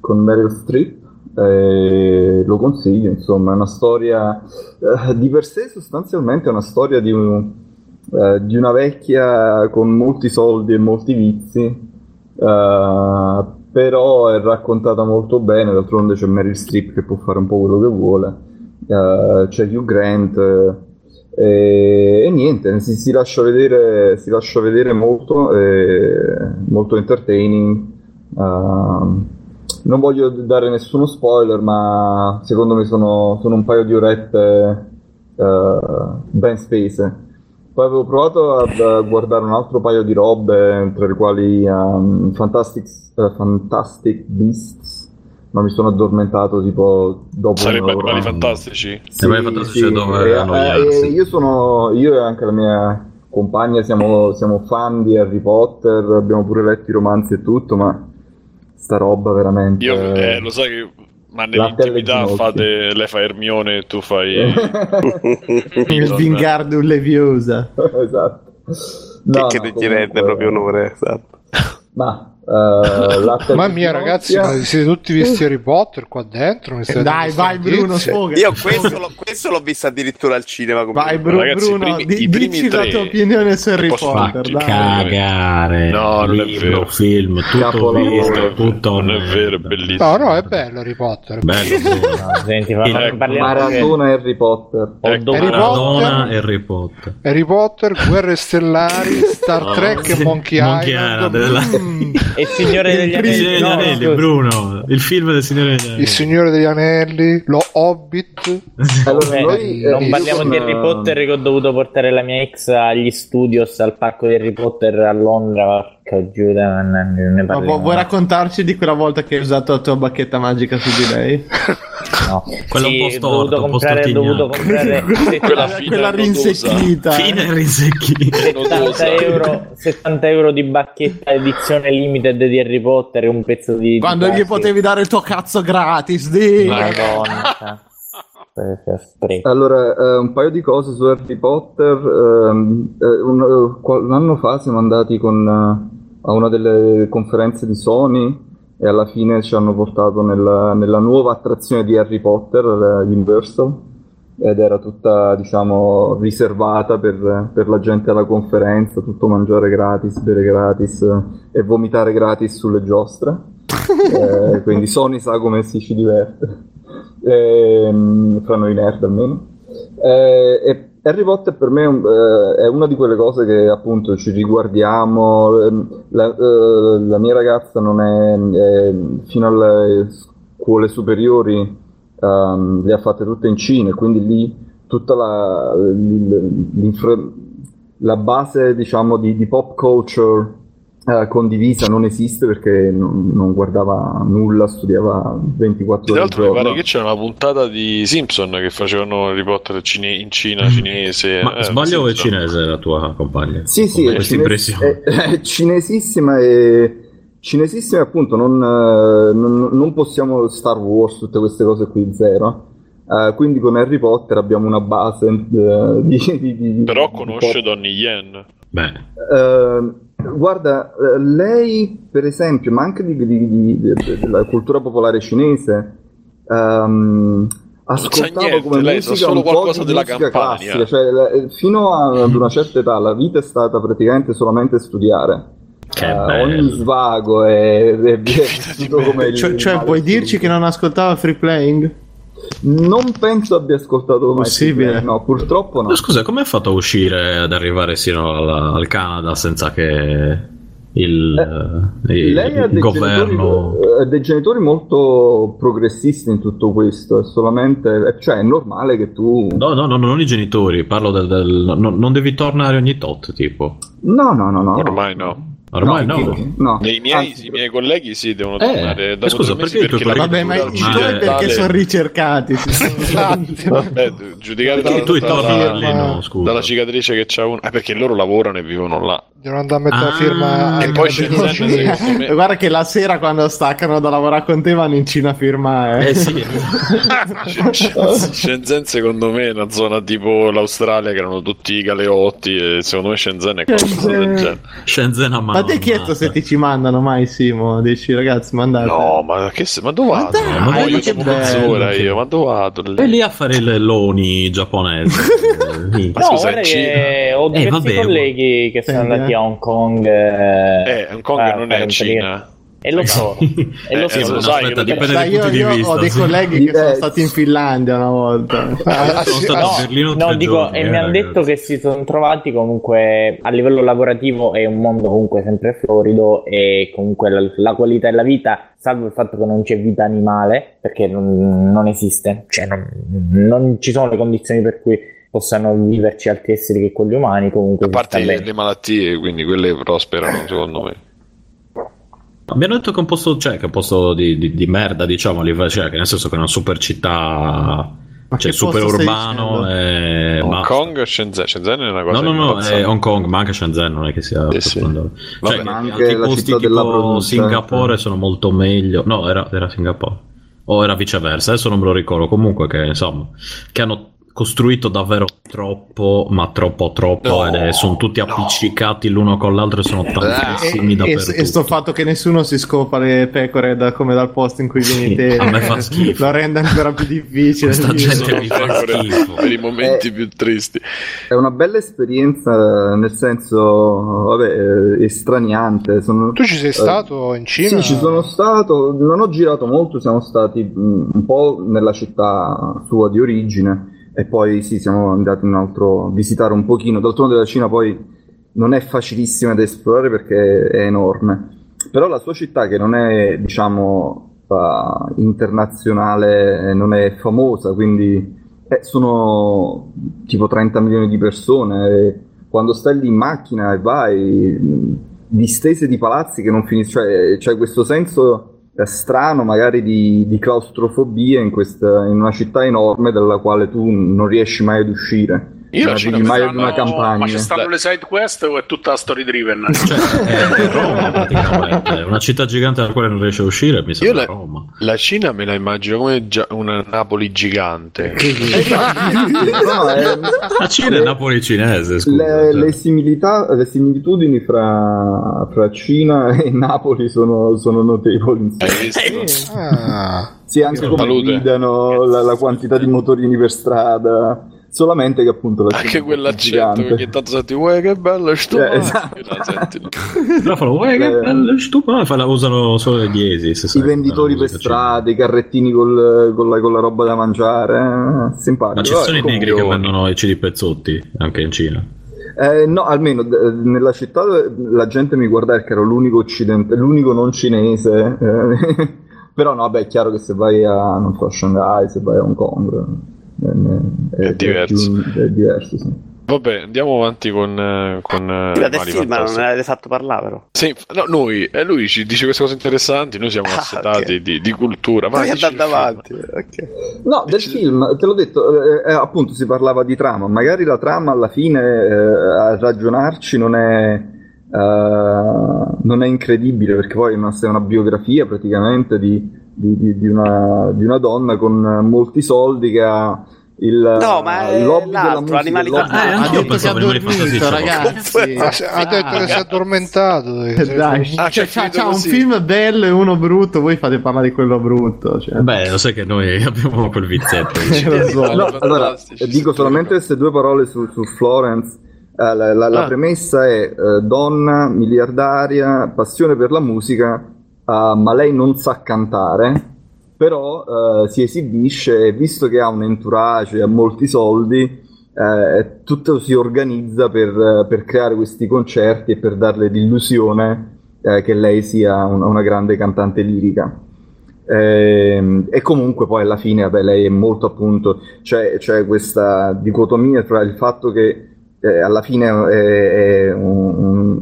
con Meryl Streep. Eh, lo consiglio, insomma, è una storia eh, di per sé sostanzialmente è una storia di un Uh, di una vecchia con molti soldi e molti vizi, uh, però è raccontata molto bene. D'altronde c'è Meryl Streep che può fare un po' quello che vuole, uh, c'è Hugh Grant e, e niente, si, si lascia vedere si lascia vedere molto, eh, molto entertaining. Uh, non voglio dare nessuno spoiler, ma secondo me sono, sono un paio di orette uh, ben spese. Poi avevo provato a guardare un altro paio di robe, tra le quali um, Fantastic, uh, Fantastic Beasts, ma mi sono addormentato tipo dopo... Sarebbero animali fantastici? Sì, fantastici sì. Dove eh, eh, io, sono, io e anche la mia compagna siamo, siamo fan di Harry Potter, abbiamo pure letto i romanzi e tutto, ma sta roba veramente... Io eh, lo sai che... Ma nell'intimità fate, lei fa Hermione e tu fai il Wingardium Leviosa. Esatto. No, che, che no, ti rende proprio onore, esatto. Ma uh, mamma mia ragazzi, ma siete tutti visti Harry Potter qua dentro? Mi eh, dai vai Bruno, sfoga. Io questo l'ho, questo l'ho visto addirittura al cinema. Vai Bruno, ragazzi, Bruno primi, di, dici la tua opinione su Harry Potter. Dai. Cagare, no, non libro, è vero. Film, tutto visto, tutto non è vero, è bellissimo. No, no, è bello Harry Potter. Bello, senti, Maratona Harry Potter. Maratona Harry Potter. Harry Potter, Guerre Stellari, Star Trek e Monkey Island. E Signore degli Anelli, Signore no, Anelli no. Bruno, il film del Signore degli Anelli, il Signore degli Anelli, lo Hobbit. Allora, noi, non eh, parliamo sono... di Harry Potter, che ho dovuto portare la mia ex agli studios al parco di Harry Potter a Londra. Giuda, non ne parliamo. Ma vuoi raccontarci di quella volta che hai usato la tua bacchetta magica su di lei? No, quello sì, un po' storto, ho dovuto comprare quella, quella rinsecchita, fine rinsecchita. settanta euro, settanta euro di bacchetta edizione limited di Harry Potter, un pezzo di quando di gli potevi dare il tuo cazzo gratis di Madonna. Allora, eh, un paio di cose su Harry Potter. Eh, un, un anno fa siamo andati con, a una delle conferenze di Sony e alla fine ci hanno portato nella, nella nuova attrazione di Harry Potter, Universal, ed era tutta, diciamo, riservata per, per la gente alla conferenza, tutto mangiare gratis, bere gratis e vomitare gratis sulle giostre. eh, quindi Sony sa come si ci diverte. Eh, fra noi nerd almeno eh, e Harry Potter per me eh, è una di quelle cose che appunto ci riguardiamo. La, eh, la mia ragazza non è eh, fino alle scuole superiori eh, le ha fatte tutte in Cina, quindi lì tutta la, la base diciamo di, di pop culture Uh, condivisa non esiste, perché non, non guardava nulla, studiava ventiquattro ore al giorno. Tra l'altro mi pare che c'era una puntata di Simpson che facevano Harry Potter cine- in Cina cinese. Ma eh, sbaglio, è cinese la tua compagna? Sì, sì, è, cines- è, è cinesissima e cinesissima appunto, non, non, non possiamo Star Wars, tutte queste cose qui zero. Uh, quindi con Harry Potter abbiamo una base uh, di, di, di, però di conosce Pop- Donnie Yen. Bene. Uh, Guarda, lei per esempio, ma anche di, di, di, di, della cultura popolare cinese, um, ascoltava niente, come lei, musica solo un qualcosa po' di della musica classica, cioè, fino a, ad una certa età la vita è stata praticamente solamente studiare. Che uh, ogni svago è, è, è come il, cioè, cioè vuoi dirci che non ascoltava Free Playing? Non penso abbia ascoltato mai. Possibile. No, purtroppo no. Scusa, come ha fatto a uscire, ad arrivare sino alla, al Canada senza che il, eh, il, lei ha il dei governo genitori, ha dei genitori molto progressisti in tutto questo, è solamente, cioè è normale che tu no no no non i genitori, parlo del, del no, non devi tornare ogni tot tipo no no no no ormai no Ormai no, no. Che, no. Nei miei, Anzi, i miei colleghi si sì, devono tornare eh, da scusa, perché, perché, perché vabbè, ma i tuoi perché sono ricercati giudicati perché tu torni no, dalla cicatrice che c'ha uno, eh, perché loro lavorano e vivono là, devono andare a mettere ah, la firma e poi Shenzhen, me... guarda che la sera quando staccano da lavorare con te vanno in Cina a firmare eh. eh, sì. Shenzhen secondo me è una zona tipo l'Australia che erano tutti i galeotti e secondo me Shenzhen è qualcosa del genere. Shenzhen a mano. Ma te chiesto se ti ci mandano mai, Simo? Dici ragazzi, mandate. No, ma che se... ma dove vado? Ma, ma voglio mezz'ora io, ma dove vado? E lì a fare le loni giapponese. Ma no, scusa, che ho diversi eh, colleghi che sono eh, andati a Hong Kong. Eh, eh Hong Kong ah, non è Cina. E lo so, e lo so, eh, lo sai, aspetta, dipende dai, io, io vista, ho dei sì. colleghi che sono stati in Finlandia una volta, ah, sono stato no, a Berlino no, dico, giorni, e eh, mi hanno detto che si sono trovati comunque a livello lavorativo è un mondo comunque sempre florido e comunque la, la qualità della vita, salvo il fatto che non c'è vita animale perché non, non esiste, cioè non, non ci sono le condizioni per cui possano viverci altri esseri che quelli umani comunque. A parte le, le malattie, quindi quelle prosperano secondo me. Abbiamo detto che è un posto, cioè, che è un posto di, di, di merda, diciamo, cioè, che nel senso che è una super città, ma cioè super urbano. E Hong basta. Kong o Shenzhen? Shenzhen è una cosa. No, no, no, è Hong Cong, ma anche Shenzhen non è che sia. Eh sì. Cioè, ma anche altri posti tipo Singapore sono molto meglio. No, era, era Singapore. O era viceversa, adesso non me lo ricordo. Comunque, che insomma, che hanno costruito davvero troppo, ma troppo troppo, no, ed è, sono tutti appiccicati no. l'uno con l'altro e sono tantissimi dappertutto. E, e, e sto fatto che nessuno si scopa le pecore da, come dal posto in cui vieni te. A me fa schifo. Lo rende ancora più difficile. Questa gente mi fa schifo. Per i momenti è, più tristi. È una bella esperienza, nel senso, vabbè, estraniante. Sono, tu ci sei eh, stato in Cina? Sì, ci sono stato, non ho girato molto, siamo stati un po' nella città sua di origine. E poi sì, siamo andati in un altro visitare un pochino. D'altronde la Cina poi non è facilissima da esplorare perché è enorme. Però la sua città, che non è, diciamo, uh, internazionale, non è famosa, quindi eh, sono tipo trenta milioni di persone. E quando stai lì in macchina e vai, distese di palazzi che non finiscono, cioè c'è questo senso strano magari di, di claustrofobia in questa in una città enorme dalla quale tu non riesci mai ad uscire. Io non arrivi mai ad una campagna. Ma ci stanno le side quest o è tutta story driven? Cioè, è Roma praticamente, una città gigante dalla quale non riesci a uscire, mi sembra. Io la, Roma. La Cina me la immagino come gi- una Napoli gigante. No, è, la Cina è Napoli cinese, scusa. Le, cioè. le, similità, le similitudini fra, fra Cina e Napoli sono, sono notevoli. Hai visto? Ah, sì, anche come valute. Guidano, la, la quantità di motorini per strada. Solamente che appunto la anche quell'accento che tanto senti uè che bello stupido eh, esatto. La fanno uè che bello stupido, la usano solo le diesi, i sai, venditori per strada, i carrettini col, con, la, con la roba da mangiare eh, simpatico. Ma ci sono eh, i negri io. Che vendono i cili pezzotti anche in Cina? Eh, no, almeno d- nella città la gente mi guardava che ero l'unico occidentale, l'unico non cinese eh, però no, vabbè, è chiaro che se vai a non so, Shanghai, se vai a Hong Kong È, è, è diverso, più, è diverso sì. Vabbè, andiamo avanti con, con adesso ma non l'avete fatto parlare però. Sì, no, noi, eh, lui ci dice queste cose interessanti, noi siamo ah, assetati okay. di, di cultura. Ma andato avanti. Okay. No, del dici... film, te l'ho detto, eh, appunto si parlava di trama, magari la trama alla fine eh, a ragionarci non è eh, non è incredibile, perché poi è una, è una biografia praticamente di Di, di, di, una, di una donna con molti soldi che ha il no, ma l'obbligo della musica, animali l'obbligo ah, l'obbligo. Ha detto si è addormentato, ragazzi. Ha detto che si è addormentato. Ah, cioè, c'è, c'è un film bello e uno brutto. Voi fate parlare di quello brutto. Cioè. Beh, lo sai che noi abbiamo quel vizzetto. Lo so. No, allora, dico solamente queste due parole su, su Florence. La, la, la, ah. la premessa è eh, donna, miliardaria, passione per la musica, eh, ma lei non sa cantare, però eh, si esibisce e visto che ha un entourage, ha molti soldi, eh, tutto si organizza per, per creare questi concerti e per darle l'illusione eh, che lei sia un, una grande cantante lirica. E, e comunque poi alla fine vabbè, lei è molto appunto, c'è, c'è questa dicotomia tra il fatto che eh, alla fine è, è un,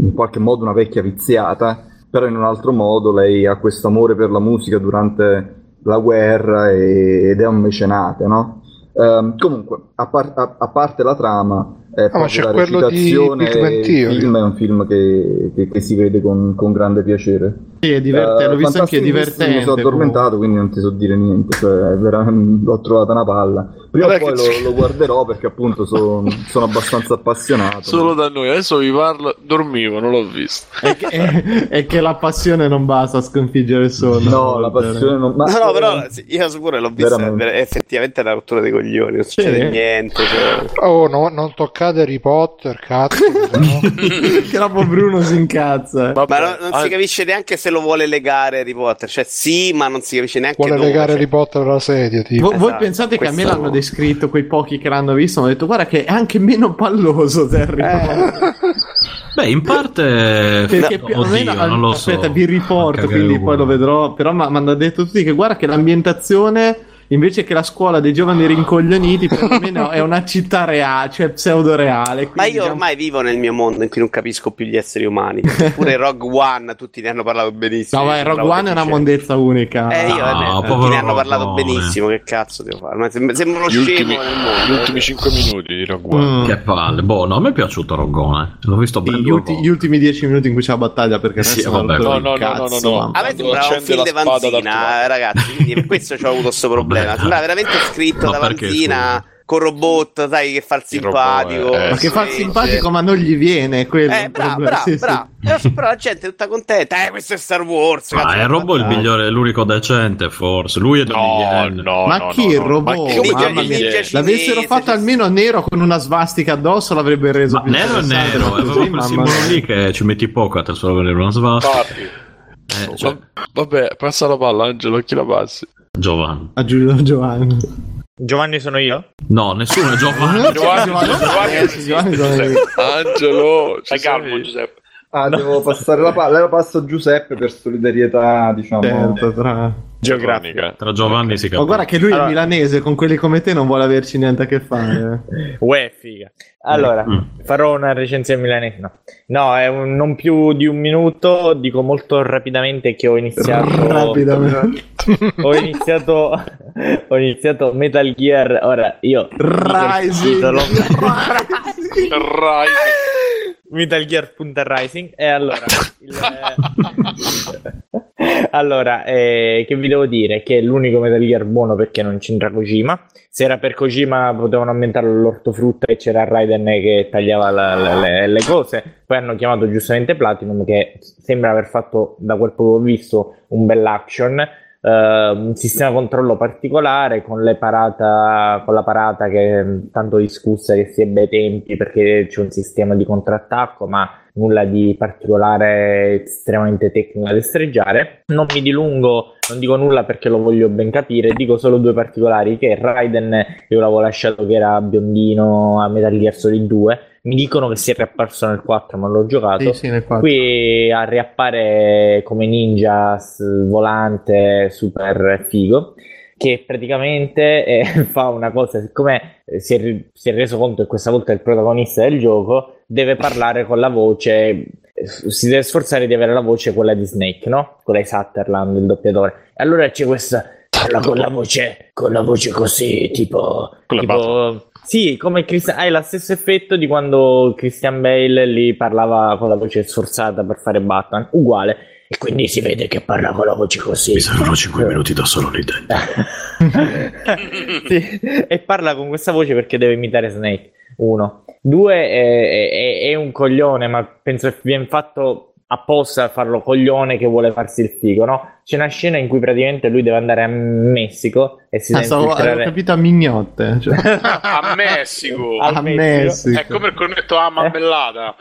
in qualche modo una vecchia viziata, però in un altro modo lei ha questo amore per la musica durante la guerra e, ed è un mecenate, no? Um, comunque a, par- a-, a parte la trama eh, ah, ma c'è la quello di Pigmentio, il film è un film che, che, che si vede con, con grande piacere. Sì, è divertente, uh, l'ho visto anche, è divertente. Mi sono addormentato, quindi non ti so dire niente, cioè, l'ho trovata una palla. Prima o poi lo, lo guarderò perché appunto sono, sono abbastanza appassionato. Solo da noi, adesso vi parlo, dormivo, non l'ho visto. È che, è, è che la passione non basta a sconfiggere il sonno. No, la passione non basta. No, no, però io sicuro l'ho visto, è effettivamente la rottura dei coglioni, non succede sì. niente. Cioè... Oh no, non toccate Harry Potter, cazzo. Che dopo Bruno si incazza. Vabbè, ma no, non ah, si capisce neanche se lo vuole legare Harry Potter, cioè sì, ma non si capisce neanche vuole dove, legare cioè... Harry Potter alla sedia tipo. Voi esatto, pensate che a me l'hanno descritto quei pochi che l'hanno visto, hanno detto guarda che è anche meno palloso di Harry Potter. Beh, in parte perché più o meno non lo aspetta so. Vi riporto, quindi poi lo vedrò, però mi hanno detto tutti che guarda che l'ambientazione invece che la scuola dei giovani rincoglioniti perlomeno è una città reale, cioè pseudo-reale. Ma io ormai diciamo... vivo nel mio mondo in cui non capisco più gli esseri umani. Pure Rogue One tutti ne hanno parlato benissimo. No, ma Rogue One è una mondezza unica. Eh, io no, ne, tutti ne hanno parlato no, benissimo. Che cazzo devo fare? Ma sembra uno scemo ultimi, nel mondo. Gli ultimi cinque minuti di Rogue One. Mm. Che palle. Boh, no, a me è piaciuto Rogue One. L'ho visto bene. Gli, ulti, gli ultimi dieci minuti in cui c'è la battaglia perché sì, vabbè, no, no, no, no, no. A me sembrava un film di Vanzina, ragazzi. Quindi questo ci ho avuto questo problema. Sembra veramente scritto no, da Vanzina con robot, sai, che fa il simpatico. È, eh, ma che fa il simpatico, ma non gli viene quello. Eh, bravo, bravo, sì, bravo. Sì. Però la gente è tutta contenta. Eh, questo è Star Wars. Ma è il robot il migliore, l'unico decente, forse. Lui è no, no, ma no, chi no, il robot? No, no. Ma mamma mia. L'avessero fatto almeno nero con una svastica addosso, l'avrebbe reso ma più nero. Nero è proprio il simbolo lì che ci metti poco a trasformare una svastica. Eh, cioè... Vabbè, passa la palla, Angelo, chi la passi? Giovanni. Aggiungo Giovanni. Giovanni sono io? No, nessuno è Giovanni. Giovanni, Giovanni, Giovanni sono io. Angelo, ci calmo, Giuseppe. Ah, devo no, passare la palla, la passo a Giuseppe per solidarietà, diciamo, certo, tra... geografica. Tra Giovanni okay. si capisce. Ma guarda che lui allora... è milanese, con quelli come te non vuole averci niente a che fare. Uè, figa. Allora, mm. farò una recensione milanese. No, no è un, non più di un minuto, dico molto rapidamente che ho iniziato rapidamente. ho iniziato ho iniziato Metal Gear, ora io Rising. Rising. Metal Gear Punta Rising. E allora il, eh, allora eh, che vi devo dire che è l'unico Metal Gear buono perché non c'entra Kojima. Se era per Kojima potevano ambientarlo l'ortofrutta e c'era Raiden che tagliava la, la, le, le cose. Poi hanno chiamato giustamente Platinum che sembra aver fatto, da quel che ho visto, un bell'action, eh, un sistema controllo particolare con le parata, con la parata che è tanto discussa, che si ebbe ai tempi perché c'è un sistema di contrattacco ma nulla di particolare estremamente tecnico da destreggiare. Non mi dilungo, non dico nulla perché lo voglio ben capire, dico solo due particolari, che Raiden io l'avevo lasciato che era biondino a Metal Gear Solid due, mi dicono che si è riapparso nel quattro ma l'ho giocato, sì, sì, nel quattro. Qui a riappare come ninja volante super figo che praticamente eh, fa una cosa, siccome si è, si è reso conto che questa volta è il protagonista del gioco, deve parlare con la voce, si deve sforzare di avere la voce quella di Snake, no? Quella di Sutherland, il doppiatore. E allora c'è questa, parla con la voce, con la voce così, tipo... tipo sì, come Christian, hai lo stesso effetto di quando Christian Bale lì parlava con la voce sforzata per fare Batman, uguale. E quindi si vede che parla con la voce così. Mi servono cinque minuti da solo lì dentro. Sì. E parla con questa voce perché deve imitare Snake. Uno. Due, è, è, è un coglione, ma penso che vi hanno fatto apposta a farlo coglione che vuole farsi il figo, no? C'è una scena in cui praticamente lui deve andare a Messico e si ah, deve infiltrare. Avevo capito a mignotte, cioè. a Messico a, a Messico. Messico è come il cornetto a Mammellata.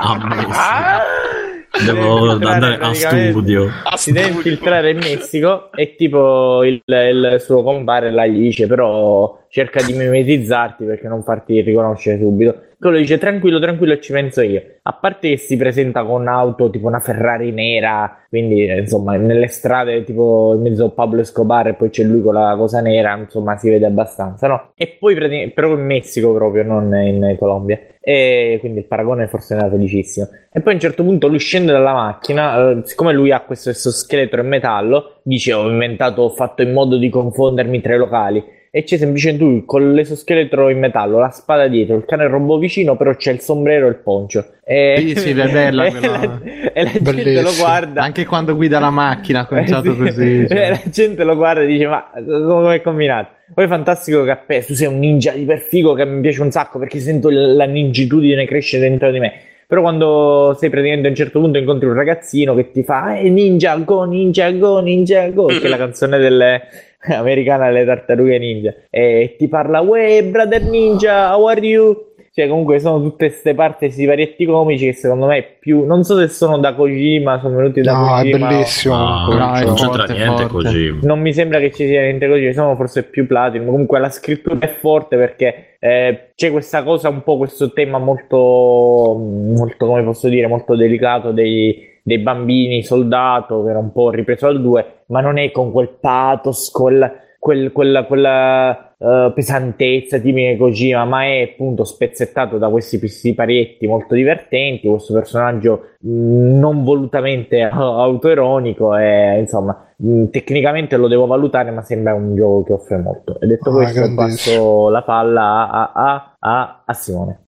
a Messico devo andare a studio a si studio. Deve infiltrare in Messico e tipo il, il suo compare là gli dice però cerca di mimetizzarti perché non farti riconoscere subito. Quello dice tranquillo tranquillo ci penso io, a parte che si presenta con un'auto tipo una Ferrari nera, quindi insomma nelle strade tipo in mezzo a Pablo Escobar e poi c'è lui con la cosa nera, insomma si vede abbastanza, no? E poi però in Messico proprio, non in Colombia, e quindi il paragone forse è andato felicissimo. E poi a un certo punto lui scende dalla macchina, siccome lui ha questo scheletro in metallo, dice ho inventato, ho fatto in modo di confondermi tra i locali. E c'è semplicemente lui con l'esoscheletro in metallo, la spada dietro, il cane robot vicino, però c'è il sombrero e il poncio. E sì, sì, è bella e quella. La, e la bellissimo. Gente lo guarda. Anche quando guida la macchina, conciato eh, sì. così. Cioè. La gente lo guarda e dice ma come è combinato? Poi fantastico Cappè, tu sei un ninja di perfigo che mi piace un sacco perché sento la ningitudine crescere dentro di me. Però quando sei praticamente a un certo punto incontri un ragazzino che ti fa eh, ninja go, ninja go, ninja go, che è la canzone delle americana alle tartarughe ninja, e ti parla uè brother ninja how are you, cioè comunque sono tutte queste parti, questi varietti comici che secondo me più, non so se sono da Kojima, sono venuti da no, Kojima è bellissimo o... no, no, è non forte, c'entra niente Kojima, non mi sembra che ci sia niente Kojima, sono forse più Platinum, comunque la scrittura è forte perché eh, c'è questa cosa un po', questo tema molto molto come posso dire molto delicato dei dei bambini soldato, che era un po' ripreso al due, ma non è con quel pathos, quel, quel, quella, quella uh, pesantezza tipica di Kojima, ma è appunto spezzettato da questi, questi parietti molto divertenti, questo personaggio mh, non volutamente autoironico, e insomma mh, tecnicamente lo devo valutare, ma sembra un gioco che offre molto. E detto ah, questo, passo la palla a, a, a, a Simone.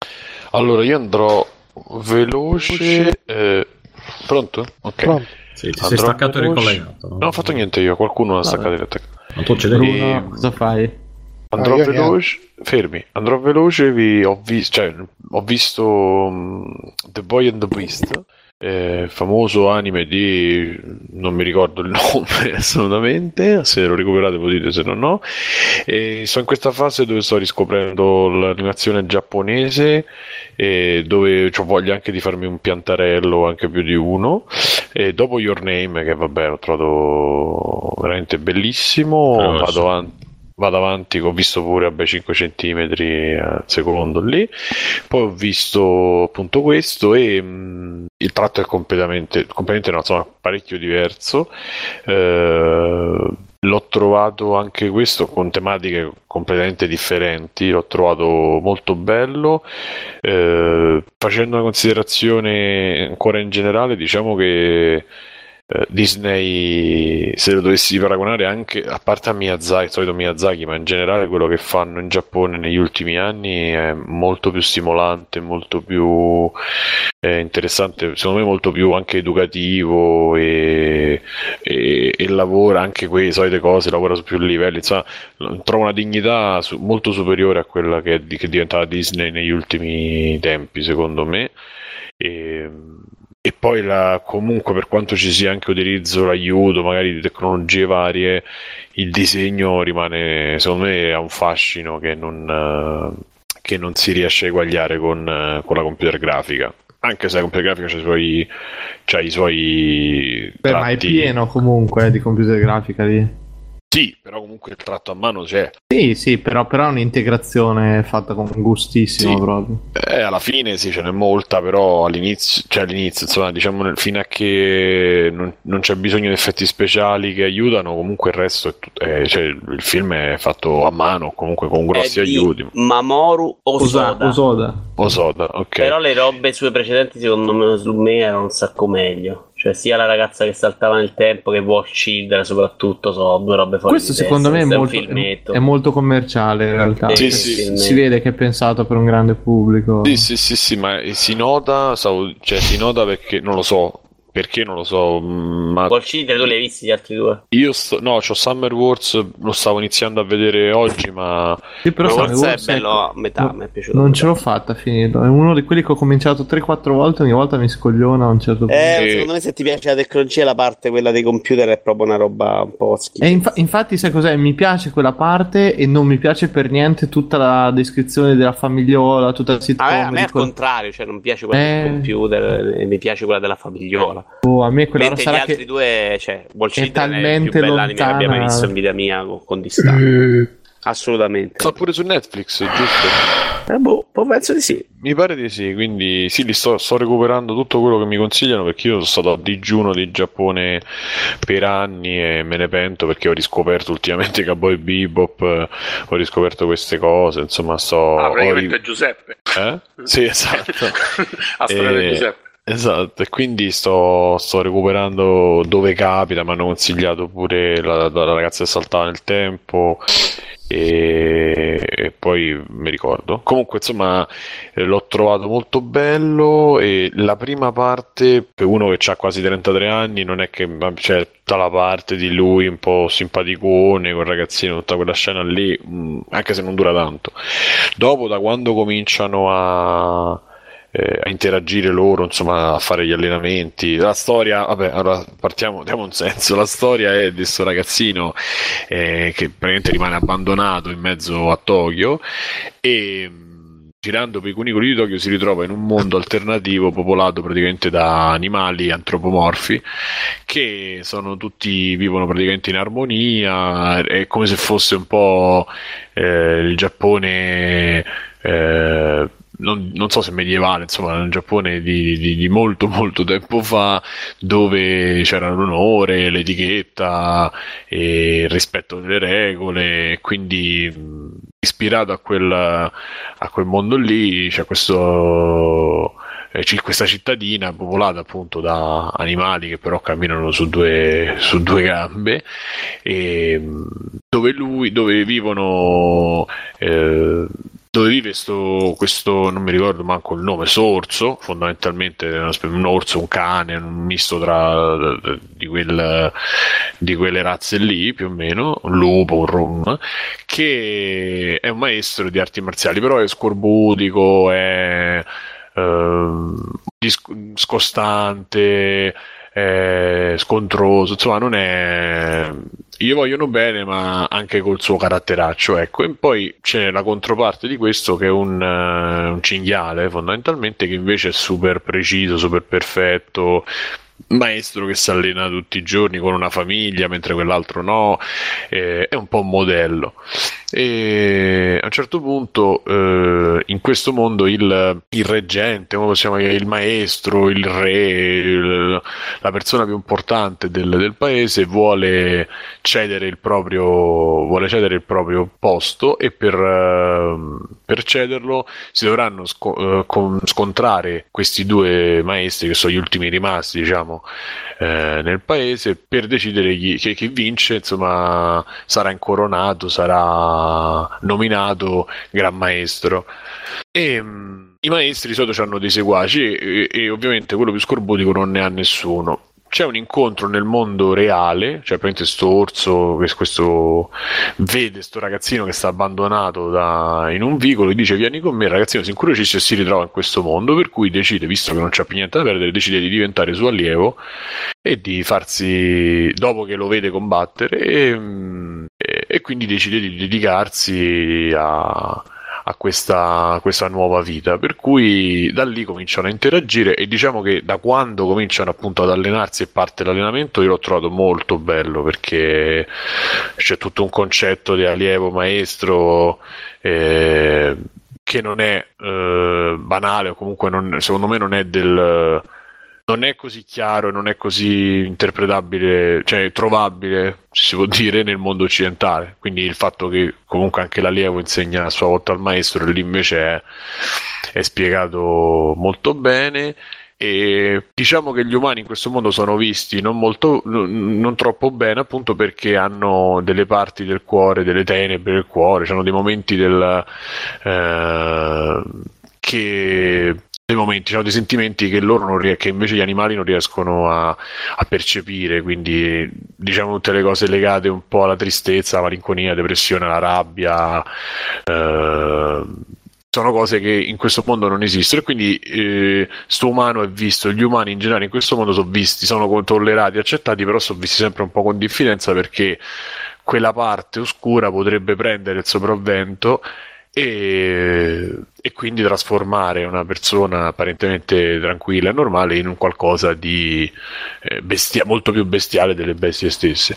Allora io andrò veloce... Eh... Pronto? Ok. Pronto. Sì, ti sei staccato e ricollegato. Non ho fatto niente io, qualcuno ha staccato il attacco. Ma tu c'è e... cosa fai? Andrò ah, veloce, fermi, andrò veloce, vi... ho, vis... cioè, ho visto um, The Boy and the Beast, eh, famoso anime di... non mi ricordo il nome assolutamente, se lo recuperate potete, se no no. E sono in questa fase dove sto riscoprendo l'animazione giapponese, e dove ho voglia anche di farmi un piantarello, anche più di uno, e dopo Your Name, che vabbè l'ho trovato veramente bellissimo, ah, vado, sì. an- vado avanti, ho visto pure vabbè, cinque centimetri al secondo lì, poi ho visto appunto questo e mh, il tratto è completamente, completamente no, insomma parecchio diverso, eh, l'ho trovato anche questo con tematiche completamente differenti, l'ho trovato molto bello, eh, facendo una considerazione ancora in generale, diciamo che eh, Disney, se lo dovessi paragonare anche, a parte a Miyazaki, il solito Miyazaki, ma in generale quello che fanno in Giappone negli ultimi anni è molto più stimolante, molto più eh, interessante, secondo me molto più anche educativo, e E, e lavora anche quelle solite cose, lavora su più livelli, insomma trova una dignità su, molto superiore a quella che è, che è diventata Disney negli ultimi tempi, secondo me. E, e poi la, comunque per quanto ci sia anche utilizzo, l'aiuto magari di tecnologie varie, il disegno rimane, secondo me ha un fascino che non, che non si riesce a eguagliare con, con la computer grafica. Anche se la computer grafica c'ha i suoi, c'ha i suoi beh, tratti. Ma è pieno comunque di computer grafica lì. Sì, però comunque il tratto a mano c'è. Sì, sì, però, però è un'integrazione fatta con gustissimo, sì, proprio. Eh, alla fine sì, ce n'è molta, però all'inizio, cioè all'inizio, insomma, diciamo fino a che non, non c'è bisogno di effetti speciali che aiutano, comunque il resto è tut- eh, cioè, il film è fatto a mano, comunque con grossi aiuti. Mamoru Hosoda. Hosoda. Hosoda, ok. Però le robe sue precedenti secondo me, su me erano un sacco meglio. Cioè sia la ragazza che saltava nel tempo che War Children soprattutto sono due robe fuori. Questo secondo me è molto, è molto commerciale in realtà, sì, sì. Si vede che è pensato per un grande pubblico, sì sì sì, sì ma si nota, cioè si nota perché non lo so, perché non lo so, ma Golcini te tu li hai visti gli altri due? Io sto... no, c'ho Summer Wars, lo stavo iniziando a vedere oggi, ma sì, però Summer Wars è bello, è... metà, no, mi è piaciuto. Non ce l'ho fatta, finito. È uno di quelli che ho cominciato tre quattro volte, ogni volta mi scogliona a un certo punto. Eh, e... secondo me se ti piace la tecnologia, la parte quella dei computer è proprio una roba un po' schifosa. E inf- infatti sai cos'è? Mi piace quella parte e non mi piace per niente tutta la descrizione della famigliola, tutta la sitcom. Ah, a me è al col... contrario, cioè non piace quella eh... del computer, eh, mi piace quella della famigliola. Oh, a me quella sarà gli altri che due, cioè, è talmente è più lontana che abbia mai visto in vita mia con, con distanza. Eh. Assolutamente. Sta pure su Netflix, giusto? Eh, boh, penso di sì. Mi pare di sì, quindi sì, li sto, sto recuperando tutto quello che mi consigliano, perché io sono stato a digiuno di Giappone per anni e me ne pento, perché ho riscoperto ultimamente Cowboy Bebop, ho riscoperto queste cose, insomma sto... Ah, praticamente ri... Giuseppe. Eh? Sì, esatto. A storia e... Giuseppe. Esatto, e quindi sto, sto recuperando dove capita, mi hanno consigliato pure la, la ragazza che saltava nel tempo e, e poi mi ricordo. Comunque insomma l'ho trovato molto bello e la prima parte, per uno che ha quasi trentatré anni, non è che cioè, tutta la parte di lui un po' simpaticone col ragazzino, tutta quella scena lì, anche se non dura tanto. Dopo, da quando cominciano a... Eh, a interagire loro, insomma, a fare gli allenamenti, la storia, vabbè, allora partiamo, diamo un senso, la storia è di questo ragazzino eh, che praticamente rimane abbandonato in mezzo a Tokyo e girando per i cunicoli di Tokyo si ritrova in un mondo alternativo popolato praticamente da animali antropomorfi che sono tutti, vivono praticamente in armonia, è come se fosse un po' eh, il Giappone eh, Non, non so se medievale, insomma, nel Giappone di, di, di molto molto tempo fa, dove c'era l'onore, l'etichetta e il rispetto delle regole, quindi ispirato a quel, a quel mondo lì c'è questo, c'è questa cittadina popolata appunto da animali che però camminano su due, su due gambe, e dove lui, dove vivono eh, dove vive sto, questo, non mi ricordo manco il nome, sorso, fondamentalmente un orso, un cane, un misto tra di, quel, di quelle razze lì più o meno, un lupo, un rom, che è un maestro di arti marziali, però è scorbutico, è eh, disc- scostante, è scontroso, insomma non è... Gli vogliono bene, ma anche col suo caratteraccio, ecco. E poi c'è la controparte di questo, che è un, uh, un cinghiale fondamentalmente, che invece è super preciso, super perfetto, maestro che si allena tutti i giorni con una famiglia, mentre quell'altro no, eh, è un po' un modello. E a un certo punto eh, in questo mondo il, il reggente, come possiamo dire, il maestro, il re, il, la persona più importante del, del paese vuole cedere il proprio vuole cedere il proprio posto, e per, eh, per cederlo si dovranno sco- eh, con, scontrare questi due maestri, che sono gli ultimi rimasti, diciamo, eh, nel paese, per decidere chi, chi, chi vince, insomma, sarà incoronato, sarà nominato Gran Maestro. E mh, i maestri sotto hanno dei seguaci e, e, e ovviamente quello più scorbutico non ne ha nessuno. C'è un incontro nel mondo reale, cioè praticamente sto orso, questo vede sto ragazzino che sta abbandonato da, in un vicolo, e dice vieni con me. Il ragazzino si incuriosisce e si ritrova in questo mondo, per cui decide, visto che non c'ha più niente da perdere, decide di diventare suo allievo e di farsi, dopo che lo vede combattere, e, e quindi decide di dedicarsi a... a questa, a questa nuova vita, per cui da lì cominciano a interagire, e diciamo che da quando cominciano appunto ad allenarsi e parte l'allenamento, io l'ho trovato molto bello, perché c'è tutto un concetto di allievo maestro eh, che non è eh, banale, o comunque non, secondo me non è del non è così chiaro, non è così interpretabile, cioè trovabile, si può dire, nel mondo occidentale. Quindi il fatto che comunque anche l'allievo insegna a sua volta al maestro, lì invece è, è spiegato molto bene. E diciamo che gli umani in questo mondo sono visti non molto, non troppo bene, appunto perché hanno delle parti del cuore, delle tenebre del cuore, hanno dei momenti del eh, che dei momenti, ci sono dei sentimenti che loro non ries- che invece gli animali non riescono a, a percepire, quindi diciamo tutte le cose legate un po' alla tristezza, alla malinconia, alla depressione, alla rabbia, eh, sono cose che in questo mondo non esistono, e quindi eh, sto umano è visto, gli umani in generale in questo mondo sono visti, sono tollerati, accettati, però sono visti sempre un po' con diffidenza, perché quella parte oscura potrebbe prendere il sopravvento E, e quindi trasformare una persona apparentemente tranquilla e normale in un qualcosa di bestia, molto più bestiale delle bestie stesse.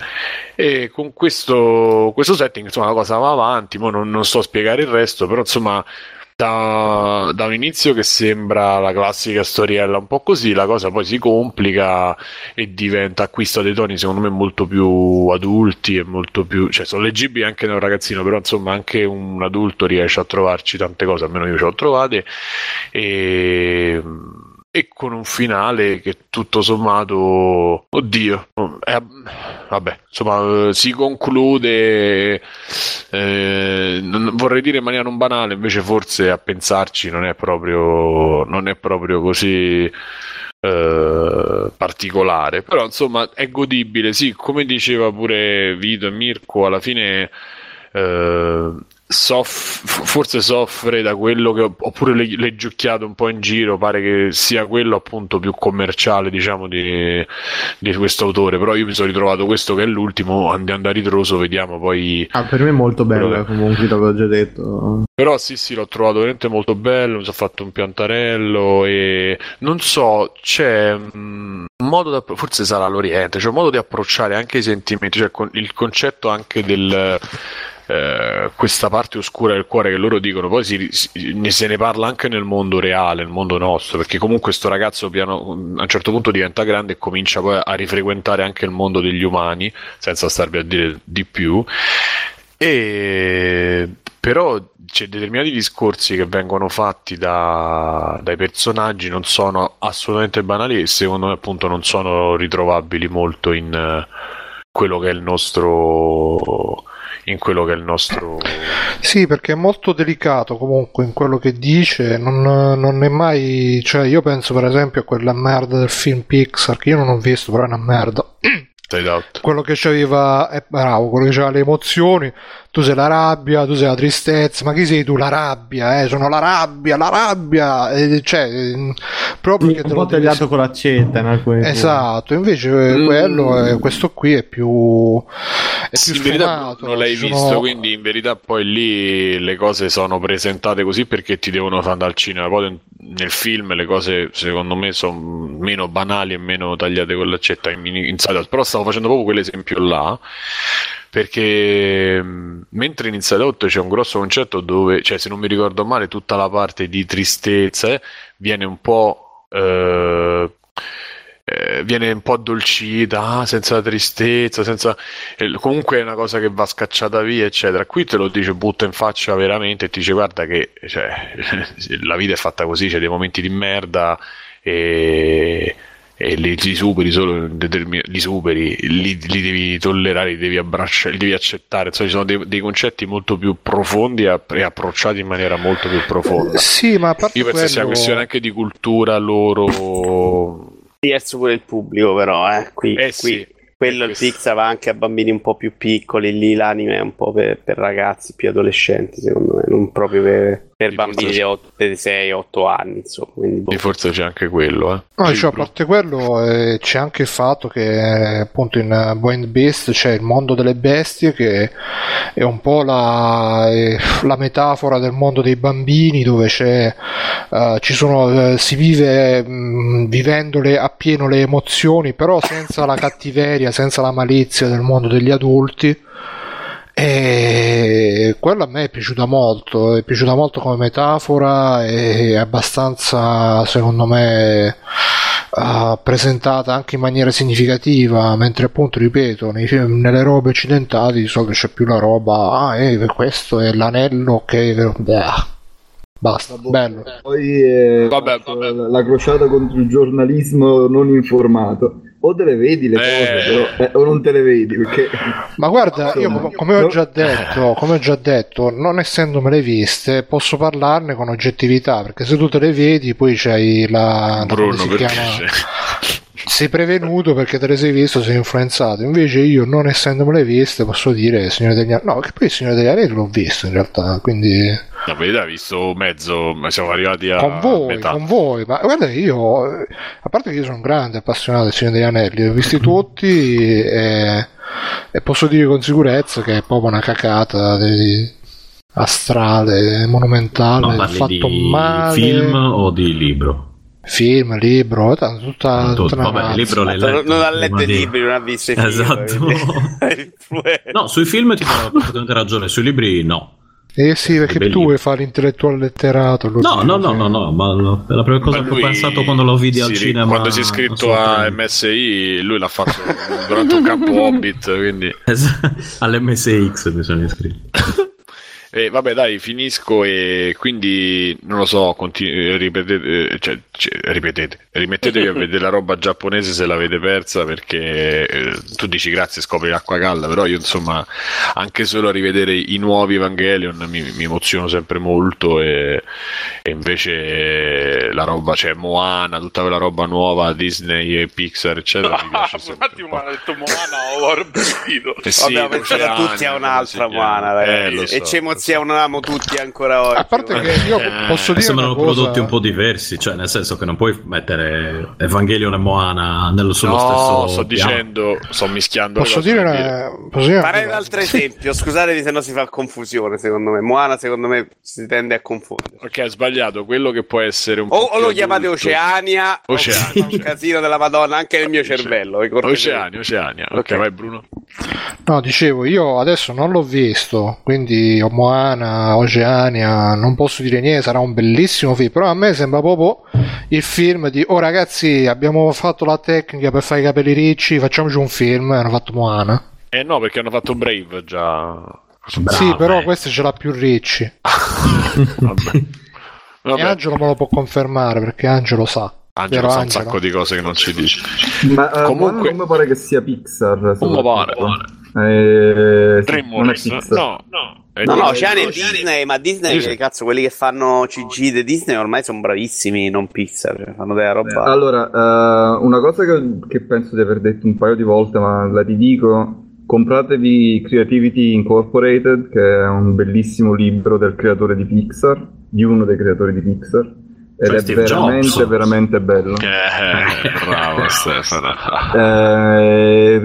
E con questo, questo setting, insomma, la cosa va avanti. Mo non, non so a spiegare il resto, però insomma, da, da un inizio che sembra la classica storiella un po' così, la cosa poi si complica e diventa, acquista dei toni secondo me molto più adulti e molto più, cioè sono leggibili anche da un ragazzino, però insomma anche un adulto riesce a trovarci tante cose, almeno io ce l'ho trovate, e, e con un finale che tutto sommato, oddio, è, vabbè, insomma si conclude, eh, non, vorrei dire in maniera non banale, invece forse a pensarci non è proprio, non è proprio così eh, particolare, però insomma è godibile, sì, come diceva pure Vito e Mirko, alla fine eh, Soff- forse soffre da quello che ho, oppure le, le giucchiato un po' in giro, pare che sia quello appunto più commerciale, diciamo, di, di questo autore, però io mi sono ritrovato questo che è l'ultimo, andando a ritroso vediamo poi. Ah, per me è molto bello, comunque l'avevo già detto, però sì sì l'ho trovato veramente molto bello, mi sono fatto un piantarello, e non so, c'è un modo da, forse sarà l'Oriente, c'è un modo di approcciare anche i sentimenti, cioè con, il concetto anche del Eh, questa parte oscura del cuore che loro dicono, poi si, si, ne, se ne parla anche nel mondo reale, nel mondo nostro, perché comunque sto ragazzo piano, a un certo punto diventa grande e comincia poi a rifrequentare anche il mondo degli umani, senza starvi a dire di più, e però c'è determinati discorsi che vengono fatti da, dai personaggi, non sono assolutamente banali e secondo me appunto non sono ritrovabili molto in quello che è il nostro in quello che è il nostro sì, perché è molto delicato comunque in quello che dice, non, non è mai, cioè io penso per esempio a quella merda del film Pixar che io non ho visto, però è una merda, quello che c'aveva è bravo, quello che c'aveva le emozioni, tu sei la rabbia, tu sei la tristezza, ma chi sei tu? La rabbia, eh, sono la rabbia, la rabbia, eh, cioè proprio un, che un po' tagliato devi... con l'accetta, no? Esatto, invece mm. quello è, questo qui è più è sì, più in verità non l'hai sono... visto, quindi in verità poi lì le cose sono presentate così perché ti devono far andare al cinema, poi nel film le cose secondo me sono meno banali e meno tagliate con l'accetta, in, in Side Out, però stavo facendo proprio quell'esempio là, perché mentre in Inside Out c'è un grosso concetto dove, cioè se non mi ricordo male, tutta la parte di tristezza eh, viene un po' eh, eh, viene un po' addolcita, senza tristezza, senza eh, comunque è una cosa che va scacciata via eccetera, qui te lo dice, butta in faccia veramente e ti dice guarda che, cioè, la vita è fatta così, c'è dei momenti di merda e... e li, li superi solo li superi li, li devi tollerare, li devi abbracciare, li devi accettare, insomma ci sono dei, dei concetti molto più profondi e approcciati in maniera molto più profonda. Sì, ma a parte io penso quello... sia una questione anche di cultura loro, diverso pure il pubblico però eh qui, eh, qui. Sì. Quello il Pixar va anche a bambini un po' più piccoli, lì l'anime è un po' per, per ragazzi più adolescenti secondo me, non proprio per, per bambini di sei otto anni insomma, quindi boh. Forse c'è anche quello eh. No, cioè, a parte quello eh, c'è anche il fatto che appunto in Boy and Beast c'è il mondo delle bestie che è un po' la, eh, la metafora del mondo dei bambini, dove c'è eh, ci sono eh, si vive mh, vivendole appieno le emozioni, però senza la cattiveria, senza la malizia del mondo degli adulti, e quello a me è piaciuta molto, è piaciuta molto come metafora, è abbastanza secondo me uh, presentata anche in maniera significativa, mentre appunto ripeto nei, nelle robe occidentali di solito c'è più la roba ah eh, questo è l'anello che okay. Basta, bello. Poi eh, vabbè, vabbè. La crociata contro il giornalismo non informato. o te le vedi le eh. cose, però, eh, o non te le vedi perché... Ma guarda, insomma, io come ho già detto, come ho già detto, non essendomele viste, posso parlarne con oggettività, perché se tu te le vedi poi c'hai la... Bruno, come si chiama? Sei prevenuto perché te le sei visto, sei influenzato. Invece io, non essendomele viste, posso dire Signore degli Anelli. No, che poi il Signore degli Anelli l'ho visto in realtà, quindi... La verità, visto mezzo, ma siamo arrivati a con voi, metà. Con voi, ma guarda, io, a parte che io sono un grande appassionato del Signore degli Anelli, li ho visti tutti e, e posso dire con sicurezza che è proprio una cacata di, astrale, monumentale. No, parli fatto di male. Film o di libro? Film, libro, tutta, tutta una vabbè, libro l'hai letto, non ha letto i libri, non ha visto i film. Esatto. No, sui film ti ho assolutamente ragione, sui libri no. Eh sì, perché tu vuoi fare intellettuale letterato. No, no, no, no, no, ma è la prima cosa che ho pensato quando lo vidi al cinema. Quando si è iscritto a M S I, lui l'ha fatto durante un campo Hobbit, quindi all'M S X mi sono iscritto. E eh, vabbè, dai, finisco e quindi non lo so, continu- ripetete, cioè, cioè, ripetete, rimettetevi a vedere la roba giapponese se l'avete persa, perché eh, tu dici grazie, scopri l'acqua calda, però io insomma anche solo a rivedere i nuovi Evangelion mi, mi emoziono sempre molto e, e invece eh, la roba, cioè Moana, tutta quella roba nuova Disney e Pixar eccetera, mi piace sempre. Infatti mi ha detto Moana, ho arrabbiato. Eh sì, vabbè, pensiamo tutti a un'altra Moana, ragazzi, eh, e so. c'è emozioniamo tutti ancora oggi. A parte che io posso eh, dire sembrano cosa... prodotti un po' diversi, cioè nel senso che non puoi mettere Evangelion e Moana nello solo no, stesso. No, sto piano. dicendo, sto mischiando. Posso dire, una... posso dire Farei una... un altro sì. esempio, scusatevi se no si fa confusione, secondo me. Moana secondo me si tende a confondere. Ok, sbagliato, quello che può essere un po' O, o lo chiamate Oceania, Oceania. un casino della Madonna, anche nel mio cervello. Oceania, Oceania. Ok, okay, vai Bruno. No, dicevo, io adesso non l'ho visto, quindi ho Moana, Oceania, non posso dire niente, sarà un bellissimo film, però a me sembra proprio il film di oh ragazzi, abbiamo fatto la tecnica per fare i capelli ricci, facciamoci un film, hanno fatto Moana. Eh no, perché hanno fatto Brave già. Brava, sì, però eh. questo ce l'ha più ricci. Vabbè. Vabbè. E Angelo me lo può confermare, perché Angelo sa. Angelo sa un Angelo. sacco di cose che non ci dice. Ma comunque come pare che sia Pixar? Come pare? Eh, sì, non è Pixar. No, no. Eh, no, no, Oceania è Disney, ma Disney, Disney. Cazzo, quelli che fanno C G di Disney ormai sono bravissimi, non Pixar, cioè, fanno della roba. Beh, allora, uh, una cosa che, che penso di aver detto un paio di volte, ma la ridico: compratevi Creativity Incorporated, che è un bellissimo libro del creatore di Pixar, di uno dei creatori di Pixar. Ed cioè è Steve veramente Jobs. veramente bello. Eh, bravo Stefano.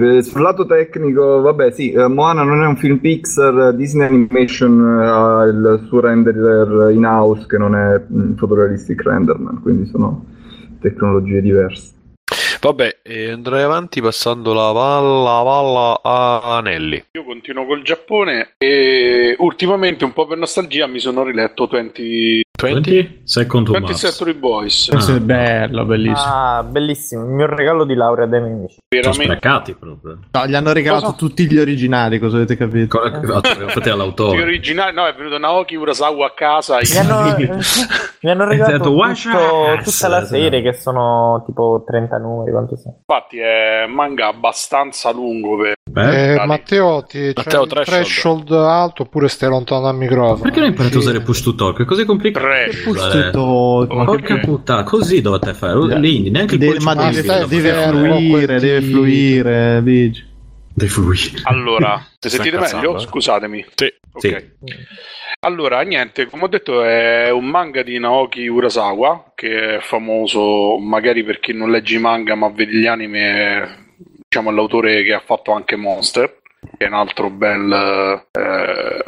Eh, sul lato tecnico, vabbè sì, Moana non è un film Pixar, Disney Animation ha il suo renderer in house che non è photorealistic renderman, quindi sono tecnologie diverse. Vabbè, eh, andrei avanti passando la palla palla a Anelli. Io continuo col Giappone e ultimamente un po' per nostalgia mi sono riletto venti, venti? Second to Mars. Century Boys. Questo ah. è bello, bellissimo. Ah, bellissimo, il mio regalo di laurea dai miei amici. Veramente. Sono sprecati proprio. No, gli hanno regalato cosa? tutti gli originali, cosa avete capito? Eh. No, fate all'autore. Gli originali, no, è venuto Naoki Urasawa a casa. Mi hanno, mi hanno regalato tutto, tutta la serie che sono tipo trenta numeri. Infatti è manga abbastanza lungo per... eh, Matteo, ti Matteo c'è threshold. threshold alto oppure stai lontano dal microfono? Ma perché non hai imparato a usare push to talk? Cos'è complicato? Push to talk, ma porca okay. puttana, così dovete fare yeah. Lì, neanche deve, ma deve, deve, deve fluire, deve fluire, dici. Deve fluire. Allora, se sentite meglio? Eh? Scusatemi. Sì. Okay. Sì. Allora, niente, come ho detto è un manga di Naoki Urasawa, che è famoso magari per chi non legge i manga ma vede gli anime, diciamo l'autore che ha fatto anche Monster, che è un altro bel, eh,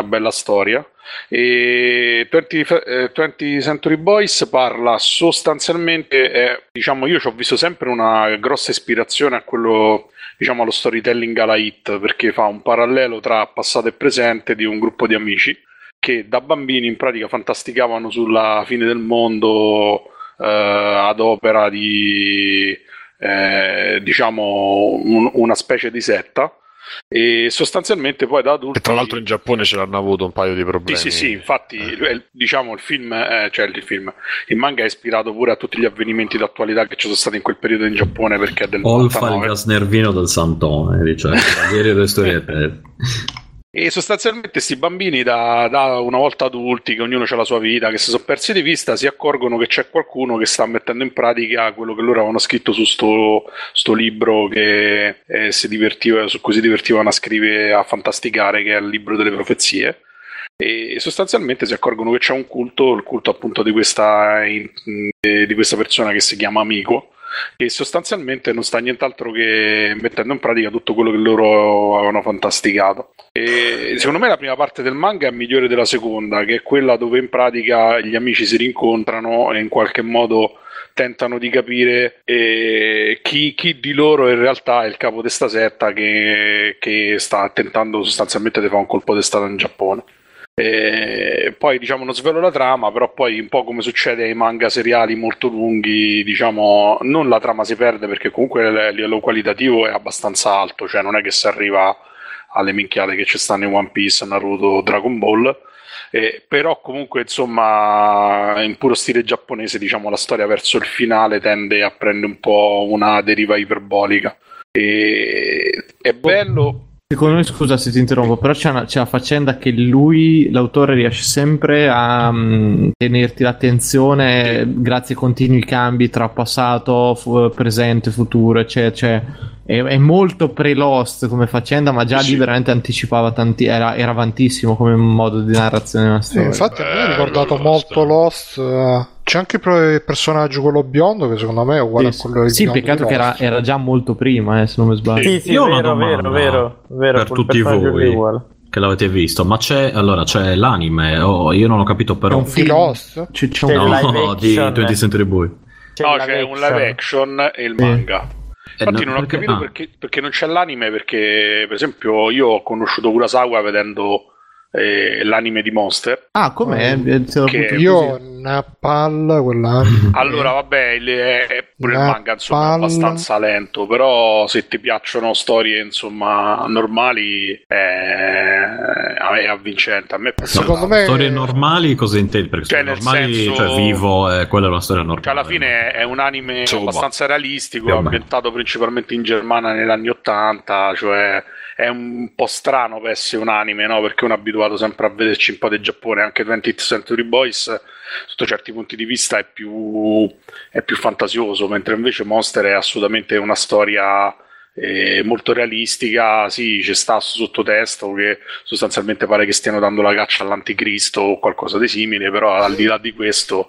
una bella storia. E venti, eh, venti Century Boys parla sostanzialmente, eh, diciamo io ci ho visto sempre una grossa ispirazione a quello... diciamo lo storytelling alla Hit, perché fa un parallelo tra passato e presente di un gruppo di amici che da bambini in pratica fantasticavano sulla fine del mondo eh, ad opera di eh, diciamo un, una specie di setta e sostanzialmente poi da adulti, e tra l'altro in Giappone ce l'hanno avuto un paio di problemi. Sì sì sì, infatti eh. diciamo il film, eh, cioè il film, il manga è ispirato pure a tutti gli avvenimenti d'attualità che ci sono stati in quel periodo in Giappone, perché è del novantanove. Olfa il gas nervino del Santone, diciamo, ieri le storiette. E sostanzialmente questi bambini, da, da una volta adulti, che ognuno ha la sua vita, che si sono persi di vista, si accorgono che c'è qualcuno che sta mettendo in pratica quello che loro avevano scritto su sto, sto libro che eh, si divertiva, su cui si divertivano a scrivere, a fantasticare, che è il libro delle profezie. E sostanzialmente si accorgono che c'è un culto, il culto appunto di questa, di questa persona che si chiama Miko, che sostanzialmente non sta nient'altro che mettendo in pratica tutto quello che loro avevano fantasticato. E secondo me la prima parte del manga è migliore della seconda, che è quella dove in pratica gli amici si rincontrano e in qualche modo tentano di capire eh, chi, chi di loro in realtà è il capo di sta setta che, che sta tentando sostanzialmente di fare un colpo di stato in Giappone. E poi diciamo non svelo la trama, però poi un po' come succede ai manga seriali molto lunghi, diciamo non la trama si perde, perché comunque il livello qualitativo è abbastanza alto, cioè non è che si arriva alle minchiate che ci stanno in One Piece, Naruto, Dragon Ball, eh, però comunque insomma in puro stile giapponese, diciamo la storia verso il finale tende a prendere un po' una deriva iperbolica e è bello. Secondo me, scusa se ti interrompo, però c'è una, c'è una faccenda che lui, l'autore, riesce sempre a um, tenerti l'attenzione grazie ai continui cambi tra passato, fu- presente, futuro, eccetera. Cioè, è, è molto pre-Lost come faccenda, ma già sì. Lì veramente anticipava tanti, era, era avantissimo come modo di narrazione della storia. Sì, infatti, a me ha ricordato eh, molto Lost. Uh... C'è anche il personaggio quello biondo che secondo me è uguale sì, a quello sì, biondo. Sì, peccato che era, era già molto prima, eh, se non mi sbaglio. Sì, sì, Io vero, vero, vero, vero. Per tutti voi che l'avete visto, ma c'è allora c'è l'anime, oh, io non ho capito però. È un film? Lost? C'è, c'è un no, no, di venti Century Boy. C'è no, c'è un live action e il manga. Eh. Infatti eh, no, non perché, ho capito ah. perché, perché non c'è l'anime, perché per esempio io ho conosciuto Kurosawa vedendo... Eh, l'anime di Monster. Ah, com'è? Che io una palla quell'anime. Allora vabbè, il, è pure il manga insomma, abbastanza lento, però se ti piacciono storie insomma normali è avvincente. A me secondo me storie normali cosa intendi? Perché cioè, normali senso... cioè vivo, eh, quella è una storia normale. Cioè, alla fine è un anime so, abbastanza realistico, ambientato principalmente in Germania negli anni ottanta, cioè è un po' strano per essere un anime, no? Perché uno è abituato sempre a vederci un po' del Giappone, anche twentieth Century Boys sotto certi punti di vista è più, è più fantasioso, mentre invece Monster è assolutamente una storia eh, molto realistica, sì, c'è sta sottotesto che sostanzialmente pare che stiano dando la caccia all'anticristo o qualcosa di simile, però al di là di questo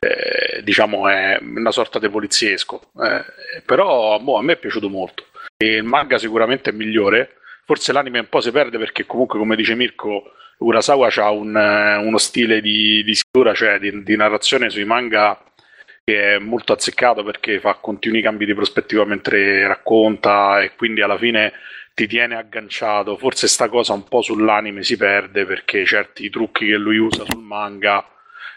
eh, diciamo è una sorta di poliziesco, eh, però boh, a me è piaciuto molto e il manga sicuramente è migliore. Forse l'anime un po' si perde perché comunque, come dice Mirko, Urasawa ha un, uno stile di, di scrittura, cioè di, di narrazione sui manga che è molto azzeccato, perché fa continui cambi di prospettiva mentre racconta e quindi alla fine ti tiene agganciato. Forse sta cosa un po' sull'anime si perde, perché certi trucchi che lui usa sul manga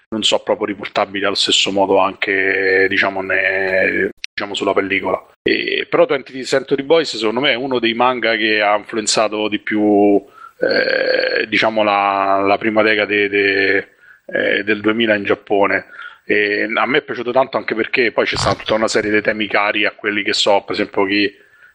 non sono proprio riportabili allo stesso modo anche diciamo ne... diciamo sulla pellicola. E, però twentieth Century Boys secondo me è uno dei manga che ha influenzato di più eh, diciamo la, la prima decade de, eh, del duemila in Giappone, e a me è piaciuto tanto anche perché poi c'è stata tutta una serie di temi cari a quelli che so per esempio chi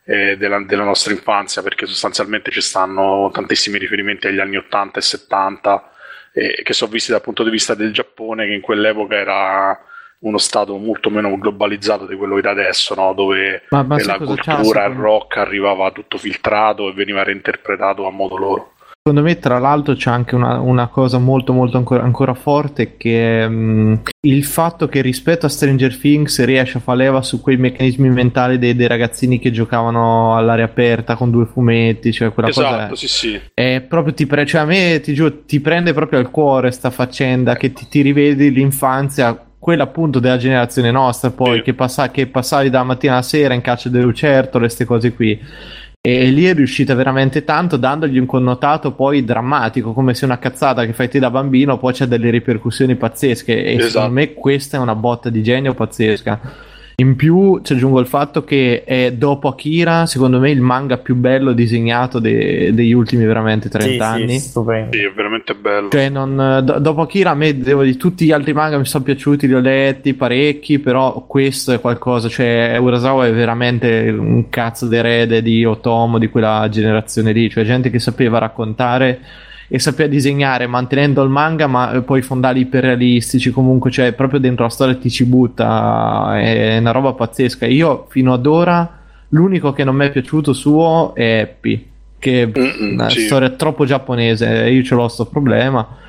eh, della, della nostra infanzia, perché sostanzialmente ci stanno tantissimi riferimenti agli anni ottanta e settanta eh, che sono visti dal punto di vista del Giappone, che in quell'epoca era uno stato molto meno globalizzato di quello che è adesso, no? Dove ma, ma la cultura, il rock arrivava tutto filtrato e veniva reinterpretato a modo loro. Secondo me tra l'altro c'è anche una, una cosa molto molto ancora, ancora forte, che um, il fatto che rispetto a Stranger Things riesce a far leva su quei meccanismi mentali dei, dei ragazzini che giocavano all'aria aperta con due fumetti, cioè quella esatto, cosa è, sì, sì. È proprio ti pre- cioè a me ti giuro ti prende proprio al cuore sta faccenda, che ti, ti rivedi l'infanzia, quella appunto della generazione nostra, poi sì. che, passa, che passavi dalla mattina alla sera in caccia delle lucertole, queste cose qui, e lì è riuscita veramente tanto, dandogli un connotato poi drammatico, come se una cazzata che fai te da bambino poi c'è delle ripercussioni pazzesche, e esatto. Secondo me questa è una botta di genio pazzesca. In più ci aggiungo il fatto che è, dopo Akira, secondo me il manga più bello disegnato de- degli ultimi veramente trenta sì, anni. Sì, stupendo. Sì, è veramente bello. Cioè non, do- dopo Akira a me, devo dire, tutti gli altri manga mi sono piaciuti, li ho letti parecchi, però questo è qualcosa, cioè Urasawa è veramente un cazzo d'erede di Otomo, di quella generazione lì, cioè gente che sapeva raccontare e sapeva disegnare mantenendo il manga, ma poi fondali iperrealistici, comunque cioè proprio dentro la storia ti ci butta, è una roba pazzesca. Io fino ad ora l'unico che non mi è piaciuto suo è Happy, che è una sì. storia troppo giapponese, io ce l'ho sto problema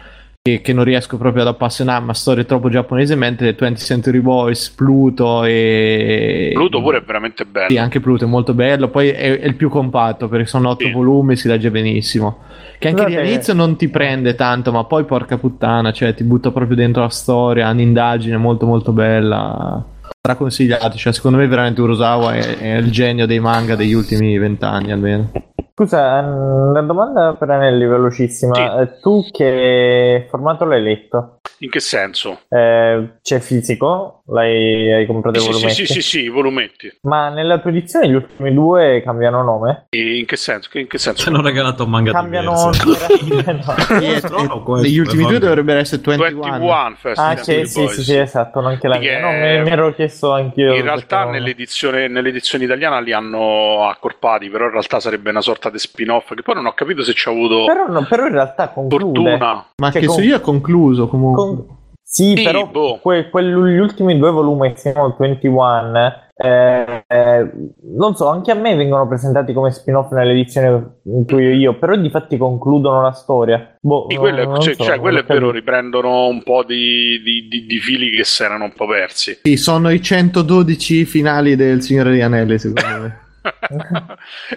che, che non riesco proprio ad appassionarmi a storie troppo giapponese, mentre twentieth Century Boys, Pluto e... Pluto pure è veramente bello. Sì, anche Pluto è molto bello, poi è, è il più compatto perché sono otto sì. volumi, si legge benissimo. Che anche Vabbè. all'inizio non ti prende tanto, ma poi porca puttana, cioè ti butta proprio dentro la storia, un'indagine molto molto bella, straconsigliato, cioè secondo me veramente Urasawa è, è il genio dei manga degli ultimi vent'anni almeno. Scusa, una domanda per Anelli velocissima, sì. tu che formato l'hai letto? In che senso? Eh, c'è fisico? L'hai, hai comprato sì, i volumetti? Sì, sì, sì, sì, i volumetti. Ma nella tua edizione gli ultimi due cambiano nome? E in che senso? In che senso? Ci hanno regalato un manga cambiano diverso. Cambiano gli ultimi due dovrebbero essere ventuno. ventuno First ah, che, sì, sì, sì, esatto, anche la mia. No, è... mi ero chiesto anch'io. In realtà nell'edizione, nell'edizione italiana li hanno accorpati, però in realtà sarebbe una sorta di spin-off, che poi non ho capito se ci ha avuto però, no, però in realtà conclude. Fortuna. Ma che, che con... se io ha concluso comunque. Con... Sì, sì, però boh. que, que, gli ultimi due volumi insieme al ventuno eh, eh, non so, anche a me vengono presentati come spin-off nell'edizione in cui io, io però di fatti concludono la storia. Boh, sì, quello, non, cioè, non so, cioè, quello è vero, riprendono un po' di, di, di, di fili che si erano un po' persi. Sì, sono i centododici finali del Signore degli Anelli, secondo me.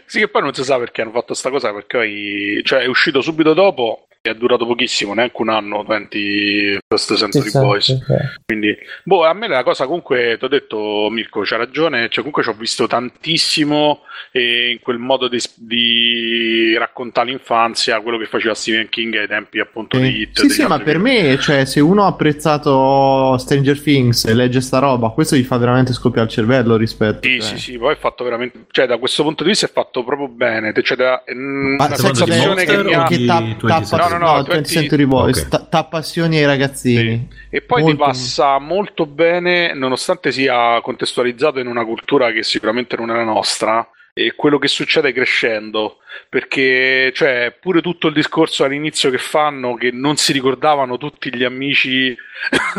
Sì, che poi non si sa perché hanno fatto sta cosa, perché poi, cioè, è uscito subito dopo. È durato pochissimo, neanche un anno, venti First Century Boys. Okay. Quindi, boh, a me la cosa comunque, ti ho detto Mirko, c'ha ragione, cioè comunque ci ho visto tantissimo eh, in quel modo di, di raccontare l'infanzia, quello che faceva Stephen King ai tempi appunto eh, di It. Sì, sì, ma per film. me, cioè, se uno ha apprezzato Stranger Things e legge sta roba, questo gli fa veramente scoppiare il cervello rispetto. Sì, cioè. sì, sì, poi è fatto veramente, cioè da questo punto di vista è fatto proprio bene, cioè da mh, la sensazione che mi ha... No, no, twentieth Century Boys okay. t'appassioni ai ragazzini sì. e poi molto... ti passa molto bene, nonostante sia contestualizzato in una cultura che sicuramente non è la nostra, e quello che succede crescendo, perché cioè pure tutto il discorso all'inizio che fanno che non si ricordavano tutti gli amici eh,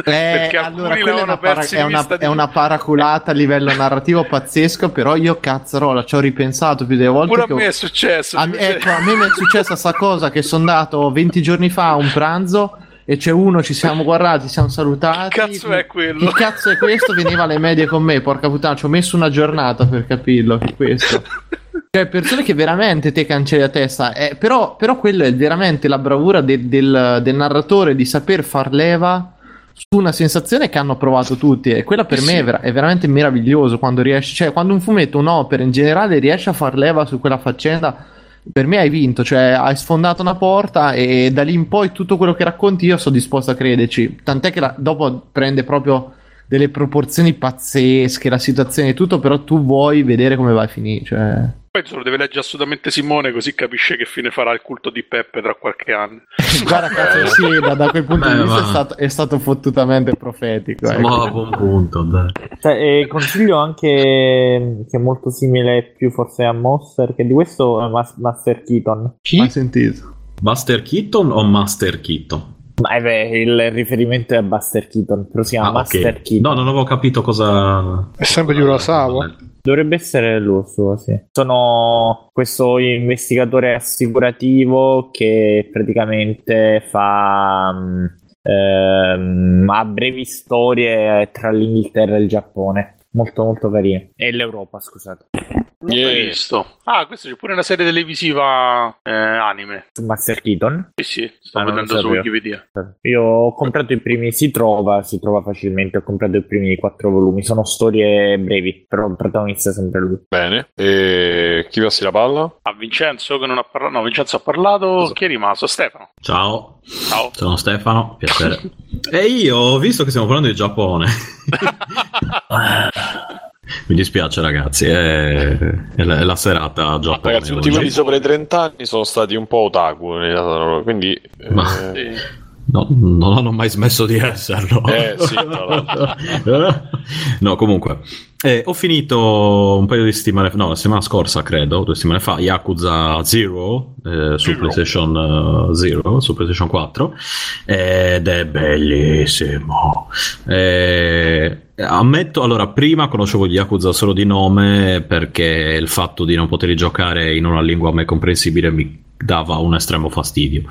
perché allora, alcuni l'avevano persi para- è, una, di... è una paraculata a livello narrativo pazzesco, però io cazzarola ci ho ripensato più delle volte. Pure che a me ho... è successo a me, ecco, a me mi è successa sta cosa che sono andato venti giorni fa a un pranzo e c'è uno, ci siamo guardati, siamo salutati. Che cazzo è quello? Che cazzo è questo? Veniva alle medie con me, porca puttana, ci ho messo una giornata per capirlo, questo. Cioè persone che veramente te cancelli la testa, eh, però, però quella è veramente la bravura de- del, del narratore di saper far leva su una sensazione che hanno provato tutti, e quella per sì. me è, ver- è veramente meraviglioso quando riesce, cioè quando un fumetto, un'opera in generale riesce a far leva su quella faccenda. Per me hai vinto, cioè hai sfondato una porta e da lì in poi tutto quello che racconti io sono disposto a crederci, tant'è che la, dopo prende proprio delle proporzioni pazzesche la situazione e tutto, però tu vuoi vedere come va a finire, cioè... Penso lo deve leggere assolutamente Simone, così capisce che fine farà il culto di Peppe tra qualche anno. Guarda cazzo, sì, da, da quel punto Beh, di vista è stato, è stato fottutamente profetico. Siamo ecco. a buon punto, dai. Cioè, eh, consiglio anche che è molto simile più forse a Monster, che di questo è Mas- Master Keaton. Chi? Mai sentito? Buster Keaton o Master Keaton? Ma beh, il riferimento è a Buster Keaton, però si chiama ah, Master okay. Keaton. No, non avevo capito cosa... È sempre di Urasawa. Dovrebbe essere lo suo, sì. Sono questo investigatore assicurativo che praticamente fa... Ehm, ha brevi storie tra l'Inghilterra e il Giappone. Molto, molto carino. E l'Europa, scusate. Yeah. Visto. Ah, questa c'è pure una serie televisiva eh, anime. Master Keaton? Sì, sì, sto ah, vedendo su Wikipedia. Io ho comprato i primi, si trova, si trova facilmente, ho comprato i primi quattro volumi, sono storie brevi, però il protagonista è sempre lui. Bene, e chi passi la palla? A Vincenzo che non ha parlato, no, Vincenzo ha parlato, so. Chi è rimasto? Stefano. Ciao. Ciao. Sono Stefano, piacere. E io, visto che stiamo parlando di Giappone... Mi dispiace ragazzi, è, è, la, è la serata a Giappone. Ragazzi, tutti quelli sopra i trenta anni sono stati un po' otaku, quindi ma, eh... no, non hanno mai smesso di esserlo. Eh, sì, no, comunque eh, ho finito un paio di settimane fa, no, la settimana scorsa credo, due settimane fa, Yakuza Zero, eh, su Zero. PlayStation Zero, su PlayStation quattro, ed è bellissimo. Eh, Ammetto, allora, prima conoscevo gli Yakuza solo di nome, perché il fatto di non poterli giocare in una lingua a me comprensibile mi dava un estremo fastidio,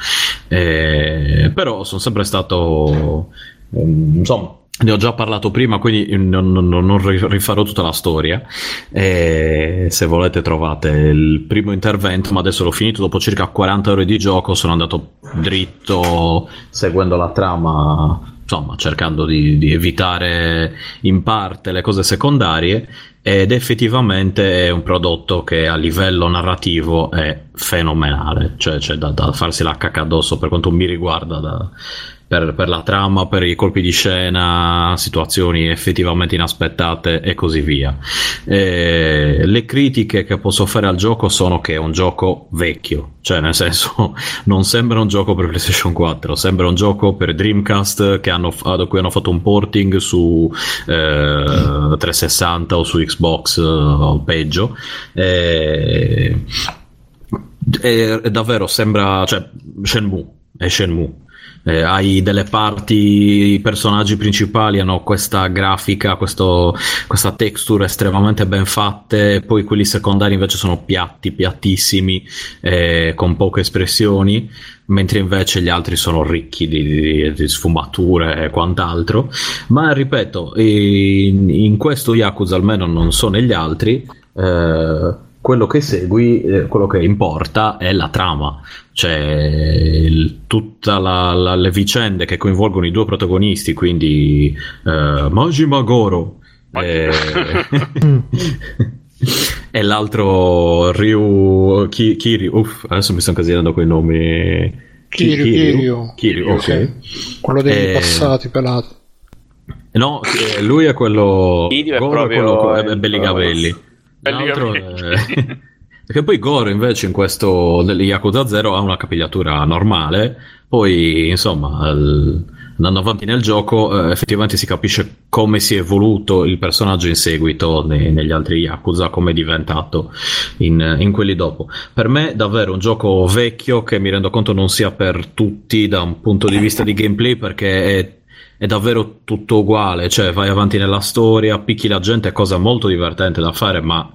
eh, però sono sempre stato, insomma, ne ho già parlato prima, quindi non, non, non rifarò tutta la storia, eh, se volete trovate il primo intervento, ma adesso l'ho finito, dopo circa quaranta ore di gioco sono andato dritto seguendo la trama, insomma, cercando di, di evitare in parte le cose secondarie, ed effettivamente è un prodotto che a livello narrativo è fenomenale, cioè c'è da, da farsi la cacca addosso per quanto mi riguarda, da, per, per la trama, per i colpi di scena, situazioni effettivamente inaspettate e così via. E le critiche che posso fare al gioco sono che è un gioco vecchio, cioè nel senso non sembra un gioco per PlayStation quattro, sembra un gioco per Dreamcast che hanno, a cui hanno fatto un porting su eh, trecentosessanta o su Xbox Xbox o peggio, e, e, e davvero sembra, cioè, Shenmue è Shenmue. Eh, hai delle parti, i personaggi principali hanno questa grafica, questo, questa texture estremamente ben fatte, poi quelli secondari invece sono piatti, piattissimi, eh, con poche espressioni, mentre invece gli altri sono ricchi di, di, di sfumature e quant'altro. Ma ripeto, in, in questo Yakuza, almeno non so negli altri, eh, quello che segui, eh, quello che importa è la trama, cioè tutte le vicende che coinvolgono i due protagonisti, quindi eh, Majima Goro e, e l'altro Ryu Ki, Kiryu, uff, adesso mi sto incasinando quei nomi, Kiryu, Kiryu, Kiryu, Kiryu okay. Sì. Quello dei e... passati pelati, no, lui è quello Kiryu, è Goro, quello è, è belli capelli. Eh, che poi Goro invece in questo Yakuza Zero ha una capigliatura normale, poi insomma il, andando avanti nel gioco eh, effettivamente si capisce come si è evoluto il personaggio in seguito ne, negli altri Yakuza, come è diventato in, in quelli dopo. Per me davvero un gioco vecchio che mi rendo conto non sia per tutti da un punto di vista di gameplay, perché è è davvero tutto uguale, cioè vai avanti nella storia, picchi la gente, è cosa molto divertente da fare, ma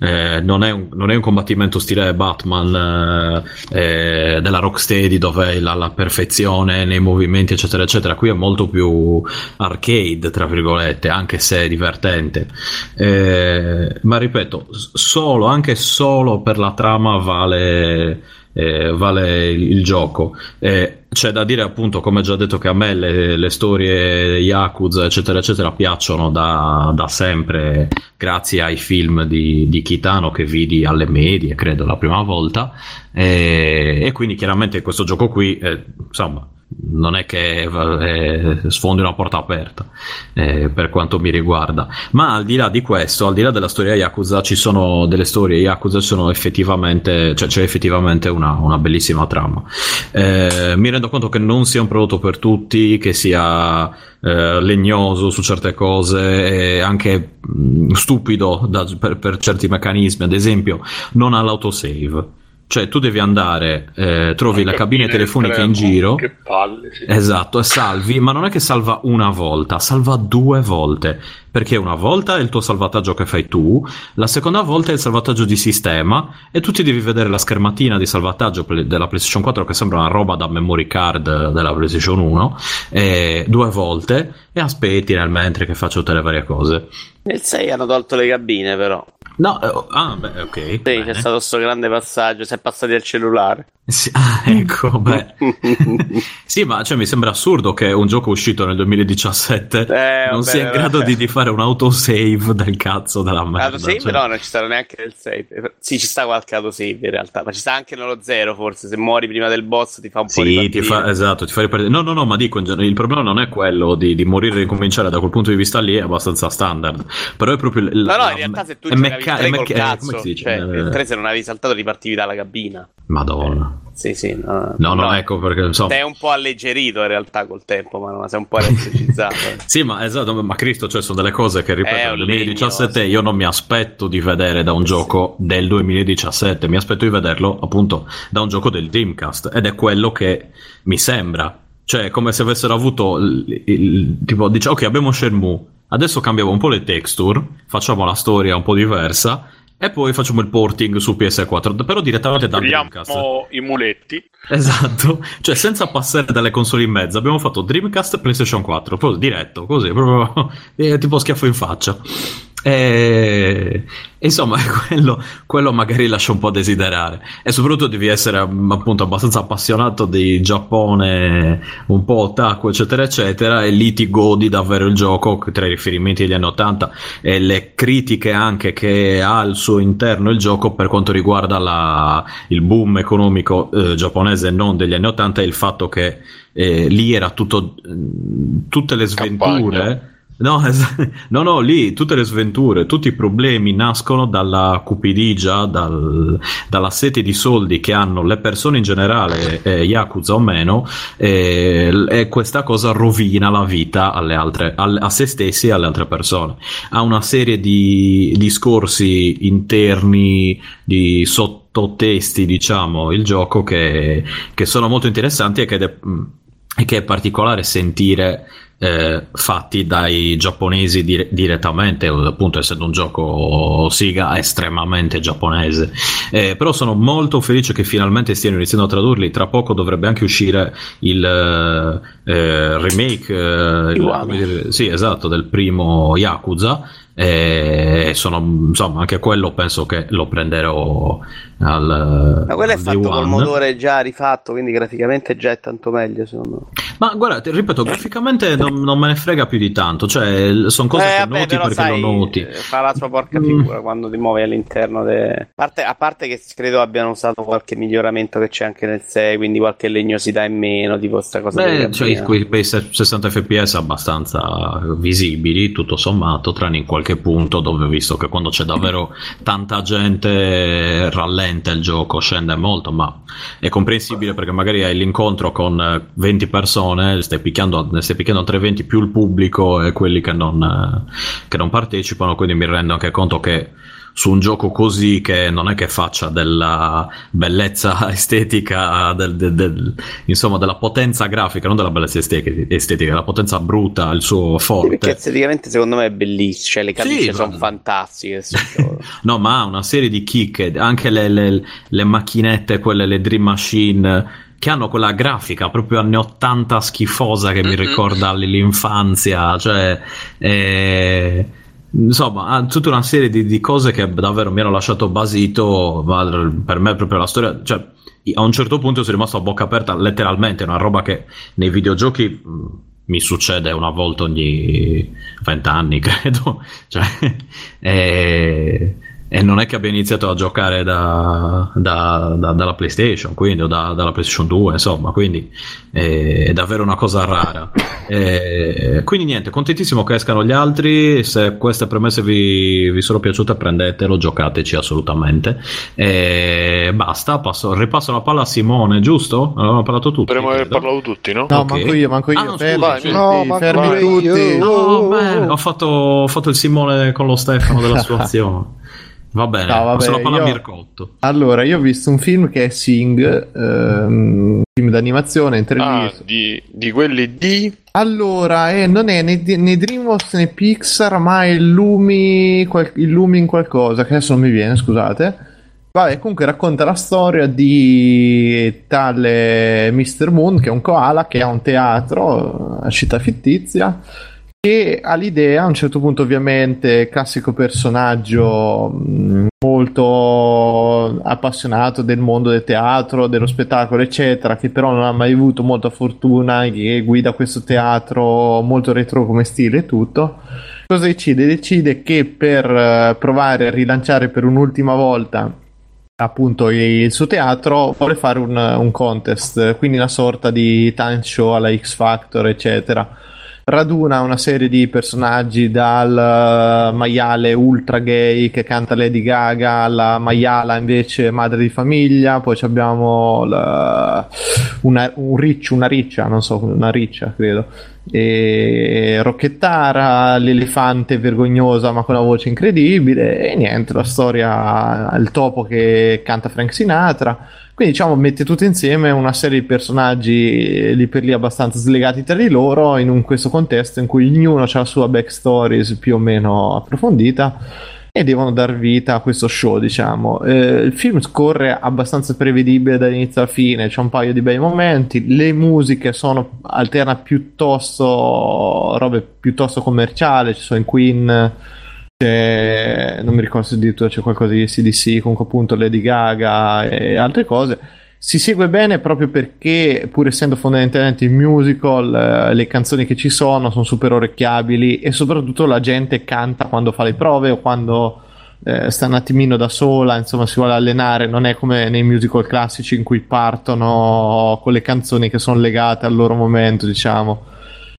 eh, non, è un, non è un combattimento stile Batman eh, della Rocksteady, dove è la, la perfezione nei movimenti eccetera eccetera. Qui è molto più arcade tra virgolette, anche se è divertente, eh, ma ripeto, solo, anche solo per la trama vale Eh, vale il gioco. Eh, c'è da dire appunto, come già detto, che a me le, le storie Yakuza eccetera eccetera piacciono da, da sempre, grazie ai film di, di Kitano che vidi alle medie credo la prima volta, eh, e quindi chiaramente questo gioco qui eh, insomma non è che eh, sfondi una porta aperta eh, per quanto mi riguarda. Ma al di là di questo, al di là della storia Yakuza, ci sono delle storie Yakuza, sono effettivamente, cioè c'è effettivamente una, una bellissima trama. Eh, mi rendo conto che non sia un prodotto per tutti, che sia eh, legnoso su certe cose e anche mh, stupido da, per, per certi meccanismi. Ad esempio non ha l'autosave, cioè tu devi andare, eh, trovi la, la cabina telefonica tremo, in giro, che palle, sì. Esatto, e salvi, ma non è che salva una volta, salva due volte, perché una volta è il tuo salvataggio che fai tu, la seconda volta è il salvataggio di sistema, e tu ti devi vedere la schermatina di salvataggio della PlayStation quattro, che sembra una roba da memory card della PlayStation uno, e due volte, e aspetti nel mentre che faccio tutte le varie cose. Nel sei hanno tolto le cabine però. No, ah, beh, ok. Sì, bene. C'è stato questo grande passaggio, si è passati al cellulare. Sì, ah, ecco, beh. Sì, ma cioè, mi sembra assurdo che un gioco uscito nel duemiladiciassette eh, vabbè, non sia in grado di, di fare un autosave del cazzo della merda. Autosave? Cioè. No, non ci sarà neanche il save. Sì, ci sta qualche autosave in realtà, ma ci sta anche nello zero forse, se muori prima del boss ti fa un po' sì, di ti fa, esatto, ti fa ripartire. No, no, no, ma dico, il problema non è quello di, di morire e ricominciare, da quel punto di vista lì è abbastanza standard, però è proprio... Il, no, no, in realtà se tu giocavi mecca- tre mecca- col cazzo, come si dice? Cioè, eh, tre se non avevi saltato ripartivi dalla cabina. Madonna. Eh, sì, sì. No, no, no, no, ecco perché insomma. Sei un po' alleggerito in realtà col tempo, ma non sei un po' elettricizzato. Sì, ma esatto, ma Cristo, cioè sono delle cose che ripeto, nel duemiladiciassette sì. Io non mi aspetto di vedere da un sì, gioco sì. del duemiladiciassette, mi aspetto di vederlo appunto da un gioco del Dreamcast, ed è quello che mi sembra. Cioè, come se avessero avuto il, il tipo, dice ok, abbiamo Shenmue, adesso cambiamo un po' le texture, facciamo la storia un po' diversa. E poi facciamo il porting su P S quattro, però direttamente da Dreamcast. Togliamo i muletti. Esatto, cioè senza passare dalle console in mezzo. Abbiamo fatto Dreamcast, PlayStation quattro, proprio diretto, così, proprio eh, tipo schiaffo in faccia. E insomma, quello, quello magari lascia un po' a desiderare. E soprattutto devi essere appunto abbastanza appassionato di Giappone, un po' otaku, eccetera, eccetera. E lì ti godi davvero il gioco tra i riferimenti degli anni ottanta e le critiche anche che ha al suo interno il gioco per quanto riguarda la, il boom economico eh, giapponese, non degli anni ottanta, e il fatto che eh, lì era tutto, tutte le sventure. Campagna. No, no, no, lì tutte le sventure, tutti i problemi nascono dalla cupidigia, dal, dalla sete di soldi che hanno le persone in generale, eh, Yakuza o meno, eh, e questa cosa rovina la vita alle altre, al, a se stessi e alle altre persone. Ha una serie di discorsi interni, di sottotesti, diciamo, il gioco che, che sono molto interessanti e che è, e che è particolare sentire Eh, fatti dai giapponesi dire- direttamente, appunto essendo un gioco Sega estremamente giapponese, eh, però sono molto felice che finalmente stiano iniziando a tradurli. Tra poco dovrebbe anche uscire il eh, remake eh, il, sì esatto del primo Yakuza, e sono insomma anche quello penso che lo prenderò al, ma quello al è fatto D uno. Col motore già rifatto, quindi graficamente già è tanto meglio secondo me. Ma guarda, ripeto, graficamente non, non me ne frega più di tanto, cioè sono cose eh, che vabbè, noti perché sai, non noti fa la sua porca figura mm. quando ti muovi all'interno de... parte, a parte che credo abbiano usato qualche miglioramento che c'è anche nel sei, quindi qualche legnosità in meno, tipo questa cosa. Beh, cioè quei, quei sessanta fps abbastanza visibili tutto sommato, tranne in qualche punto dove ho visto che quando c'è davvero tanta gente rallenta il gioco, scende molto, ma è comprensibile perché magari hai l'incontro con venti persone, stai picchiando, stai picchiando trecentoventi più il pubblico e quelli che non, che non partecipano, quindi mi rendo anche conto che su un gioco così che non è che faccia della bellezza estetica, del, del, del, insomma della potenza grafica, non della bellezza estetica, la potenza bruta, il suo forte. Perché esteticamente secondo me è bellissimo, cioè le camicie sì, sono ma... fantastiche. No, ma ha una serie di chicche, anche le, le, le macchinette, quelle, le Dream Machine, che hanno quella grafica proprio anni ottanta schifosa che mm-hmm. mi ricorda l'infanzia, cioè... Eh... insomma ha tutta una serie di, di cose che davvero mi hanno lasciato basito. Ma per me è proprio la storia, cioè a un certo punto sono rimasto a bocca aperta letteralmente, una roba che nei videogiochi mi succede una volta ogni vent'anni credo, cioè e, e non è che abbia iniziato a giocare da, da, da, dalla PlayStation, quindi o da, dalla PlayStation due insomma, quindi è, è davvero una cosa rara. Eh, quindi niente, contentissimo che escano gli altri. Se queste premesse vi, vi sono piaciute, prendetelo, giocateci assolutamente. Eh, basta, passo, ripasso la palla a Simone, giusto? Avevamo parlato tutti. Potremmo aver parlato tutti, no? No, okay. Manco io, manco io. Ah, no, fermi, vai, no, fermi, fermi vai, tutti. No, oh, beh, ho, fatto, ho fatto il Simone con lo Stefano della situazione. Va bene, no, vabbè, passo la palla io... a Mircotto. Allora, io ho visto un film che è Sing, ehm, film d'animazione in tre D. Ah, di, di quelli di... Allora, eh, non è né, né DreamWorks né Pixar, ma è Lumi, qual- il Lumin qualcosa, che adesso non mi viene, scusate. Vabbè, comunque racconta la storia di tale mister Moon, che è un koala, che ha un teatro, una città fittizia, che ha l'idea a un certo punto, ovviamente classico personaggio molto appassionato del mondo del teatro, dello spettacolo eccetera, che però non ha mai avuto molta fortuna, che guida questo teatro molto retro come stile e tutto. Cosa decide? Decide che per provare a rilanciare per un'ultima volta appunto il suo teatro vuole fare un, un contest, quindi una sorta di talent show alla X Factor eccetera. Raduna una serie di personaggi, dal maiale ultra gay che canta Lady Gaga alla maiala invece madre di famiglia, poi abbiamo la, una, un riccio, una riccia, non so, una riccia credo, e Rocchettara, l'elefante vergognosa ma con la voce incredibile, e niente, la storia, il topo che canta Frank Sinatra. Quindi diciamo mette tutto insieme una serie di personaggi lì per lì abbastanza slegati tra di loro in un, questo contesto in cui ognuno ha la sua backstory più o meno approfondita e devono dar vita a questo show, diciamo. Eh, il film scorre abbastanza prevedibile dall'inizio alla fine, c'è un paio di bei momenti, le musiche sono alterna piuttosto robe piuttosto commerciali, ci sono in Queen, c'è, non mi ricordo se addirittura c'è qualcosa di C D C, comunque appunto Lady Gaga e altre cose. Si segue bene proprio perché, pur essendo fondamentalmente il musical, le canzoni che ci sono sono super orecchiabili e soprattutto la gente canta quando fa le prove o quando eh, sta un attimino da sola, insomma si vuole allenare. Non è come nei musical classici in cui partono con le canzoni che sono legate al loro momento, diciamo.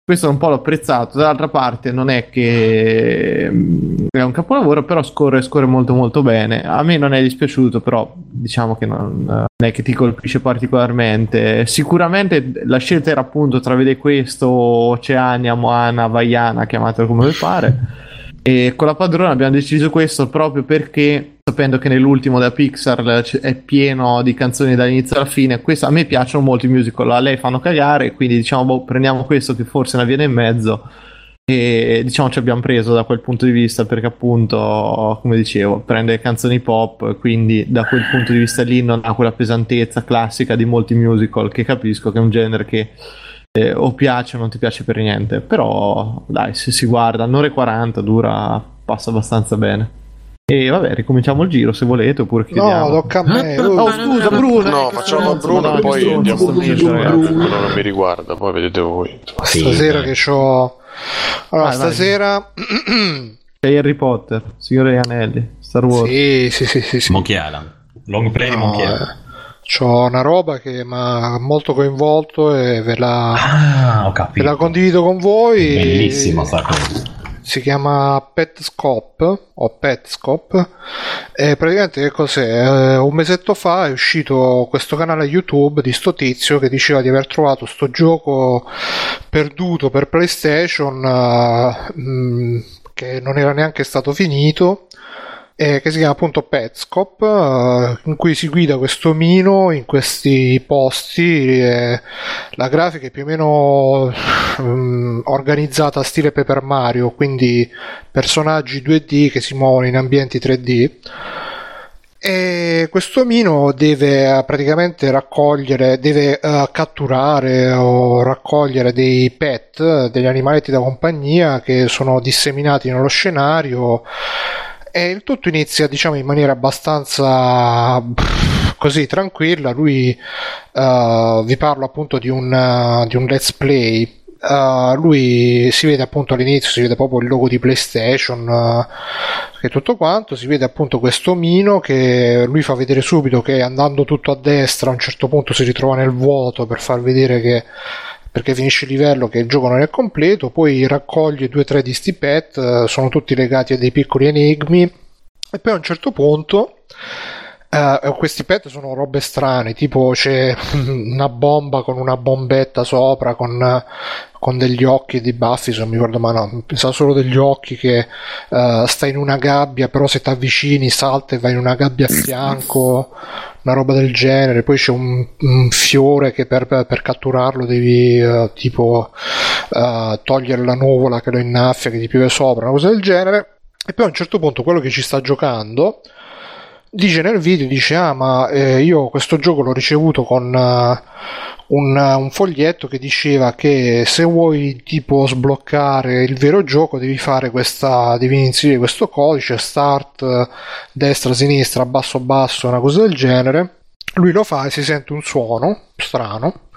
Questo è un po' l'ho apprezzato. Dall'altra parte non è che è un capolavoro, però scorre, scorre molto molto bene. A me non è dispiaciuto, però diciamo che non, non è che ti colpisce particolarmente. Sicuramente la scelta era appunto tra vedere questo, Oceania, Moana, Vaiana, chiamatelo come vi pare. E con la padrona abbiamo deciso questo proprio perché, sapendo che nell'ultimo da Pixar è pieno di canzoni dall'inizio alla fine, questa, a me piacciono molto i musical, a lei fanno cagare, quindi diciamo boh, prendiamo questo che forse ne viene in mezzo e diciamo ci abbiamo preso da quel punto di vista, perché appunto come dicevo prende canzoni pop, quindi da quel punto di vista lì non ha quella pesantezza classica di molti musical, che capisco che è un genere che Eh, o piace o non ti piace per niente, però dai, se si guarda un'ora e quaranta dura, passa abbastanza bene. E vabbè, ricominciamo il giro se volete, oppure chiediamo. No, tocca a me. Oh, scusa Bruno. No, facciamo a Bruno e poi andiamo a Bruno, non mi riguarda, poi vedete voi. Sì, stasera dai. Che c'ho allora vai, stasera vai. C'è Harry Potter, Signore Anelli, Star Wars. Sì, sì, sì, sì, sì. Monkey Island. Long play di Monkey Island. C'ho una roba che mi ha molto coinvolto e ve la, ah, ho capito. Ve la condivido con voi. Bellissima sta cosa. Si chiama Petscop o Petscop e praticamente che cos'è? Un mesetto fa è uscito questo canale YouTube di sto tizio che diceva di aver trovato sto gioco perduto per PlayStation uh, mh, che non era neanche stato finito, Eh, che si chiama appunto Petscop, uh, in cui si guida questo omino in questi posti, eh, la grafica è più o meno um, organizzata a stile Paper Mario, quindi personaggi due D che si muovono in ambienti tre D, e questo omino deve uh, praticamente raccogliere, deve uh, catturare o raccogliere dei pet, degli animaletti da compagnia che sono disseminati nello scenario. E il tutto inizia, diciamo, in maniera abbastanza così tranquilla. Lui, uh, vi parlo appunto di un, uh, di un let's play. Uh, lui si vede appunto all'inizio, si vede proprio il logo di PlayStation uh, e tutto quanto. Si vede appunto questo omino che lui fa vedere subito che andando tutto a destra a un certo punto si ritrova nel vuoto per far vedere che, perché finisce il livello, che il gioco non è completo. Poi raccoglie due o tre di sti pet, sono tutti legati a dei piccoli enigmi, e poi a un certo punto eh, questi pet sono robe strane, tipo c'è una bomba con una bombetta sopra, con, con degli occhi e dei baffi, se non mi ricordo, ma no, pensa solo degli occhi, che eh, sta in una gabbia, però se ti avvicini salta e va in una gabbia a fianco, una roba del genere. Poi c'è un, un fiore che per, per catturarlo devi uh, tipo uh, togliere la nuvola che lo innaffia, che ti piove sopra, una cosa del genere. E poi a un certo punto quello che ci sta giocando dice nel video, dice ah ma eh, io questo gioco l'ho ricevuto con, uh, un, un foglietto che diceva che se vuoi tipo sbloccare il vero gioco devi fare questa, devi inserire questo codice start destra sinistra basso basso, una cosa del genere. Lui lo fa e si sente un suono strano,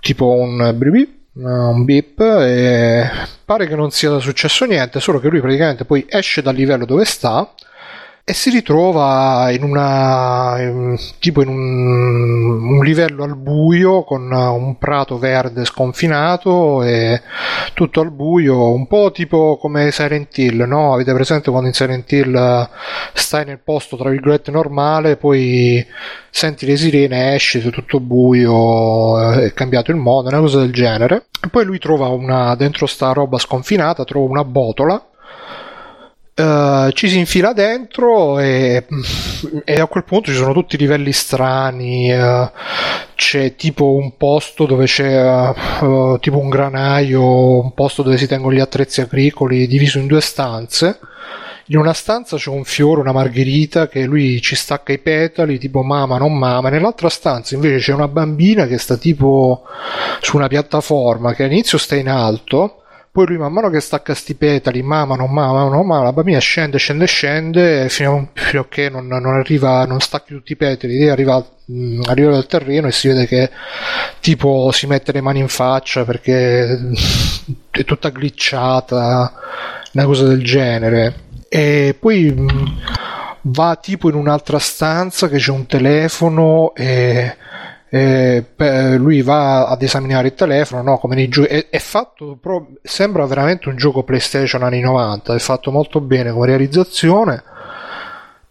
tipo un bribip, un beep, e pare che non sia successo niente, solo che lui praticamente poi esce dal livello dove sta e si ritrova in una in, tipo in un, un livello al buio con un prato verde sconfinato e tutto al buio, un po' tipo come Silent Hill, no? Avete presente quando in Silent Hill stai nel posto tra virgolette normale, poi senti le sirene, esci, è tutto buio, è cambiato il mondo, una cosa del genere. E poi lui trova una, dentro sta roba sconfinata trova una botola. Uh, ci si infila dentro e, e a quel punto ci sono tutti i livelli strani, uh, c'è tipo un posto dove c'è uh, uh, tipo un granaio, un posto dove si tengono gli attrezzi agricoli diviso in due stanze. In una stanza c'è un fiore, una margherita, che lui ci stacca i petali tipo mama non mama, nell'altra stanza invece c'è una bambina che sta tipo su una piattaforma che all'inizio sta in alto. Poi lui man mano che stacca sti petali, mamma non mamma non mamma, la bambina scende scende scende fino a, fino a che non, non arriva, non stacchi tutti i petali, arriva, mh, arriva dal terreno e si vede che tipo si mette le mani in faccia perché è tutta glitchata, una cosa del genere. E poi mh, va tipo in un'altra stanza che c'è un telefono e Eh, lui va ad esaminare il telefono, no? Come nei gio- è, è fatto pro- sembra veramente un gioco PlayStation anni novanta, è fatto molto bene come realizzazione.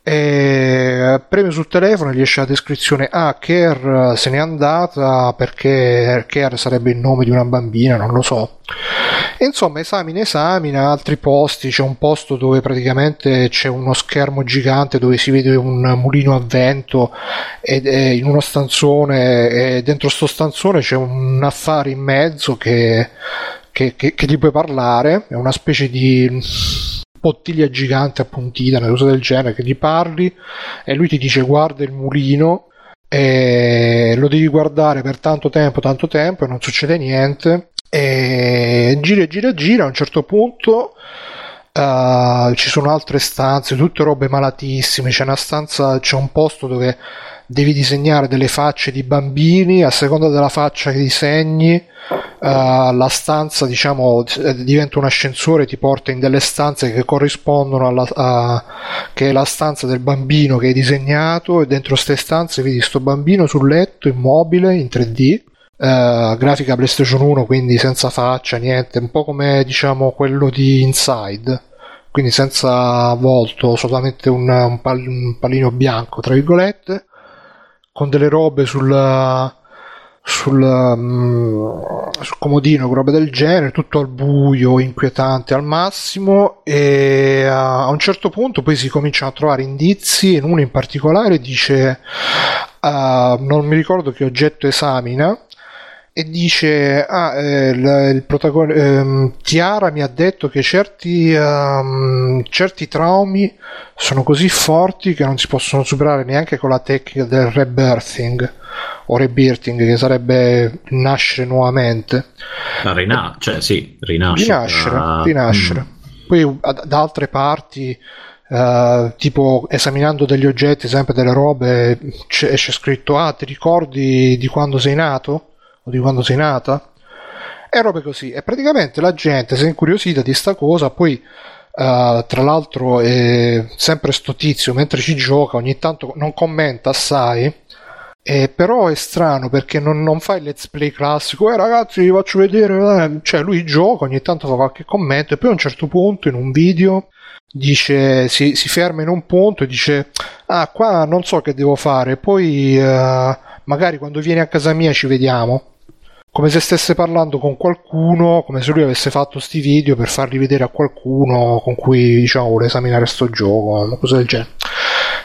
E preme sul telefono e gli esce la descrizione: ah, Care se n'è andata perché Care sarebbe il nome di una bambina, non lo so. E insomma esamina esamina altri posti, c'è un posto dove praticamente c'è uno schermo gigante dove si vede un mulino a vento ed è in uno stanzone e dentro sto stanzone c'è un affare in mezzo che, che, che, che gli puoi parlare, è una specie di bottiglia gigante appuntita, una cosa del genere, che gli parli e lui ti dice guarda il mulino e lo devi guardare per tanto tempo tanto tempo e non succede niente. E gira gira gira a un certo punto uh, ci sono altre stanze, tutte robe malatissime, c'è una stanza, c'è un posto dove devi disegnare delle facce di bambini, a seconda della faccia che disegni uh, la stanza diciamo diventa un ascensore, ti porta in delle stanze che corrispondono alla a, che è la stanza del bambino che hai disegnato, e dentro ste stanze vedi sto bambino sul letto immobile in tre D. Uh, grafica PlayStation uno, quindi senza faccia, niente, un po' come diciamo quello di Inside, quindi senza volto, solamente un, un, pal- un pallino bianco tra virgolette, con delle robe sul sul, um, sul comodino, robe del genere, tutto al buio, inquietante al massimo. E uh, a un certo punto poi si cominciano a trovare indizi, e uno in particolare dice uh, non mi ricordo che oggetto esamina, e dice ah, eh, il, il protagon- ehm, Chiara mi ha detto che certi, ehm, certi traumi sono così forti che non si possono superare neanche con la tecnica del rebirthing o rebirthing, che sarebbe nascere nuovamente, Rina- cioè sì, rinascere rinascere, uh, rinascere. Mm. Poi da altre parti Uh, tipo esaminando degli oggetti, sempre delle robe, c'è, c'è scritto ah ti ricordi di quando sei nato o di quando sei nata, e robe così. E praticamente la gente si è incuriosita di sta cosa. Poi uh, tra l'altro eh, sempre sto tizio mentre ci gioca ogni tanto non commenta assai, eh, però è strano perché non, non fa il let's play classico eh ragazzi vi faccio vedere, cioè lui gioca, ogni tanto fa qualche commento e poi a un certo punto in un video dice si, si ferma in un punto e dice ah qua non so che devo fare, poi uh, magari quando vieni a casa mia ci vediamo, come se stesse parlando con qualcuno, come se lui avesse fatto sti video per farli vedere a qualcuno con cui diciamo vuole esaminare sto gioco, una cosa del genere.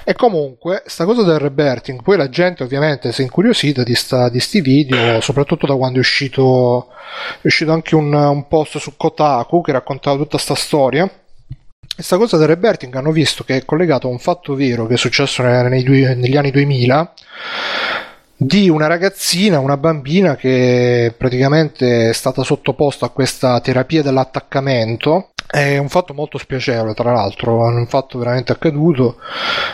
E comunque sta cosa del rebirthing, poi la gente ovviamente si è incuriosita di, sta, di sti video, soprattutto da quando è uscito è uscito anche un, un post su Kotaku che raccontava tutta sta storia. Questa cosa del rebirthing hanno visto che è collegato a un fatto vero che è successo nei, nei, negli anni duemila di una ragazzina, una bambina che praticamente è stata sottoposta a questa terapia dell'attaccamento. È un fatto molto spiacevole, tra l'altro, un fatto veramente accaduto.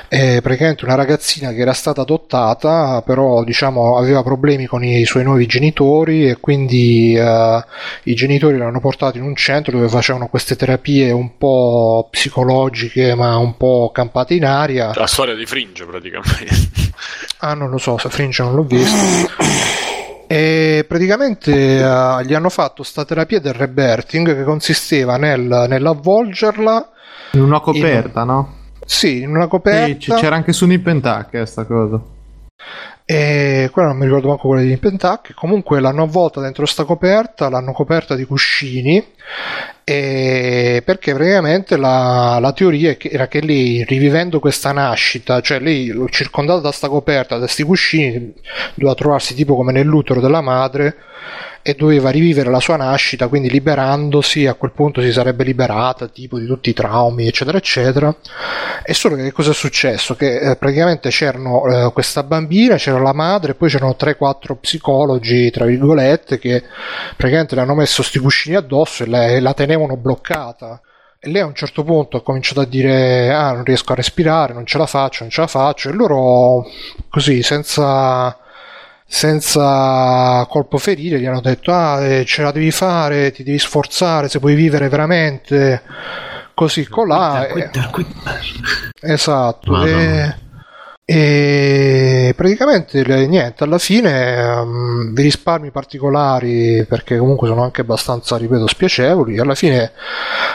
È praticamente una ragazzina che era stata adottata, però diciamo aveva problemi con i suoi nuovi genitori, e quindi eh, i genitori l'hanno portato in un centro dove facevano queste terapie un po' psicologiche ma un po' campate in aria. La storia di Fringe praticamente. Ah, non lo so, se Fringe non l'ho visto. E praticamente uh, gli hanno fatto sta terapia del rebirthing, che consisteva nel, nell'avvolgerla in una coperta, in... no? Sì, in una coperta. Sì, c'era anche su Nip and Tuck sta cosa. E quella non mi ricordo manco, quella di Nip and Tuck. Comunque l'hanno avvolta dentro sta coperta, l'hanno coperta di cuscini, e perché praticamente la, la teoria era che lei, rivivendo questa nascita, cioè lei circondata da sta coperta, da sti cuscini, doveva trovarsi tipo come nell'utero della madre e doveva rivivere la sua nascita, quindi liberandosi a quel punto si sarebbe liberata tipo di tutti i traumi eccetera eccetera. E solo che cosa è successo? Che eh, praticamente c'erano eh, questa bambina, c'era la madre, poi c'erano tre quattro psicologi tra virgolette che praticamente le hanno messo sti cuscini addosso e la, e la tenevano bloccata. E lei a un certo punto ha cominciato a dire: ah, non riesco a respirare, non ce la faccio, non ce la faccio. E loro così senza... senza colpo ferire gli hanno detto: ah, ce la devi fare, ti devi sforzare se puoi vivere veramente, così colà. Esatto. E, e praticamente niente, alla fine um, vi risparmio i particolari perché comunque sono anche abbastanza, ripeto, spiacevoli. Alla fine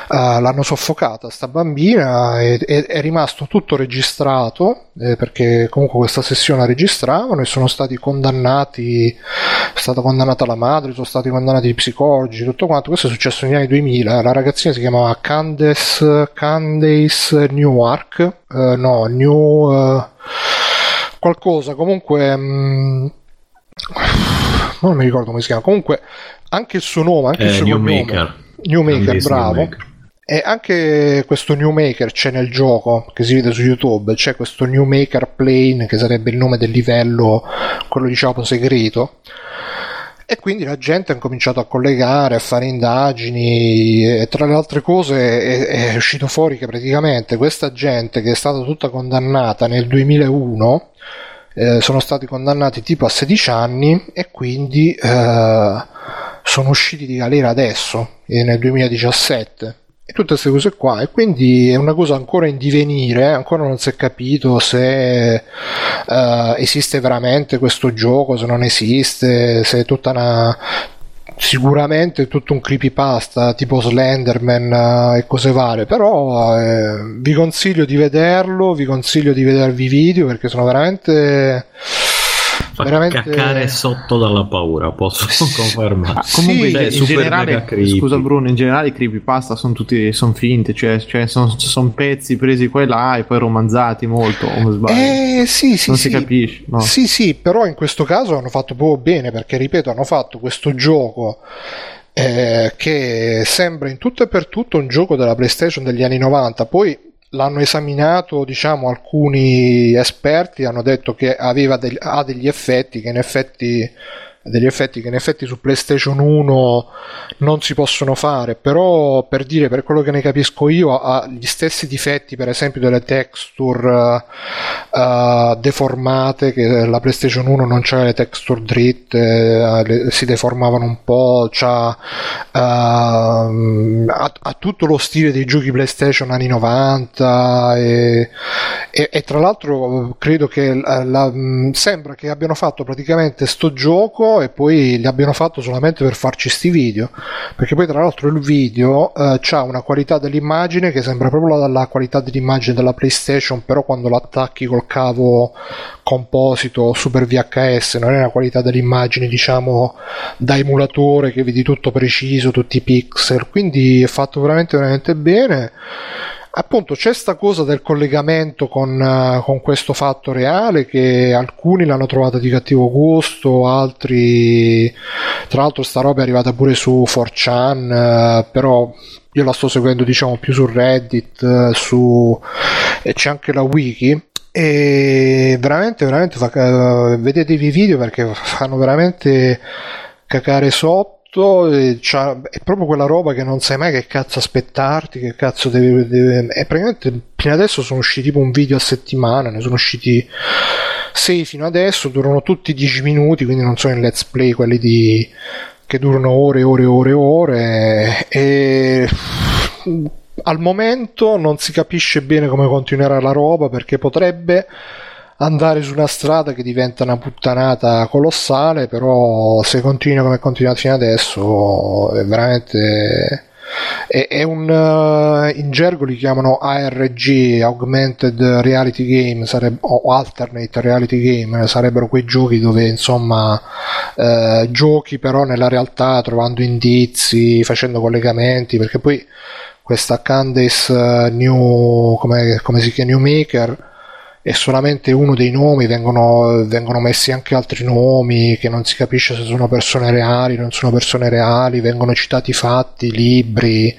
uh, l'hanno soffocata sta bambina, e, e è rimasto tutto registrato, eh, perché comunque questa sessione la registravano, e sono stati condannati, è stata condannata la madre, sono stati condannati i psicologi, tutto quanto. Questo è successo negli anni duemila. La ragazzina si chiamava Candace, Candace Newark, uh, no, New... Uh, qualcosa, comunque mh, non mi ricordo come si chiama. Comunque anche il suo nome, anche eh, il suo Newmaker, Newmaker bravo Newmaker. E anche questo Newmaker c'è nel gioco, che si vede su YouTube, c'è questo Newmaker Plane che sarebbe il nome del livello, quello diciamo segreto. E quindi la gente ha cominciato a collegare, a fare indagini, e tra le altre cose è, è uscito fuori che praticamente questa gente che è stata tutta condannata nel duemilauno eh, sono stati condannati tipo a sedici anni, e quindi eh, sono usciti di galera adesso, eh, nel duemiladiciassette. E tutte queste cose qua, e quindi è una cosa ancora in divenire, ancora non si è capito se uh, esiste veramente questo gioco, se non esiste, se è tutta una... sicuramente è tutto un creepypasta tipo Slenderman uh, e cose varie, però uh, vi consiglio di vederlo, vi consiglio di vedervi i video perché sono veramente... Fa veramente... caccare sotto dalla paura, posso confermare. Ah, comunque sì, in, in generale, scusa Bruno, in generale i creepypasta sono tutti son finti, cioè, cioè sono son pezzi presi qua e là e poi romanzati molto, come sbaglio. Eh, sì, sì, non sì, si sì. capisce. No. Sì, sì, però in questo caso hanno fatto proprio bene, perché ripeto, hanno fatto questo gioco eh, che sembra in tutto e per tutto un gioco della PlayStation degli anni novanta, poi l'hanno esaminato, diciamo, alcuni esperti hanno detto che aveva del, ha degli effetti che in effetti degli effetti che in effetti su PlayStation uno non si possono fare, però per dire, per quello che ne capisco io, ha gli stessi difetti per esempio delle texture uh, deformate, che la PlayStation uno non c'era, le texture dritte, le, si deformavano un po', c'ha, uh, ha, ha tutto lo stile dei giochi PlayStation anni novanta, e, e, e tra l'altro credo che la, la, sembra che abbiano fatto praticamente sto gioco e poi li abbiano fatto solamente per farci sti video, perché poi tra l'altro il video eh, c'ha una qualità dell'immagine che sembra proprio la, la qualità dell'immagine della PlayStation, però quando lo attacchi col cavo composito Super V H S non è una qualità dell'immagine diciamo da emulatore che vedi tutto preciso, tutti i pixel, quindi è fatto veramente veramente bene. Appunto c'è sta cosa del collegamento con, uh, con questo fatto reale, che alcuni l'hanno trovata di cattivo gusto, altri, tra l'altro sta roba è arrivata pure su four chan, uh, però io la sto seguendo diciamo più su Reddit, uh, su... e c'è anche la wiki e veramente veramente fa, vedetevi i video perché fanno veramente cacare sotto, e è proprio quella roba che non sai mai che cazzo aspettarti, che cazzo devi, devi e praticamente fino adesso sono usciti tipo un video a settimana, ne sono usciti sei fino adesso, durano tutti dieci minuti, quindi non sono in let's play quelli di che durano ore e ore e ore, ore e al momento non si capisce bene come continuerà la roba, perché potrebbe andare su una strada che diventa una puttanata colossale, però se continua come è continuato fino adesso è veramente è, è un uh, in gergo li chiamano A R G, Augmented Reality Game, sareb- o Alternate Reality Game, sarebbero quei giochi dove insomma uh, giochi però nella realtà trovando indizi, facendo collegamenti, perché poi questa Candace uh, New come, come si chiama, Newmaker è solamente uno dei nomi, vengono, vengono messi anche altri nomi che non si capisce se sono persone reali, non sono persone reali, vengono citati fatti, libri,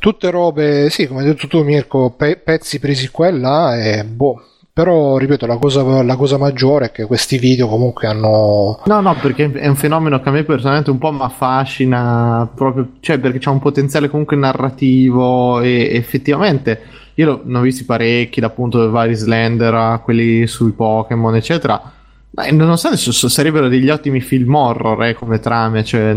tutte robe, sì, come hai detto tu Mirko, pe- pezzi presi qua e là e boh. Però ripeto, la cosa, la cosa maggiore è che questi video comunque hanno no no perché è un fenomeno che a me personalmente un po' mi affascina proprio, cioè perché c'è un potenziale comunque narrativo e effettivamente io ne ho visti parecchi, appunto dai vari Slender a quelli sui Pokémon eccetera, ma nonostante sarebbero degli ottimi film horror eh, come trame, cioè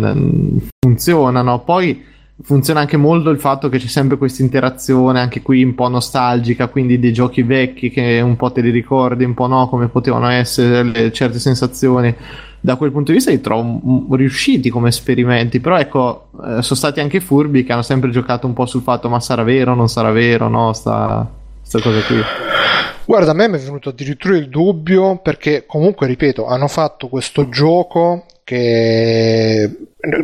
funzionano. Poi funziona anche molto il fatto che c'è sempre questa interazione anche qui un po' nostalgica, quindi dei giochi vecchi che un po' te li ricordi un po' no, come potevano essere le certe sensazioni. Da quel punto di vista li trovo riusciti come esperimenti, però ecco eh, sono stati anche furbi che hanno sempre giocato un po' sul fatto ma sarà vero, non sarà vero, no sta, sta cosa qui. Guarda, a me mi è venuto addirittura il dubbio, perché comunque ripeto hanno fatto questo gioco che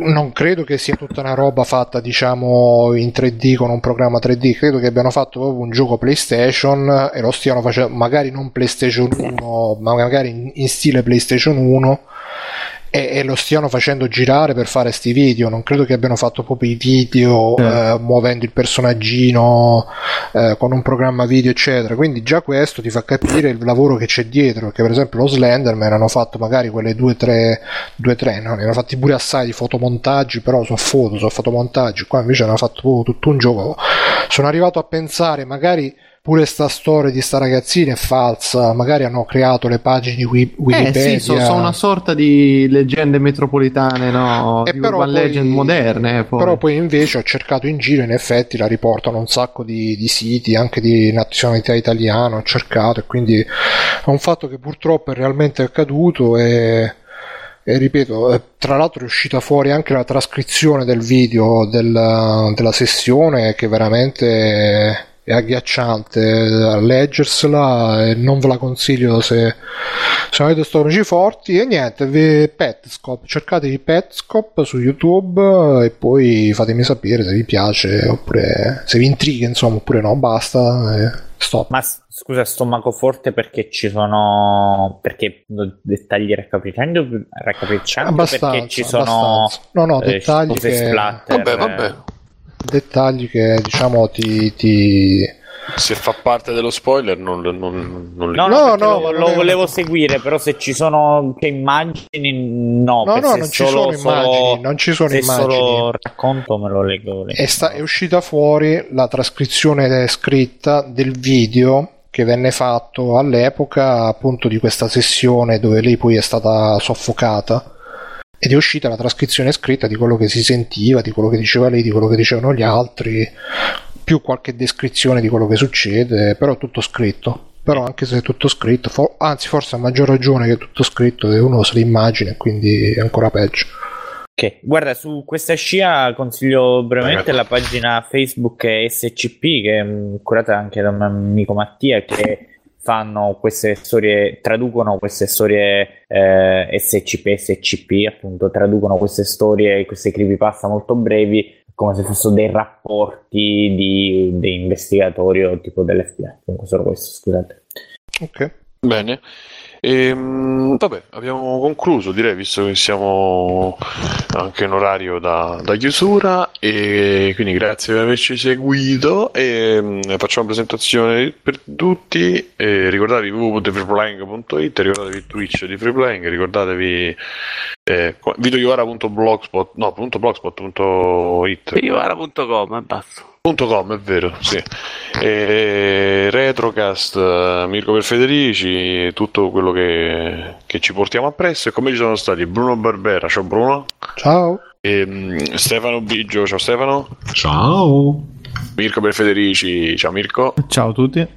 non credo che sia tutta una roba fatta diciamo in tre D con un programma tre D, credo che abbiano fatto proprio un gioco PlayStation e lo stiano facendo, magari non PlayStation uno ma magari in, in stile PlayStation uno, e, e lo stiano facendo girare per fare sti video. Non credo che abbiano fatto proprio i video eh. Eh, muovendo il personaggino eh, con un programma video eccetera, quindi già questo ti fa capire il lavoro che c'è dietro, perché per esempio lo Slenderman hanno fatto magari quelle due tre due tre no? Ne hanno fatti pure assai di fotomontaggi, però sono foto, sono fotomontaggi, qua invece hanno fatto proprio tutto un gioco. Sono arrivato a pensare magari pure sta storia di sta ragazzina è falsa, magari hanno creato le pagine di Wikipedia. Eh sì, sono, sono una sorta di leggende metropolitane, no? E di urban poi, legend moderne. Poi. Però poi invece ho cercato in giro, in effetti la riportano un sacco di, di siti, anche di nazionalità italiana, ho cercato, e quindi è un fatto che purtroppo è realmente accaduto e... E ripeto, tra l'altro è uscita fuori anche la trascrizione del video della, della sessione, che veramente è agghiacciante a leggersela e non ve la consiglio se, se avete stomaci forti. E niente, vi, Petscop, cercatevi Petscop su YouTube e poi fatemi sapere se vi piace oppure se vi intriga, insomma, oppure no, basta e stop. Ma scusa, stomaco forte perché ci sono perché dettagli raccapriccianti raccapriccianti perché ci sono no, no, dettagli eh, che... splatter, vabbè, vabbè. Dettagli che diciamo ti, ti... se fa parte dello spoiler non, non, non li... no no, no, no lo, lo volevo seguire, però se ci sono che immagini no no, no non ci sono immagini, non ci sono immagini, solo racconto me lo leggo, leggo. È, sta, è uscita fuori la trascrizione scritta del video che venne fatto all'epoca appunto di questa sessione dove lei poi è stata soffocata, ed è uscita la trascrizione scritta di quello che si sentiva, di quello che diceva lei, di quello che dicevano gli altri, più qualche descrizione di quello che succede, però tutto scritto. Però anche se è tutto scritto, for- anzi forse a maggior ragione che è tutto scritto, che uno se l'immagina e quindi è ancora peggio. Ok, guarda, su questa scia consiglio brevemente la pagina Facebook S C P, che è curata anche da un amico Mattia, che fanno queste storie, traducono queste storie eh, S C P, S C P appunto, traducono queste storie, queste creepypasta molto brevi, come se fossero dei rapporti di, di investigatori o tipo dell'F B I, comunque solo questo, scusate. Ok, bene. E, vabbè, abbiamo concluso, direi, visto che siamo anche in orario da, da chiusura, e quindi grazie per averci seguito, e facciamo presentazione per tutti, e ricordatevi w w w punto freeplaying punto i t, ricordatevi Twitch di Freeplaying, ricordatevi eh, videoiovara.blogspot no, .blogspot.it videoiovara punto com e basta. .com, è vero, sì. E Retrocast, Mirko Perfederici, tutto quello che, che ci portiamo appresso, e come ci sono stati Bruno Barbera, ciao Bruno. Ciao. E Stefano Biggio, ciao Stefano. Ciao. Mirko Perfederici, ciao Mirko. Ciao a tutti.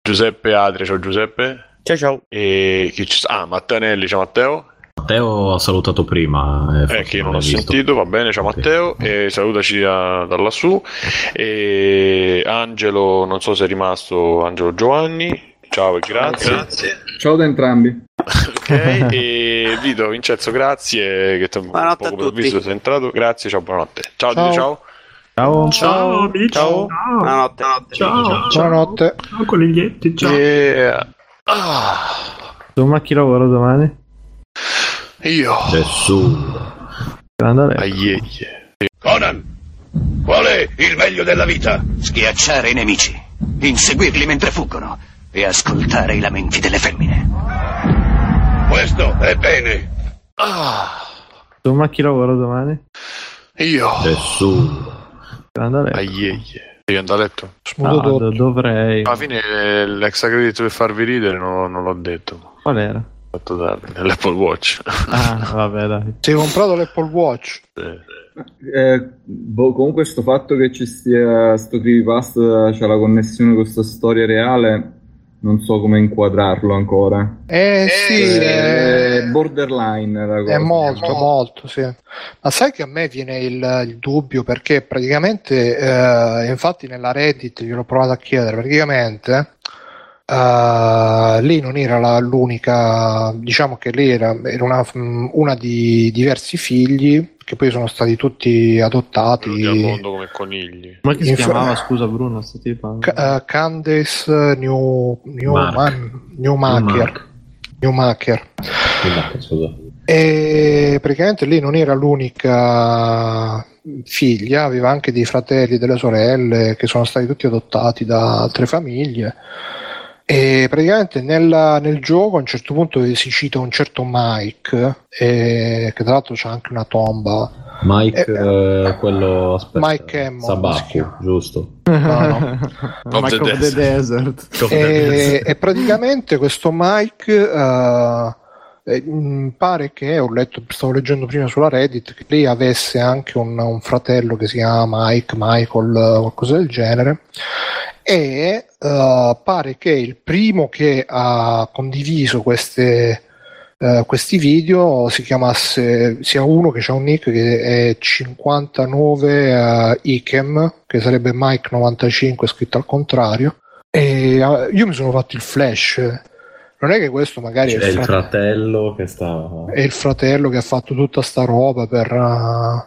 Giuseppe Adria, ciao Giuseppe. Ciao ciao. E chi ci... Ah, Mattanelli, ciao Matteo. Matteo ha salutato prima, eh, eh che non ho visto. Sentito, va bene, ciao Matteo, e salutaci da, da lassù, e Angelo, non so se è rimasto, Angelo Giovanni, ciao e grazie. Grazie. Ciao da entrambi. Ok, e Vito, Vincenzo, grazie, che buonanotte poco a tutti. Visto, sei entrato, grazie, ciao, buonanotte. Ciao, ciao. Ciao. Ciao, ciao, ciao. Ciao. Buonanotte. Ciao. Ciao. Buonanotte. Ciao coniglietti, ciao. E... Ah. Insomma, chi lavora domani? Io nessuno. Aieie. Conan, qual è il meglio della vita? Schiacciare i nemici, inseguirli mentre fuggono e ascoltare i lamenti delle femmine. Questo è bene. Ah. Insomma, chi lavora domani? Io nessuno. Aieie. Devi andare a letto? No, do- dovrei. Alla fine l'extra credito per farvi ridere non, non l'ho detto. Qual era? Fatto tardi nell'Apple Watch. Ah, vabbè, dai. Ti hai comprato l'Apple Watch? Sì. Eh, boh, comunque sto fatto che ci stia sto creepypasta, c'è la connessione con questa storia reale, non so come inquadrarlo ancora. Eh, eh sì, è eh, borderline la cosa. È molto, no. molto, sì. Ma sai che a me viene il, il dubbio, perché praticamente eh, infatti nella Reddit gliel'ho provato a chiedere, praticamente Uh, lei non era la, l'unica, diciamo che lei era, era una, una di diversi figli che poi sono stati tutti adottati al mondo come conigli. Ma che si Inf- chiamava, scusa Bruno, sto tipo? C- uh, Candace New, Newmaker Newmaker e praticamente lei non era l'unica figlia, aveva anche dei fratelli e delle sorelle che sono stati tutti adottati da altre famiglie. E praticamente nella, nel gioco a un certo punto si cita un certo Mike, eh, che tra l'altro c'ha anche una tomba. Mike, eh, eh, quello aspetta, Mike Hammond, Sabaku, giusto? No, no. Of Mike the of the Desert. Desert. E, Desert. E praticamente questo Mike uh, eh, pare che ho letto, stavo leggendo prima sulla Reddit, che lei avesse anche un, un fratello che si chiama Mike, Michael, qualcosa del genere. E uh, pare che il primo che ha condiviso queste, uh, questi video si chiamasse, sia uno che ha un nick che è cinquantanove uh, Ikem, che sarebbe Mike novantacinque scritto al contrario, e uh, io mi sono fatto il flash, non è che questo magari cioè è il fratello, fratello che stava è il fratello che ha fatto tutta sta roba per uh,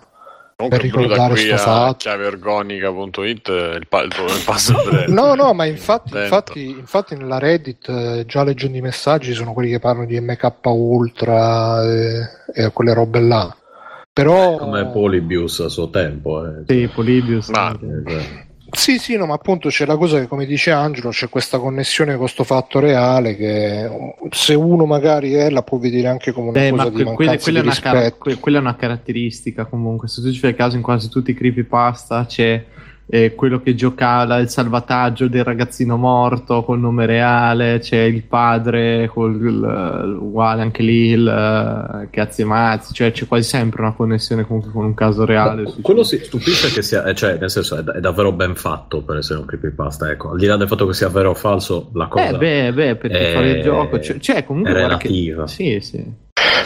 per ricordare sto fatto. Chiaveorgonica punto i t il, pa- il, il passo no no ma infatti infatti, infatti nella Reddit eh, già leggendo i messaggi sono quelli che parlano di M K Ultra e, e quelle robe là, però come Polybius a suo tempo eh. Sì, Polybius ma... sì sì no ma appunto c'è la cosa che, come dice Angelo, c'è questa connessione con sto fatto reale che se uno magari è, la può vedere anche come una eh, cosa ma di que- mancanza quella, di rispetto. Car- que- quella è una caratteristica comunque, se tu ci fai caso in quasi tutti i creepypasta c'è eh, quello che giocava il salvataggio del ragazzino morto col nome reale, c'è il padre col il, uguale anche lì il cazzi e mazzi, cioè c'è quasi sempre una connessione comunque con un caso reale. Ma quello si stupisce che sia, cioè nel senso è, da, è davvero ben fatto per essere un creepypasta, ecco, al di là del fatto che sia vero o falso la cosa eh beh beh perché è, fare il gioco cioè, cioè comunque è relativa che, sì sì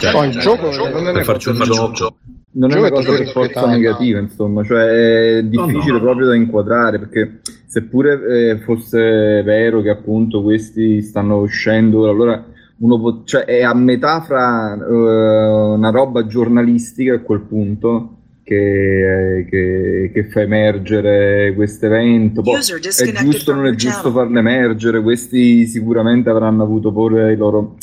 cioè, oh, il gioco per farci un gioco non è una cosa per forza negativa, insomma, cioè è difficile no, no. proprio da inquadrare, perché seppure eh, fosse vero che appunto questi stanno uscendo, allora uno può, cioè, è a metà fra uh, una roba giornalistica a quel punto che, eh, che, che fa emergere questo evento. Poi, è giusto o non è giusto farlo emergere? Questi sicuramente avranno avuto pure i loro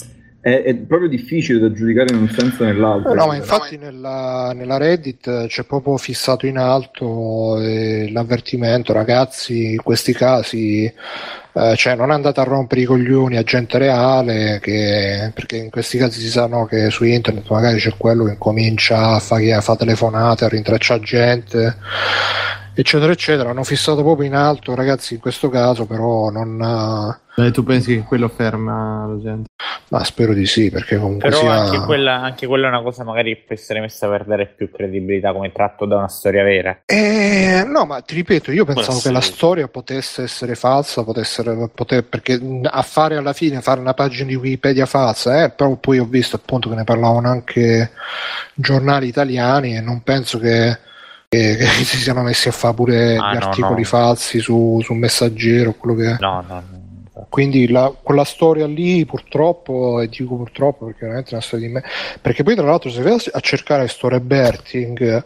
È, è proprio difficile da giudicare in un senso o nell'altro. No, ma infatti nella, nella Reddit c'è proprio fissato in alto eh, l'avvertimento: ragazzi, in questi casi eh, cioè non andate a rompere i coglioni a gente reale, che, perché in questi casi si sanno che su internet magari c'è quello che comincia a fare a fa telefonate, a rintracciare gente, eccetera eccetera. Hanno fissato proprio in alto, ragazzi, in questo caso però non... Eh, tu pensi che quello ferma la gente? Ma spero di sì, perché comunque però sia... anche, quella, anche quella è una cosa magari che può essere messa per dare più credibilità come tratto da una storia vera. Eh, no, ma ti ripeto, io pensavo Buonasera. che la storia potesse essere falsa, potesse, poter, perché a fare alla fine fare una pagina di Wikipedia falsa, eh, però poi ho visto appunto che ne parlavano anche giornali italiani e non penso che Che, che si siano messi a fare pure ah, gli no, articoli no. falsi su, su Messaggero, quello che è. No, no, no. Quindi la, quella storia lì, purtroppo, e dico purtroppo perché veramente è una storia di me. Perché poi, tra l'altro, se vai a cercare story berting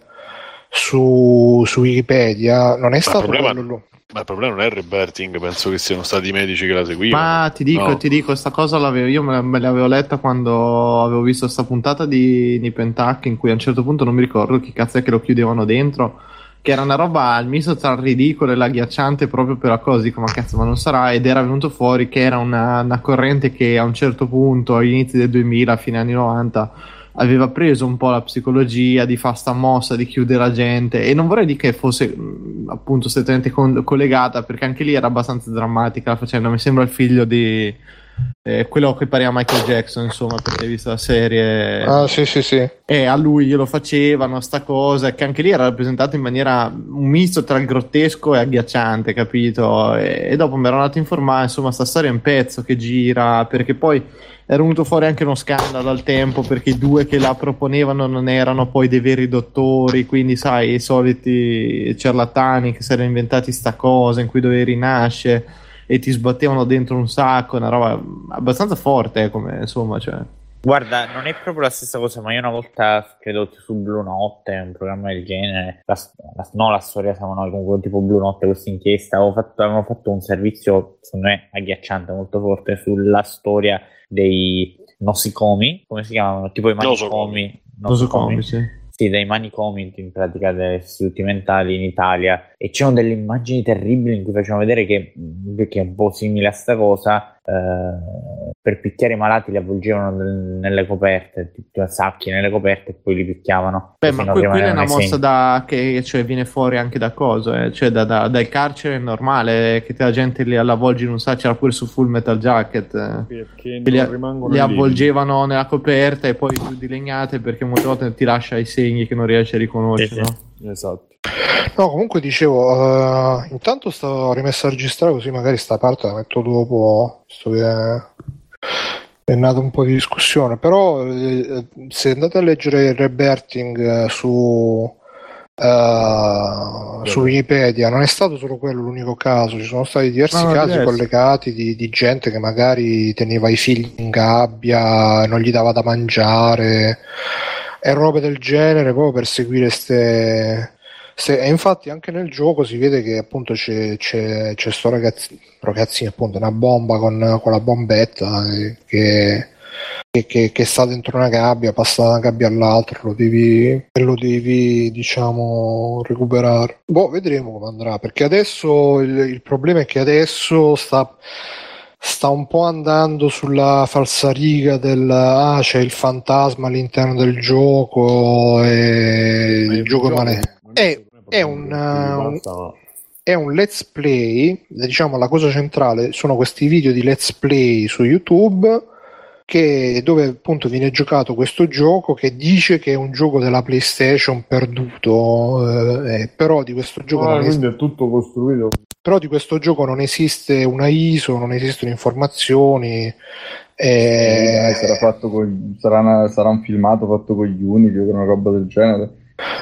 su, su Wikipedia, non è ma stato problema, quello. Ma il problema non è il reberting, penso che siano stati i medici che la seguivano. Ma ti dico, no. ti dico, sta cosa l'avevo, io me l'avevo letta quando avevo visto sta puntata di, di Pentac, in cui a un certo punto non mi ricordo chi cazzo è che lo chiudevano dentro, che era una roba al misto tra il ridicolo e l'agghiacciante, proprio per la cosa, dico, ma cazzo, ma non sarà, ed era venuto fuori che era una, una corrente che a un certo punto, agli inizi del duemila, fine anni novanta, aveva preso un po' la psicologia di fa sta mossa di chiudere la gente, e non vorrei dire che fosse appunto strettamente con- collegata, perché anche lì era abbastanza drammatica la faccenda. Mi sembra il figlio di eh, quello che pareva Michael Jackson, insomma, perché hai visto la serie. Ah, sì, sì, sì. E a lui glielo facevano sta cosa, che anche lì era rappresentata in maniera un misto tra il grottesco e agghiacciante, capito? E, e dopo mi ero andato a informare, insomma, sta storia è un pezzo che gira, perché poi era venuto fuori anche uno scandalo al tempo, perché i due che la proponevano non erano poi dei veri dottori, quindi sai, i soliti ciarlatani che si erano inventati sta cosa in cui dovevi rinascere e ti sbattevano dentro un sacco, una roba abbastanza forte, eh, come, insomma, cioè. Guarda, non è proprio la stessa cosa, ma io una volta, credo, su Blu Notte, un programma del genere, la, la, no la storia siamo noi, comunque tipo Blu Notte, questa inchiesta, avevano fatto un servizio, secondo me, agghiacciante, molto forte, sulla storia dei nosicomi, come si chiamano? Tipo i manicomi, nosicomi, no, sì. Sì, dei manicomi, in pratica degli istituti mentali in Italia, e c'erano delle immagini terribili in cui facevano vedere che, che è un po' simile a sta cosa, eh, per picchiare i malati li avvolgevano nelle coperte, tipo sacchi nelle coperte, e poi li picchiavano. Beh, ma quella è una mossa da, che cioè, viene fuori anche da cosa, eh? Cioè da, da, dal carcere normale, che la gente li avvolge in un sacco, c'era pure su Full Metal Jacket, eh. Perché li, li avvolgevano nella coperta e poi giù di legnate, perché molte volte ti lascia i segni che non riesci a riconoscere, esatto. No? Esatto. No, comunque dicevo, uh, intanto sto rimessa a registrare, così magari sta parte la metto dopo, visto che è, è nata un po' di discussione. Però eh, se andate a leggere il reberting su Uh, su Wikipedia non è stato solo quello l'unico caso, ci sono stati diversi no, casi diversi. collegati di, di gente che magari teneva i figli in gabbia, non gli dava da mangiare e robe del genere, proprio per seguire ste, ste e infatti anche nel gioco si vede che appunto c'è, c'è, c'è sto ragazzi, ragazzino, appunto una bomba con, con la bombetta eh, che Che, che, che sta dentro una gabbia, passa da una gabbia all'altra, lo devi, lo devi diciamo recuperare. Boh, vedremo come andrà, perché adesso il, il problema è che adesso sta, sta un po' andando sulla falsariga del ah c'è il fantasma all'interno del gioco e il gioco è male. È, è un, un è un let's play, diciamo la cosa centrale sono questi video di let's play su YouTube, che dove appunto viene giocato questo gioco che dice che è un gioco della PlayStation perduto, eh, però di questo gioco ah, non quindi es- è tutto costruito. Però di questo gioco non esiste una I S O, non esistono informazioni. Eh, eh, sarà, fatto con, sarà, una, sarà un filmato fatto con gli Unity o una roba del genere.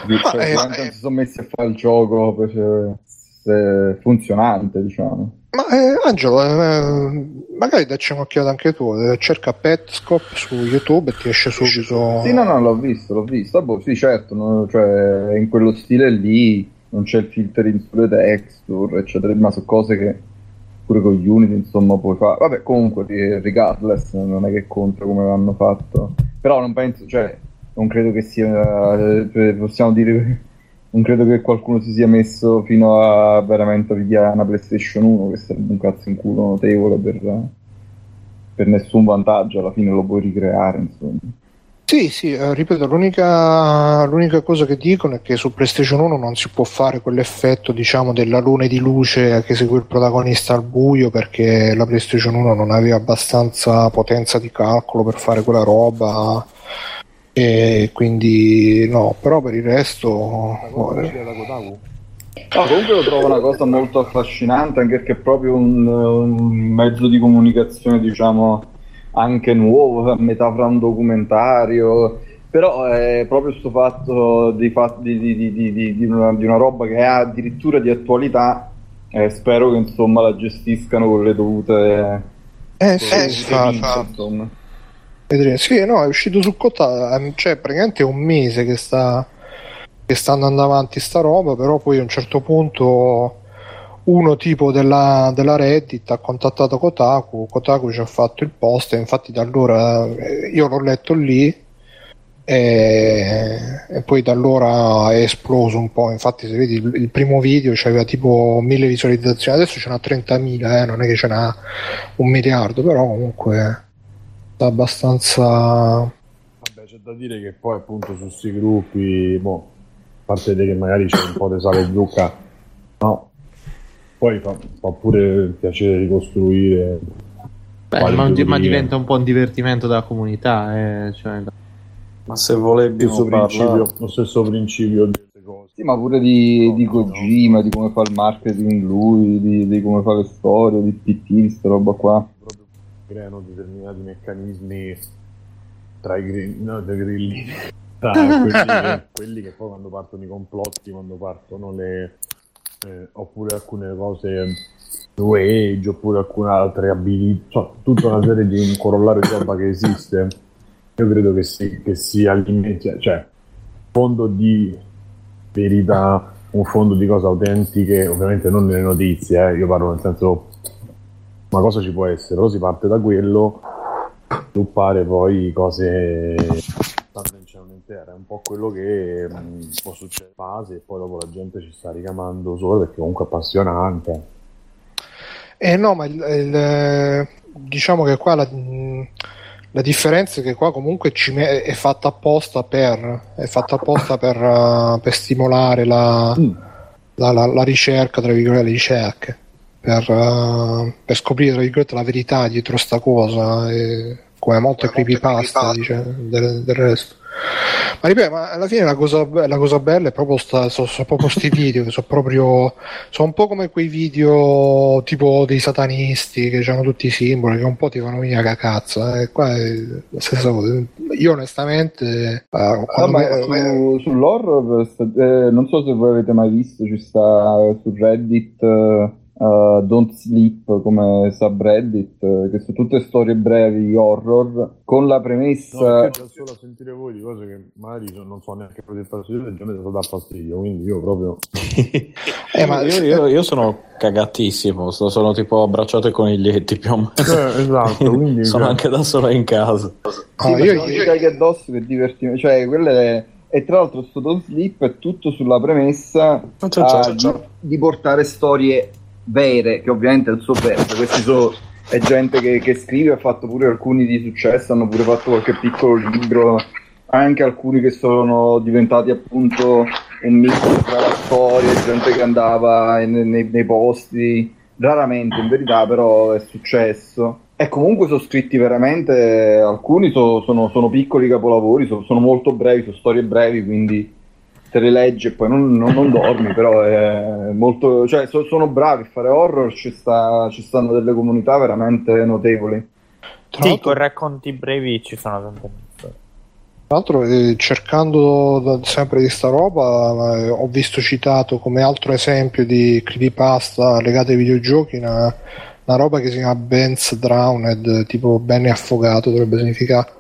Cioè, ah, eh, eh, si sono messi a fare il gioco cioè, se, funzionante, diciamo. Ma eh, Angelo, eh, magari dacci un'occhiata anche tu, eh, cerca Petscop su YouTube e ti esce subito. Sì, no, no, l'ho visto, l'ho visto. Boh, sì, certo, no, cioè in quello stile lì non c'è il filtering sulle texture, eccetera, ma sono cose che pure con Unity, insomma, puoi fare. Vabbè, comunque, regardless, non è che conta come l'hanno fatto. Però non penso, cioè, non credo che sia, possiamo dire, non credo che qualcuno si sia messo fino a veramente pigliare una PlayStation uno, che sarebbe un cazzo in culo notevole per, per nessun vantaggio, alla fine lo puoi ricreare, insomma. Sì, sì, eh, ripeto, l'unica, l'unica cosa che dicono è che su PlayStation uno non si può fare quell'effetto, diciamo, della luna di luce che segue il protagonista al buio, perché la PlayStation uno non aveva abbastanza potenza di calcolo per fare quella roba, e quindi no, però per il resto... Oh, no, comunque lo trovo una cosa molto affascinante, anche perché è proprio un, un mezzo di comunicazione, diciamo... anche nuovo, a metà fra un documentario, però è proprio questo fatto di, di, di, di, di, di, una, di una roba che è addirittura di attualità, eh, spero che insomma la gestiscano con le dovute eh, eh, sì, vedremo. Sì, no, è uscito su Cotta, cioè praticamente è un mese che sta che sta andando avanti sta roba, però poi a un certo punto uno tipo della, della Reddit ha contattato Kotaku, Kotaku ci ha fatto il post, e infatti da allora io l'ho letto lì, e, e poi da allora è esploso un po', infatti se vedi il, il primo video c'aveva tipo mille visualizzazioni, adesso ce n'ha trentamila, eh, non è che ce n'ha un miliardo, però comunque sta abbastanza... Vabbè, c'è da dire che poi appunto su questi gruppi, boh, a parte che magari c'è un po' di sale zucca, no? Poi fa, fa pure piacere ricostruire. Beh, ma, di, ma diventa un po' un divertimento della comunità, eh, cioè, da... ma se volevi lo stesso principio di queste cose, sì, ma pure di, no, di Kojima, no, di come fa il marketing lui, di, di come fa le storie, di P T, questa roba qua. Proprio creano determinati meccanismi tra i grillini, no, tra quelli, che, quelli che poi quando partono i complotti, quando partono le... Eh, oppure alcune cose new age, oppure alcune altre abilità, cioè, tutta una serie di un corollario di roba che esiste. Io credo che si, che si alimenti, cioè un fondo di verità, un fondo di cose autentiche, ovviamente non nelle notizie, eh, io parlo nel senso una cosa ci può essere, però si parte da quello, sviluppare poi cose intera, è un po' quello che mh, può succedere in fase, e poi dopo la gente ci sta ricamando solo perché comunque è appassionante. Eh no, ma il, il, diciamo che qua la, la differenza è che qua comunque ci me- è fatta apposta per è fatta apposta per, uh, per stimolare la, mm. la, la, la ricerca, tra virgolette, le ricerche per, uh, per scoprire, tra virgolette, la verità dietro sta cosa, e, come molte creepypasta, dice, del, del resto. Ma ripeto, ma alla fine la cosa, be- la cosa bella è proprio sta, so, so proprio sti video che sono proprio sono un po' come quei video tipo dei satanisti che hanno tutti i simboli che un po' ti fanno via cacazza, eh. Qua è la stessa cosa. Io onestamente ah, ah, ma su, eh, sull'horror eh, non so se voi avete mai visto, ci sta su Reddit uh, Don't Sleep come subreddit, che sono tutte storie brevi horror con la premessa, no, solo a sentire voi di cose che magari non so neanche per fastidio, e già mi sono da fastidio, quindi io proprio eh, ma io, io, io sono cagatissimo, sono tipo abbracciato ai coniglietti più o meno, eh, esatto, quindi sono cioè... anche da sola in casa, sì, oh, io non io... caghi addosso per divertirmi, cioè quelle. E tra l'altro sto Don't Sleep è tutto sulla premessa ciao, ciao, ciao, ciao. Uh, di, di portare storie vere, che ovviamente è il suo pezzo, questi sono è gente che, che scrive, ha fatto pure alcuni di successo, hanno pure fatto qualche piccolo libro, anche alcuni che sono diventati appunto un mix tra la storia, gente che andava in, nei, nei posti, raramente in verità, però è successo. E comunque sono scritti veramente, alcuni so, sono, sono piccoli capolavori, so, sono molto brevi, sono storie brevi, quindi... te le leggi e poi non, non, non dormi, però è molto, cioè so, sono bravi a fare horror, ci, sta, ci stanno delle comunità veramente notevoli. Tra sì, con racconti brevi ci sono tante. Tra l'altro eh, cercando da, sempre di sta roba eh, ho visto citato come altro esempio di creepypasta legate ai videogiochi una, una roba che si chiama Ben's Drowned, tipo bene affogato dovrebbe significare,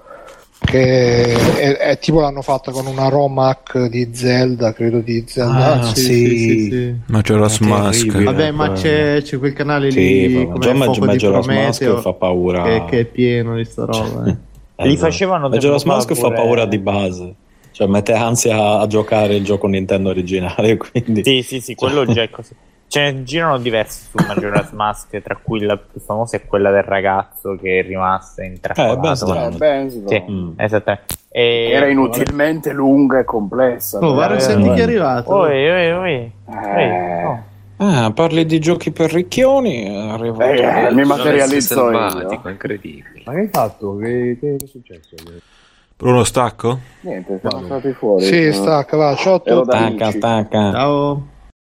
che è, è tipo l'hanno fatta con una ROM hack di Zelda, credo di Zelda. Ah, sì, sì, sì, sì, sì. Majora's Mask. Vabbè, ma c'è, c'è quel canale sì, lì ma già Mag- Majora's Mask fa paura, che, che è pieno di sta roba. Eh. Eh, li facevano Majora's Mask pure... fa paura di base. Cioè mette ansia a giocare il gioco Nintendo originale, quindi sì, sì, sì, quello già è così. Ce ne girano diversi su Majora's Mask, tra cui la più famosa è quella del ragazzo che è rimasto intrappolato. Eh, ben sì, mm. Esattamente. E... era inutilmente lunga e complessa. Oh, guarda, senti che è arrivato. Oh, eh, oh, eh. Eh. Oh. Ah, parli di giochi per ricchioni. Eh, eh, mi materializzo io. Incredibile. Ma che hai fatto? Che, che è successo? Bruno, stacco? Niente, siamo stati fuori. Sì, stacca, va, ciao a tutti. Stacca, stacca. Ciao.